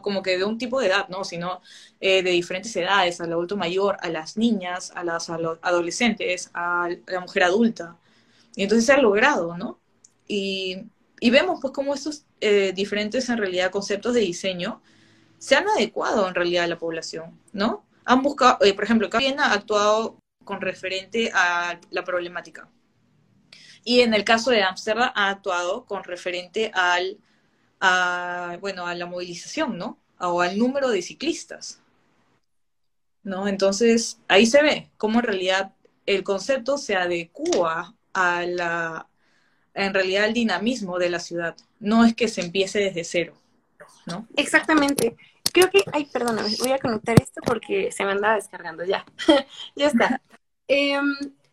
como que de un tipo de edad, ¿no? Sino de diferentes edades, al adulto mayor, a las niñas, a los adolescentes, a la mujer adulta, y entonces se ha logrado, ¿no? Y vemos pues cómo estos diferentes en realidad conceptos de diseño se han adecuado en realidad a la población, ¿no? Han buscado, por ejemplo, Viena ha actuado con referente a la problemática. Y en el caso de Ámsterdam ha actuado con referente bueno, a la movilización, ¿no? O al número de ciclistas, ¿no? Entonces, ahí se ve cómo en realidad el concepto se adecua a en realidad el dinamismo de la ciudad. No es que se empiece desde cero, ¿no? Exactamente. Creo que... Ay, perdóname, voy a conectar esto porque se me andaba descargando ya. Ya está.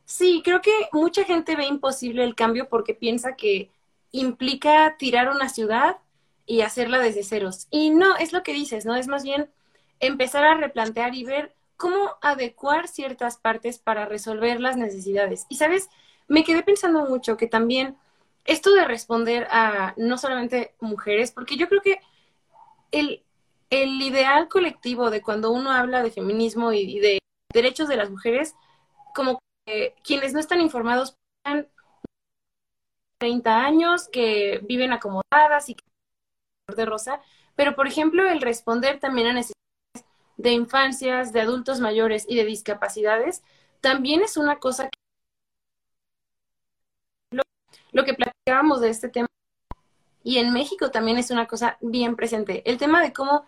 Sí, creo que mucha gente ve imposible el cambio porque piensa que implica tirar una ciudad y hacerla desde ceros. Y no, es lo que dices, ¿no? Es más bien empezar a replantear y ver cómo adecuar ciertas partes para resolver las necesidades. Y, ¿sabes? Me quedé pensando mucho que también esto de responder a no solamente mujeres, porque yo creo que el ideal colectivo de cuando uno habla de feminismo y de derechos de las mujeres, como que quienes no están informados están 30 años, que viven acomodadas y que de rosa, pero por ejemplo el responder también a necesidades de infancias, de adultos mayores y de discapacidades, también es una cosa que lo que platicábamos de este tema, y en México también es una cosa bien presente, el tema de cómo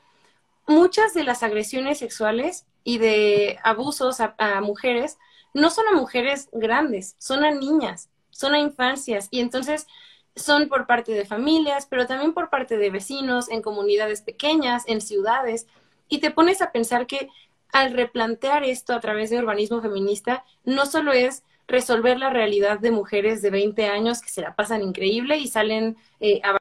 muchas de las agresiones sexuales y de abusos a mujeres, no son a mujeres grandes, son a niñas, son a infancias, y entonces son por parte de familias, pero también por parte de vecinos, en comunidades pequeñas, en ciudades, y te pones a pensar que al replantear esto a través de urbanismo feminista, no solo es resolver la realidad de mujeres de 20 años que se la pasan increíble y salen a...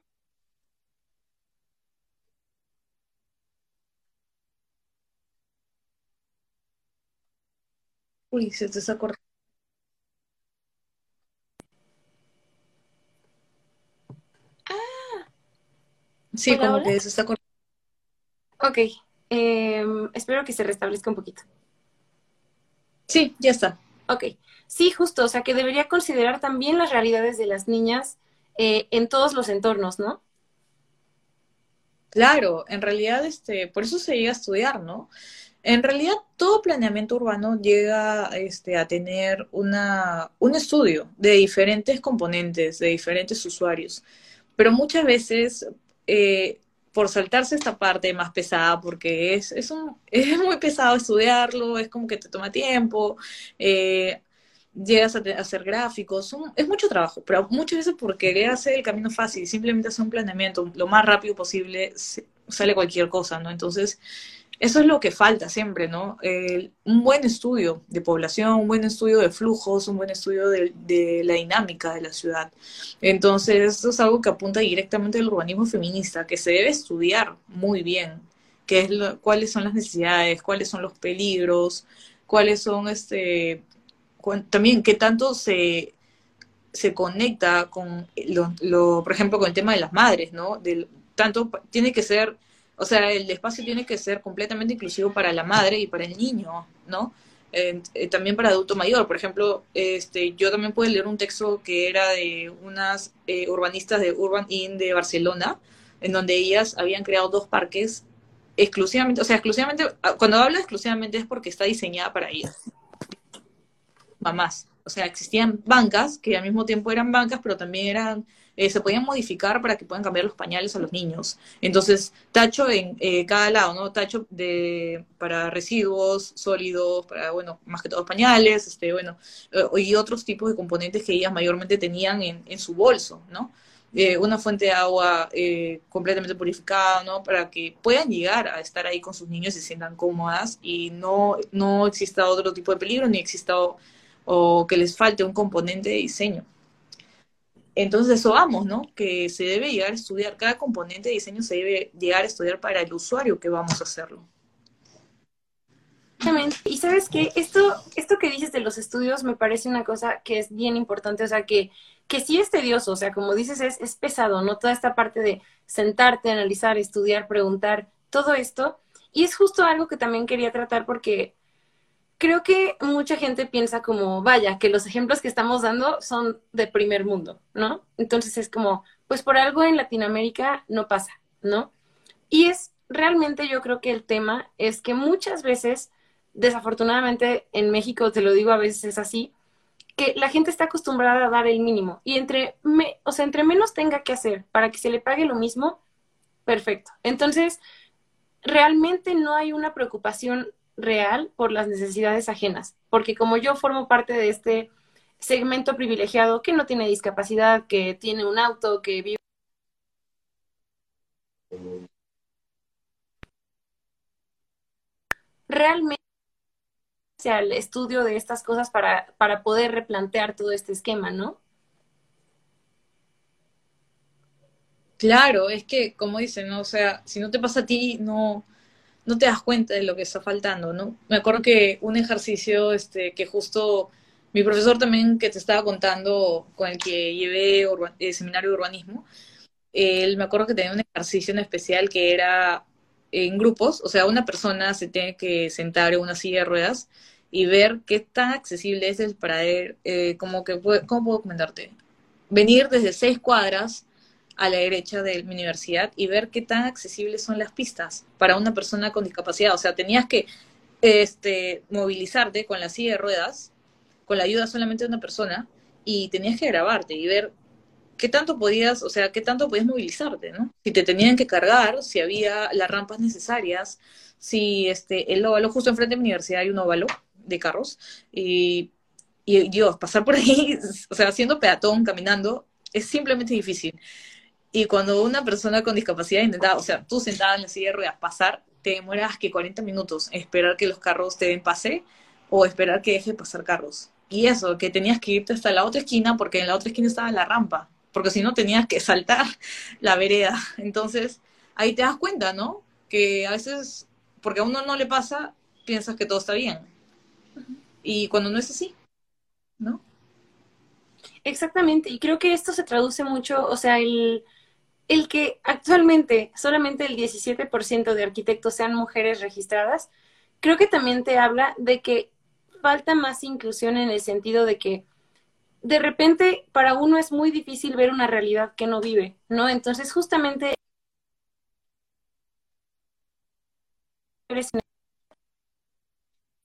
Uy, se te está cortando. Ah. Sí, hola, como hola. Que se está cortando. Ok, espero que se restablezca un poquito. Sí, ya está. Ok, sí, justo, o sea, que debería considerar también las realidades de las niñas en todos los entornos, ¿no? Claro, en realidad, por eso se llega a estudiar, ¿no? En realidad, todo planeamiento urbano llega a tener un estudio de diferentes componentes, de diferentes usuarios. Pero muchas veces, por saltarse esta parte más pesada, porque es muy pesado estudiarlo, es como que te toma tiempo, llegas a hacer gráficos, es mucho trabajo, pero muchas veces por querer hacer el camino fácil, simplemente hacer un planeamiento lo más rápido posible, sale cualquier cosa, ¿no? Entonces, eso es lo que falta siempre, ¿no? Un buen estudio de población, un buen estudio de flujos, un buen estudio de la dinámica de la ciudad. Entonces, esto es algo que apunta directamente al urbanismo feminista, que se debe estudiar muy bien, que es cuáles son las necesidades, cuáles son los peligros, cuáles son, también qué tanto se conecta con, por ejemplo, con el tema de las madres, ¿no? Tanto tiene que ser... O sea, el espacio tiene que ser completamente inclusivo para la madre y para el niño, ¿no? También para adulto mayor. Por ejemplo, yo también pude leer un texto que era de unas urbanistas de Urban Inn de Barcelona, en donde ellas habían creado dos parques exclusivamente, o sea, exclusivamente, cuando hablo exclusivamente es porque está diseñada para ellas. Mamás. O sea, existían bancas, que al mismo tiempo eran bancas, pero también eran... se podían modificar para que puedan cambiar los pañales a los niños. Entonces, tacho en cada lado, ¿no? Tacho para residuos sólidos, para, bueno, más que todo pañales, bueno, y otros tipos de componentes que ellas mayormente tenían en su bolso, ¿no? Una fuente de agua completamente purificada, ¿no? Para que puedan llegar a estar ahí con sus niños y se sientan cómodas y no exista otro tipo de peligro, ni exista o que les falte un componente de diseño. Entonces eso vamos, ¿no? Que se debe llegar a estudiar, cada componente de diseño se debe llegar a estudiar para el usuario que vamos a hacerlo. Y ¿sabes qué? Esto que dices de los estudios me parece una cosa que es bien importante, o sea, que sí es tedioso, o sea, como dices, es pesado, ¿no? Toda esta parte de sentarte, analizar, estudiar, preguntar, todo esto. Y es justo algo que también quería tratar porque... Creo que mucha gente piensa como, vaya, que los ejemplos que estamos dando son de primer mundo, ¿no? Entonces es como, pues por algo en Latinoamérica no pasa, ¿no? Y es realmente, yo creo que el tema es que muchas veces, desafortunadamente en México, te lo digo, a veces es así, que la gente está acostumbrada a dar el mínimo. Y entre menos tenga que hacer para que se le pague lo mismo, perfecto. Entonces, realmente no hay una preocupación real por las necesidades ajenas, porque como yo formo parte de este segmento privilegiado que no tiene discapacidad, que tiene un auto, que vive... Realmente sea el estudio de estas cosas para poder replantear todo este esquema, ¿no? Claro, es que, como dicen, ¿no? O sea, si no te pasa a ti, no te das cuenta de lo que está faltando, ¿no? Me acuerdo que un ejercicio que justo mi profesor también que te estaba contando, con el que llevé el seminario de urbanismo, él me acuerdo que tenía un ejercicio en especial que era en grupos, o sea, una persona se tiene que sentar en una silla de ruedas y ver qué tan accesible es el paradero, ¿cómo puedo comentarte? Venir desde 6 cuadras a la derecha de mi universidad y ver qué tan accesibles son las pistas para una persona con discapacidad. O sea, tenías que movilizarte con la silla de ruedas, con la ayuda solamente de una persona, y tenías que grabarte y ver qué tanto podías, o sea, qué tanto podías movilizarte, ¿no? Si te tenían que cargar, si había las rampas necesarias, si el óvalo, justo enfrente de mi universidad hay un óvalo de carros, y Dios, pasar por ahí, o sea, haciendo peatón, caminando, es simplemente difícil. Y cuando una persona con discapacidad intentaba, o sea, tú sentada en la silla de ruedas, pasar, te demoras que 40 minutos, esperar que los carros te den pase o esperar que deje pasar carros. Y eso, que tenías que irte hasta la otra esquina porque en la otra esquina estaba la rampa, porque si no tenías que saltar la vereda. Entonces, ahí te das cuenta, ¿no? Que a veces, porque a uno no le pasa, piensas que todo está bien. Y cuando no es así, ¿no? Exactamente, y creo que esto se traduce mucho, o sea, el que actualmente solamente el 17% de arquitectos sean mujeres registradas, creo que también te habla de que falta más inclusión en el sentido de que de repente para uno es muy difícil ver una realidad que no vive, ¿no? Entonces justamente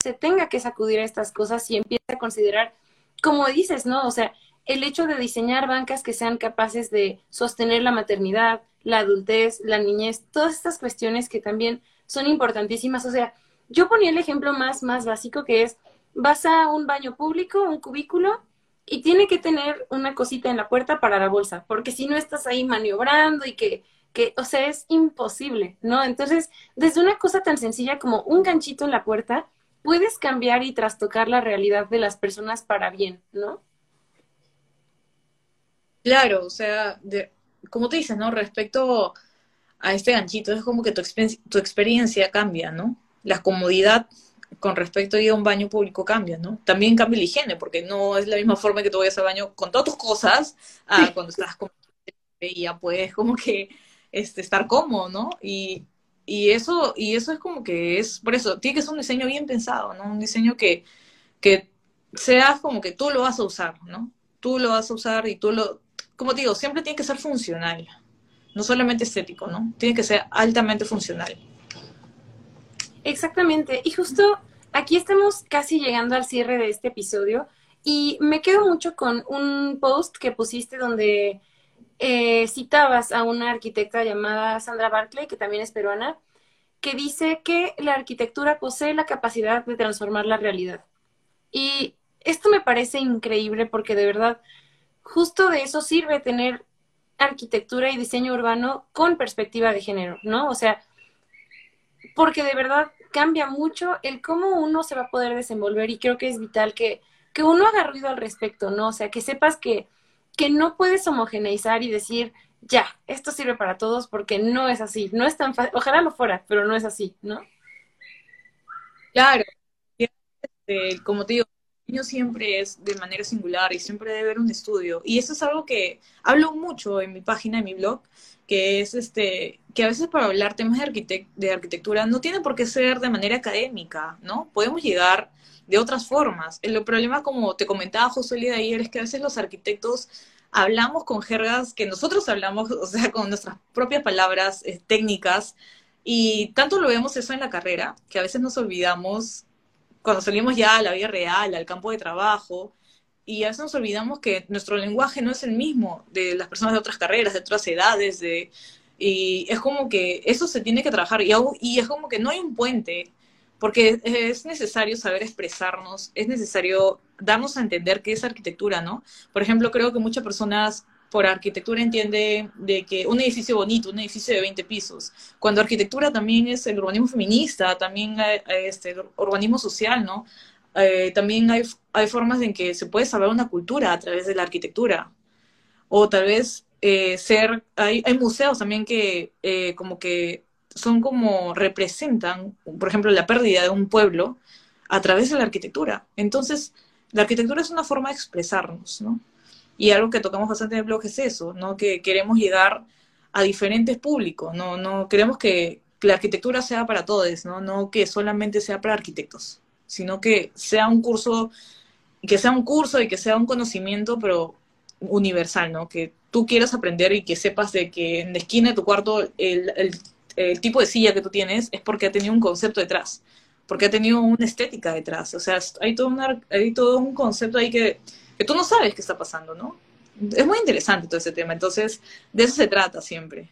se tenga que sacudir a estas cosas y empiece a considerar, como dices, ¿no? O sea, el hecho de diseñar bancas que sean capaces de sostener la maternidad, la adultez, la niñez, todas estas cuestiones que también son importantísimas. O sea, yo ponía el ejemplo más básico, que es, vas a un baño público, un cubículo, y tiene que tener una cosita en la puerta para la bolsa, porque si no estás ahí maniobrando y que o sea, es imposible, ¿no? Entonces, desde una cosa tan sencilla como un ganchito en la puerta, puedes cambiar y trastocar la realidad de las personas para bien, ¿no? Claro, o sea, como tú dices, ¿no? Respecto a este ganchito, es como que tu experiencia cambia, ¿no? La comodidad con respecto a ir a un baño público cambia, ¿no? También cambia la higiene, porque no es la misma forma que tú vayas al baño con todas tus cosas a cuando estás con y ya puedes como que estar cómodo, ¿no? Y eso es como que es, por eso, tiene que ser un diseño bien pensado, ¿no? Un diseño que seas como que tú lo vas a usar, ¿no? Tú lo vas a usar y tú lo, como te digo, siempre tiene que ser funcional, no solamente estético, ¿no? Tiene que ser altamente funcional. Exactamente, y justo aquí estamos casi llegando al cierre de este episodio y me quedo mucho con un post que pusiste donde citabas a una arquitecta llamada Sandra Barclay, que también es peruana, que dice que la arquitectura posee la capacidad de transformar la realidad. Y esto me parece increíble porque de verdad justo de eso sirve tener arquitectura y diseño urbano con perspectiva de género, ¿no? O sea, porque de verdad cambia mucho el cómo uno se va a poder desenvolver y creo que es vital que uno haga ruido al respecto, ¿no? O sea, que sepas que no puedes homogeneizar y decir, ya, esto sirve para todos porque no es así, no es tan fácil, ojalá lo fuera, pero no es así, ¿no? Claro, como te digo, el diseño siempre es de manera singular y siempre debe haber un estudio. Y eso es algo que hablo mucho en mi página, en mi blog, que es que a veces para hablar temas de arquitectura no tiene por qué ser de manera académica, ¿no? Podemos llegar de otras formas. El problema, como te comentaba José Lía ayer, es que a veces los arquitectos hablamos con jergas que nosotros hablamos, o sea, con nuestras propias palabras técnicas, y tanto lo vemos eso en la carrera, que a veces nos olvidamos cuando salimos ya a la vida real, al campo de trabajo, y a veces nos olvidamos que nuestro lenguaje no es el mismo de las personas de otras carreras, de otras edades, y es como que eso se tiene que trabajar, y es como que no hay un puente, porque es necesario saber expresarnos, es necesario darnos a entender qué es arquitectura, ¿no? Por ejemplo, creo que muchas personas por arquitectura entienden de que un edificio bonito, un edificio de 20 pisos, cuando arquitectura también es el urbanismo feminista, también el urbanismo social, ¿no? También hay formas en que se puede saber una cultura a través de la arquitectura. O tal vez hay museos también que como que son como representan, por ejemplo, la pérdida de un pueblo a través de la arquitectura. Entonces, la arquitectura es una forma de expresarnos, ¿no? Y algo que tocamos bastante en el blog es eso, ¿no? Que queremos llegar a diferentes públicos, ¿no? No queremos que la arquitectura sea para todos, ¿no? No que solamente sea para arquitectos, sino que sea un curso, y que sea un conocimiento, pero universal, ¿no? Que tú quieras aprender y que sepas de que en la esquina de tu cuarto el tipo de silla que tú tienes es porque ha tenido un concepto detrás, porque ha tenido una estética detrás. O sea, hay todo un concepto ahí que tú no sabes qué está pasando, ¿no? Es muy interesante todo ese tema. Entonces, de eso se trata siempre.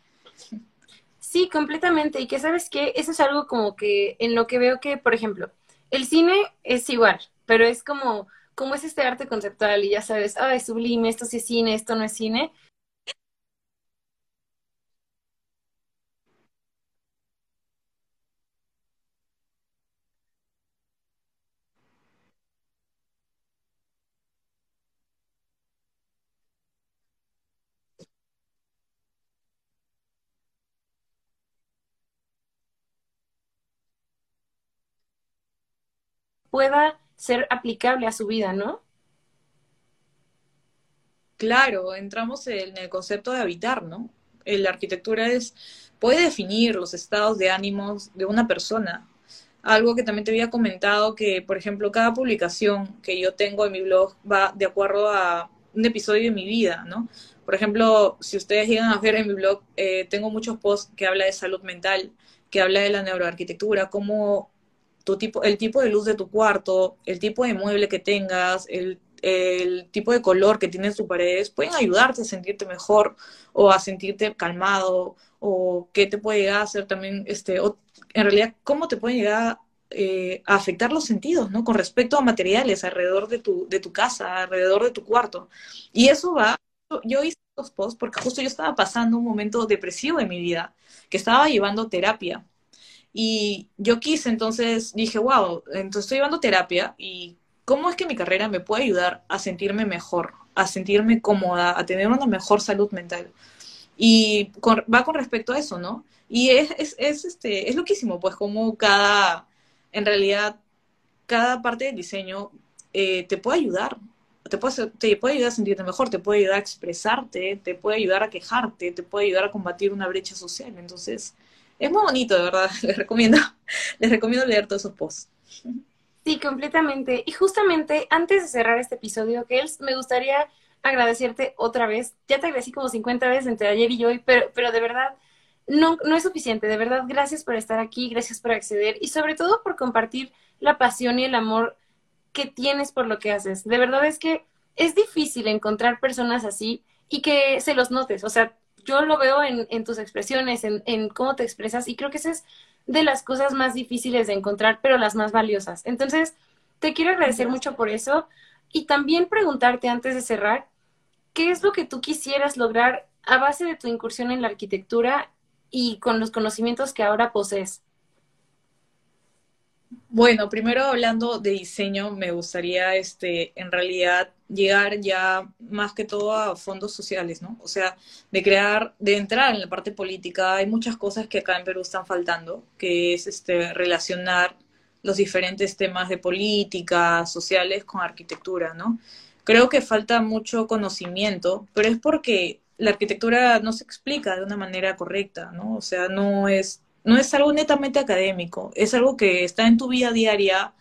Sí, completamente. Y que, ¿sabes qué? Eso es algo como que en lo que veo que, por ejemplo, el cine es igual, pero es como es este arte conceptual y ya sabes, ah, es sublime, esto sí es cine, esto no es cine. Pueda ser aplicable a su vida, ¿no? Claro, entramos en el concepto de habitar, ¿no? La arquitectura puede definir los estados de ánimos de una persona. Algo que también te había comentado que, por ejemplo, cada publicación que yo tengo en mi blog va de acuerdo a un episodio de mi vida, ¿no? Por ejemplo, si ustedes llegan a ver en mi blog, tengo muchos posts que habla de salud mental, que habla de la neuroarquitectura, cómo el tipo de luz de tu cuarto, el tipo de mueble que tengas, el tipo de color que tienen tus paredes, pueden ayudarte a sentirte mejor o a sentirte calmado, o qué te puede llegar a hacer también, o en realidad cómo te pueden llegar a afectar los sentidos, ¿no? Con respecto a materiales alrededor de tu casa, alrededor de tu cuarto. Y eso va, yo hice estos posts porque justo yo estaba pasando un momento depresivo en mi vida, que estaba llevando terapia. Y yo quise, entonces dije, wow, entonces estoy llevando terapia y ¿cómo es que mi carrera me puede ayudar a sentirme mejor, a sentirme cómoda, a tener una mejor salud mental? Y va con respecto a eso, ¿no? Y es loquísimo, pues, como cada parte del diseño te puede ayudar. Te puede ayudar a sentirte mejor, te puede ayudar a expresarte, te puede ayudar a quejarte, te puede ayudar a combatir una brecha social. Entonces, es muy bonito, de verdad. Les recomiendo leer todos esos posts. Sí, completamente. Y justamente antes de cerrar este episodio, Kels, me gustaría agradecerte otra vez. Ya te agradecí como 50 veces entre ayer y hoy, pero de verdad no es suficiente. De verdad, gracias por estar aquí, gracias por acceder y sobre todo por compartir la pasión y el amor que tienes por lo que haces. De verdad es que es difícil encontrar personas así y que se los notes. O sea, yo lo veo en tus expresiones, en cómo te expresas y creo que eso es de las cosas más difíciles de encontrar, pero las más valiosas. Entonces, te quiero agradecer mucho por eso y también preguntarte antes de cerrar, ¿qué es lo que tú quisieras lograr a base de tu incursión en la arquitectura y con los conocimientos que ahora posees? Bueno, primero hablando de diseño, me gustaría en realidad llegar ya más que todo a fondos sociales, ¿no? O sea, de entrar en la parte política. Hay muchas cosas que acá en Perú están faltando, que es relacionar los diferentes temas de política, sociales con arquitectura, ¿no? Creo que falta mucho conocimiento, pero es porque la arquitectura no se explica de una manera correcta, ¿no? O sea, no es algo netamente académico, es algo que está en tu vida diaria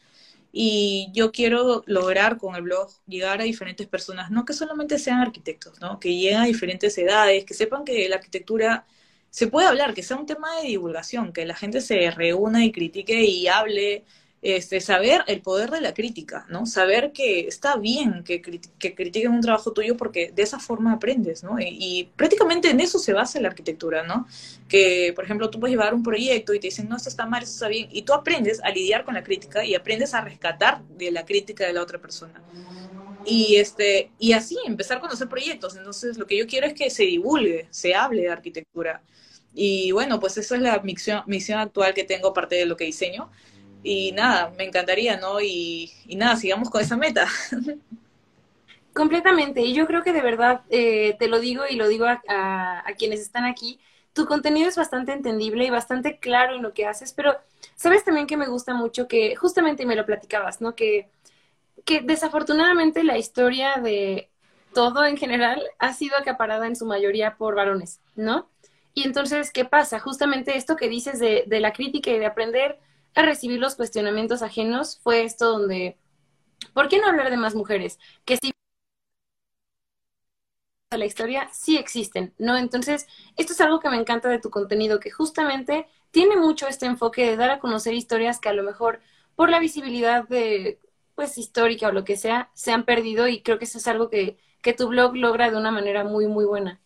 y yo quiero lograr con el blog llegar a diferentes personas, no que solamente sean arquitectos, ¿no? Que lleguen a diferentes edades, que sepan que la arquitectura se puede hablar, que sea un tema de divulgación, que la gente se reúna y critique y hable, saber el poder de la crítica, ¿no? Saber que está bien que critiquen un trabajo tuyo porque de esa forma aprendes, ¿no? Y prácticamente en eso se basa la arquitectura, ¿no? Que, por ejemplo, tú puedes llevar un proyecto y te dicen, no, esto está mal, esto está bien, y tú aprendes a lidiar con la crítica y aprendes a rescatar de la crítica de la otra persona. Y así empezar a conocer proyectos. Entonces, lo que yo quiero es que se divulgue, se hable de arquitectura. Y bueno, pues esa es la misión actual que tengo, aparte de lo que diseño. Y nada, me encantaría, ¿no? Y nada, sigamos con esa meta. Completamente. Y yo creo que de verdad, te lo digo y lo digo a quienes están aquí, tu contenido es bastante entendible y bastante claro en lo que haces, pero sabes también que me gusta mucho que, justamente me lo platicabas, ¿no? Que desafortunadamente la historia de todo en general ha sido acaparada en su mayoría por varones, ¿no? Y entonces, ¿qué pasa? Justamente esto que dices de la crítica y de aprender a recibir los cuestionamientos ajenos, fue esto donde, ¿por qué no hablar de más mujeres? Que sí, la historia sí existen, ¿no? Entonces, esto es algo que me encanta de tu contenido, que justamente tiene mucho este enfoque de dar a conocer historias que a lo mejor, por la visibilidad de, pues, histórica o lo que sea, se han perdido, y creo que eso es algo que tu blog logra de una manera muy, muy buena.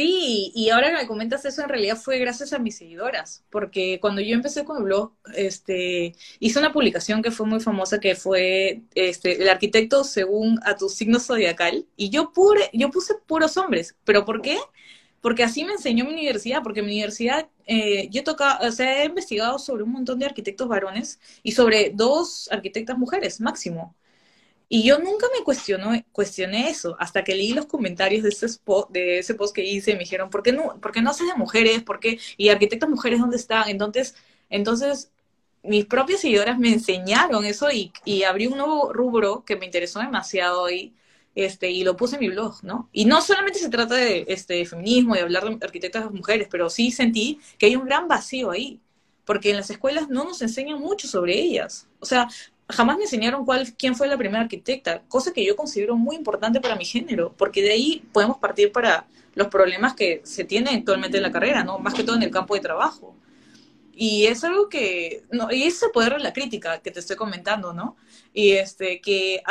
Sí, y ahora que me comentas eso, en realidad fue gracias a mis seguidoras, porque cuando yo empecé con el blog, hice una publicación que fue muy famosa, que fue el arquitecto según a tu signo zodiacal, y yo puse puros hombres. ¿Pero por qué? Porque así me enseñó mi universidad, porque en mi universidad he investigado sobre un montón de arquitectos varones y sobre 2 arquitectas mujeres máximo. Y yo nunca me cuestioné eso, hasta que leí los comentarios de ese post que hice, y me dijeron, ¿por qué no haces de mujeres? ¿Por qué? ¿Y arquitectas mujeres dónde están? Entonces mis propias seguidoras me enseñaron eso y abrí un nuevo rubro que me interesó demasiado y lo puse en mi blog, ¿no? Y no solamente se trata de feminismo y hablar de arquitectas mujeres, pero sí sentí que hay un gran vacío ahí, porque en las escuelas no nos enseñan mucho sobre ellas. O sea, jamás me enseñaron quién fue la primera arquitecta, cosa que yo considero muy importante para mi género, porque de ahí podemos partir para los problemas que se tienen actualmente en la carrera, ¿no? Más que todo en el campo de trabajo. Y es algo que, no, y ese poder de la crítica que te estoy comentando, ¿no? Y que,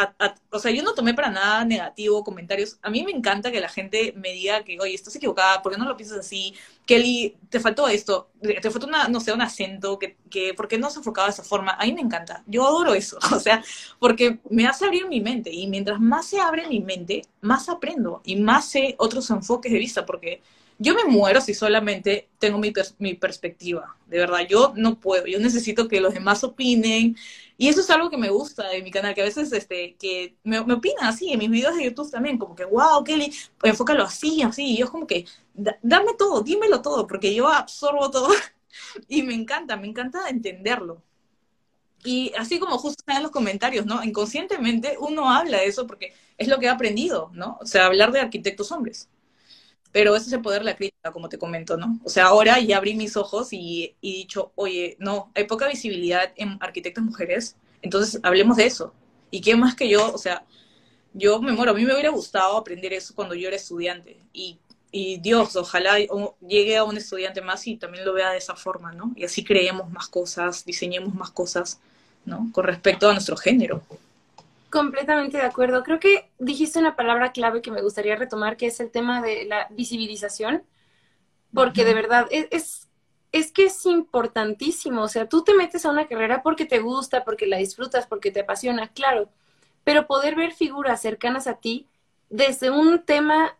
o sea, yo no tomé para nada negativo comentarios. A mí me encanta que la gente me diga que, oye, estás equivocada, ¿por qué no lo piensas así? Kelly, te faltó esto, te faltó una, no sé, un acento, que ¿por qué no se enfocaba de esa forma? A mí me encanta, yo adoro eso, o sea, porque me hace abrir mi mente. Y mientras más se abre mi mente, más aprendo y más sé otros enfoques de vista, porque... yo me muero si solamente tengo mi perspectiva. De verdad, yo no puedo. Yo necesito que los demás opinen. Y eso es algo que me gusta de mi canal, que a veces que me opina así, en mis videos de YouTube también, como que, wow, Kelly, enfócalo así, así. Y yo como que, dame todo, dímelo todo, porque yo absorbo todo. Y me encanta entenderlo. Y así como justo en los comentarios, ¿no? Inconscientemente uno habla de eso porque es lo que ha aprendido, ¿no? O sea, hablar de arquitectos hombres. Pero ese es el poder de la crítica, como te comento, ¿no? O sea, ahora ya abrí mis ojos y he dicho, oye, no, hay poca visibilidad en arquitectas mujeres, entonces hablemos de eso. Y qué más que yo, o sea, yo me muero. A mí me hubiera gustado aprender eso cuando yo era estudiante. Y Dios, ojalá llegue a un estudiante más y también lo vea de esa forma, ¿no? Y así creemos más cosas, diseñemos más cosas, ¿no? Con respecto a nuestro género. Completamente de acuerdo. Creo que dijiste una palabra clave que me gustaría retomar, que es el tema de la visibilización, porque de verdad es que es importantísimo. O sea, tú te metes a una carrera porque te gusta, porque la disfrutas, porque te apasiona, claro, pero poder ver figuras cercanas a ti desde un tema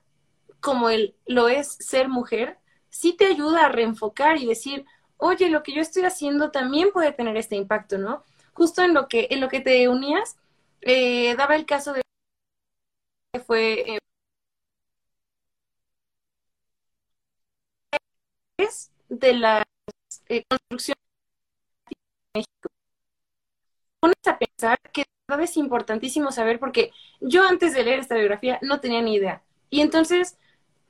como lo es ser mujer, sí te ayuda a reenfocar y decir, oye, lo que yo estoy haciendo también puede tener este impacto, ¿no? Justo en lo que te unías, daba el caso de que fue de la construcción de México. Pones a pensar que es importantísimo saber, porque yo antes de leer esta biografía no tenía ni idea. Y entonces,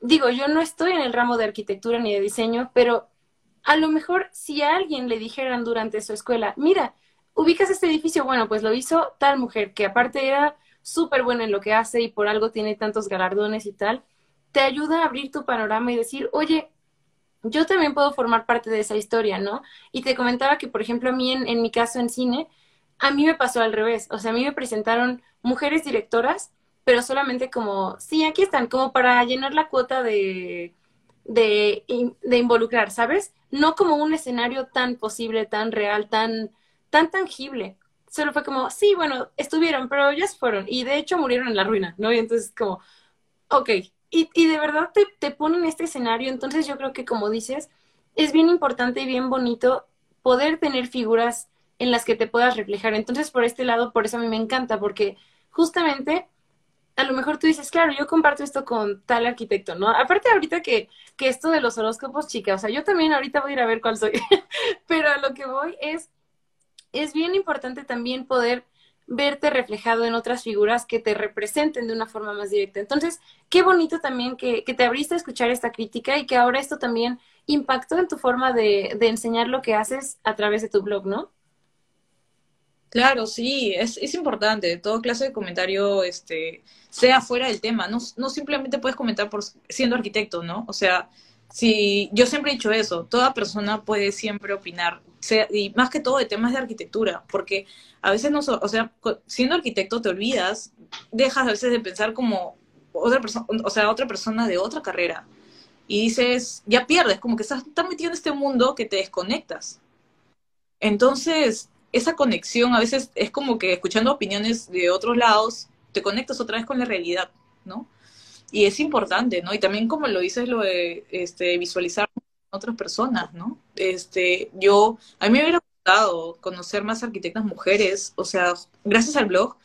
digo, yo no estoy en el ramo de arquitectura ni de diseño, pero a lo mejor si a alguien le dijeran durante su escuela, mira, ubicas este edificio, bueno, pues lo hizo tal mujer, que aparte era súper buena en lo que hace y por algo tiene tantos galardones y tal, te ayuda a abrir tu panorama y decir, oye, yo también puedo formar parte de esa historia, ¿no? Y te comentaba que, por ejemplo, a mí, en mi caso en cine, a mí me pasó al revés. O sea, a mí me presentaron mujeres directoras, pero solamente como, sí, aquí están, como para llenar la cuota de involucrar, ¿sabes? No como un escenario tan posible, tan real, tan tangible. Solo fue como, sí, bueno, estuvieron, pero ya se fueron. Y de hecho murieron en la ruina, ¿no? Y entonces como, ok. Y de verdad te ponen este escenario. Entonces yo creo que, como dices, es bien importante y bien bonito poder tener figuras en las que te puedas reflejar. Entonces, por este lado, por eso a mí me encanta, porque justamente a lo mejor tú dices, claro, yo comparto esto con tal arquitecto, ¿no? Aparte ahorita que esto de los horóscopos, chica, o sea, yo también ahorita voy a ir a ver cuál soy. Pero a lo que voy es bien importante también poder verte reflejado en otras figuras que te representen de una forma más directa. Entonces, qué bonito también que te abriste a escuchar esta crítica y que ahora esto también impactó en tu forma de enseñar lo que haces a través de tu blog, ¿no? Claro, sí, es importante. Todo clase de comentario, sea fuera del tema. No simplemente puedes comentar por siendo arquitecto, ¿no? O sea, sí, yo siempre he dicho eso, toda persona puede siempre opinar, y más que todo de temas de arquitectura, porque a veces, o sea, siendo arquitecto te olvidas, dejas a veces de pensar como otra persona, o sea, otra persona de otra carrera, y dices, ya pierdes, como que estás tan metido en este mundo que te desconectas. Entonces, esa conexión a veces es como que escuchando opiniones de otros lados, te conectas otra vez con la realidad, ¿no? Y es importante, ¿no? Y también, como lo dices, lo de visualizar a otras personas, ¿no? A mí me hubiera gustado conocer más arquitectas mujeres. O sea, gracias al blog,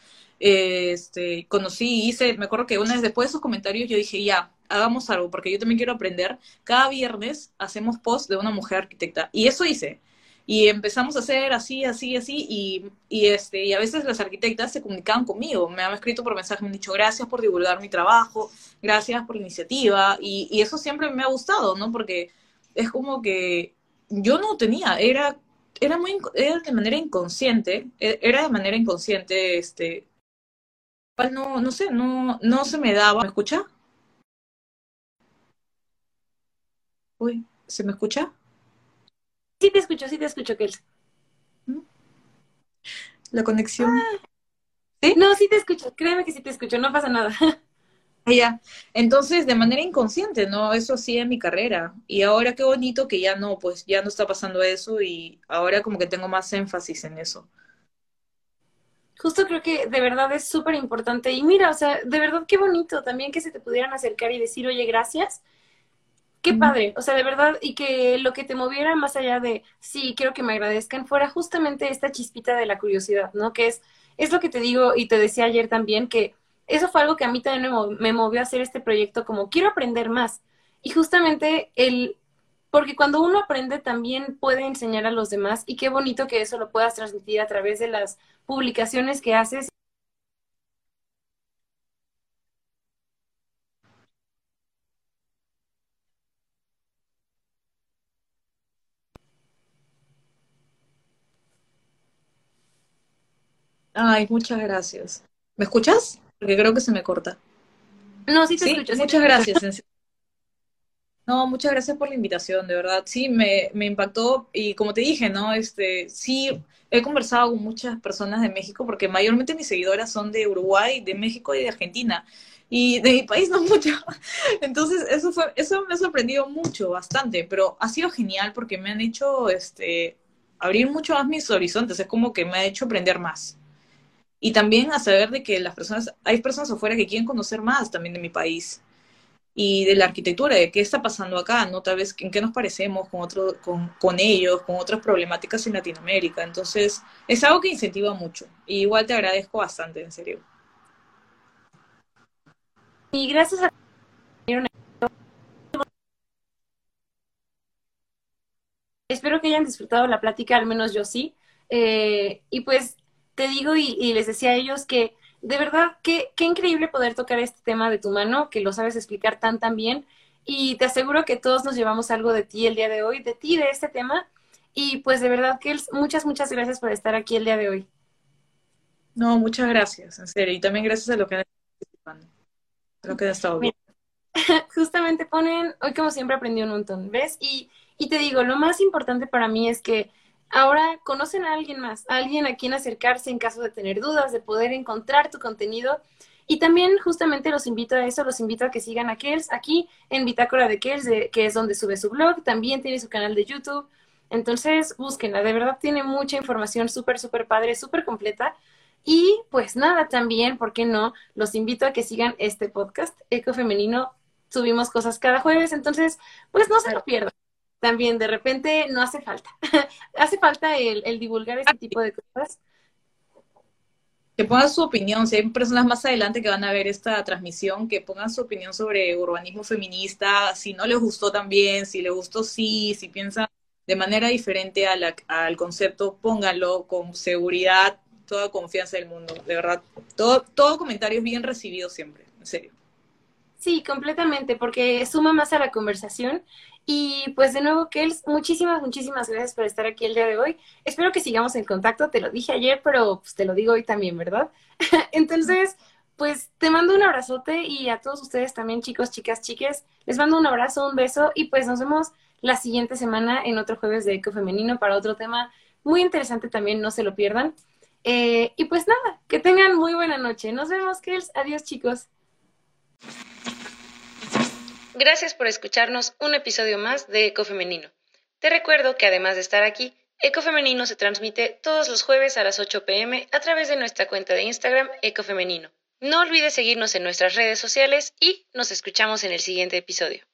conocí, me acuerdo que una vez después de esos comentarios yo dije, ya, hagamos algo, porque yo también quiero aprender. Cada viernes hacemos post de una mujer arquitecta, y eso hice. Y empezamos a hacer así, así, así, y a veces las arquitectas se comunicaban conmigo, me han escrito por mensaje, me han dicho, gracias por divulgar mi trabajo, gracias por la iniciativa, y eso siempre me ha gustado, ¿no? Porque es como que yo no tenía, era de manera inconsciente, no sé, no se me daba. ¿Me escucha? Uy, ¿se me escucha? Sí te escucho, Kels. La conexión. ¿Sí? No, sí te escucho, créeme que sí te escucho, no pasa nada. Ya, entonces de manera inconsciente, ¿no? Eso hacía mi carrera. Y ahora qué bonito que ya no, pues ya no está pasando eso y ahora como que tengo más énfasis en eso. Justo creo que de verdad es súper importante. Y mira, o sea, de verdad qué bonito también que se te pudieran acercar y decir, oye, gracias. Qué padre, o sea, de verdad, y que lo que te moviera más allá de, sí, quiero que me agradezcan, fuera justamente esta chispita de la curiosidad, ¿no? Que es lo que te digo y te decía ayer también, que eso fue algo que a mí también me movió a hacer este proyecto, como quiero aprender más. Y justamente porque cuando uno aprende también puede enseñar a los demás, y qué bonito que eso lo puedas transmitir a través de las publicaciones que haces. Ay, muchas gracias. ¿Me escuchas? Porque creo que se me corta. No, sí te escucho. Sí, muchas gracias. No, muchas gracias por la invitación, de verdad. Sí, me impactó y como te dije, ¿no? Sí, he conversado con muchas personas de México porque mayormente mis seguidoras son de Uruguay, de México y de Argentina. Y de mi país no mucho. Entonces, eso me ha sorprendido mucho, bastante. Pero ha sido genial porque me han hecho abrir mucho más mis horizontes. Es como que me ha hecho aprender más. Y también a saber de que hay personas afuera que quieren conocer más también de mi país y de la arquitectura, de qué está pasando acá, ¿no? Tal vez en qué nos parecemos con ellos, con otras problemáticas en Latinoamérica. Entonces, es algo que incentiva mucho. Y igual te agradezco bastante, en serio. Y gracias a... Espero que hayan disfrutado la plática, al menos yo sí. Y pues... Te digo y les decía a ellos que, de verdad, qué increíble poder tocar este tema de tu mano, que lo sabes explicar tan bien. Y te aseguro que todos nos llevamos algo de ti el día de hoy, de ti, de este tema. Y pues de verdad, Kels, muchas gracias por estar aquí el día de hoy. No, muchas gracias, en serio. Y también gracias a los que han estado participando. Creo que ha estado bien. Mira, justamente ponen, hoy como siempre aprendí un montón, ¿ves? Y te digo, lo más importante para mí es que ahora conocen a alguien más, a alguien a quien acercarse en caso de tener dudas, de poder encontrar tu contenido. Y también justamente los invito a eso, los invito a que sigan a Kels aquí en Bitácora de Kels, que es donde sube su blog, también tiene su canal de YouTube. Entonces, búsquenla, de verdad tiene mucha información súper padre, súper completa. Y pues nada, también, ¿por qué no? Los invito a que sigan este podcast, Eco Femenino, subimos cosas cada jueves, entonces, pues no se lo pierdan. También, de repente, no hace falta. Hace falta el divulgar este tipo de cosas. Que pongan su opinión. Si hay personas más adelante que van a ver esta transmisión, que pongan su opinión sobre urbanismo feminista, si no les gustó también, si les gustó sí, si piensan de manera diferente al concepto, pónganlo con seguridad, toda confianza del mundo. De verdad, todo comentario es bien recibido siempre, en serio. Sí, completamente, porque suma más a la conversación. Y pues de nuevo, Kels, muchísimas gracias por estar aquí el día de hoy. Espero que sigamos en contacto, te lo dije ayer, pero pues te lo digo hoy también, ¿verdad? Entonces, pues te mando un abrazote y a todos ustedes también, chicos, chicas, chiques, les mando un abrazo, un beso y pues nos vemos la siguiente semana en otro jueves de Eco Femenino para otro tema muy interesante también, no se lo pierdan. Y pues nada, que tengan muy buena noche. Nos vemos, Kels. Adiós, chicos. Gracias por escucharnos un episodio más de Eco Femenino. Te recuerdo que además de estar aquí, Eco Femenino se transmite todos los jueves a las 8 p.m. a través de nuestra cuenta de Instagram Eco Femenino. No olvides seguirnos en nuestras redes sociales y nos escuchamos en el siguiente episodio.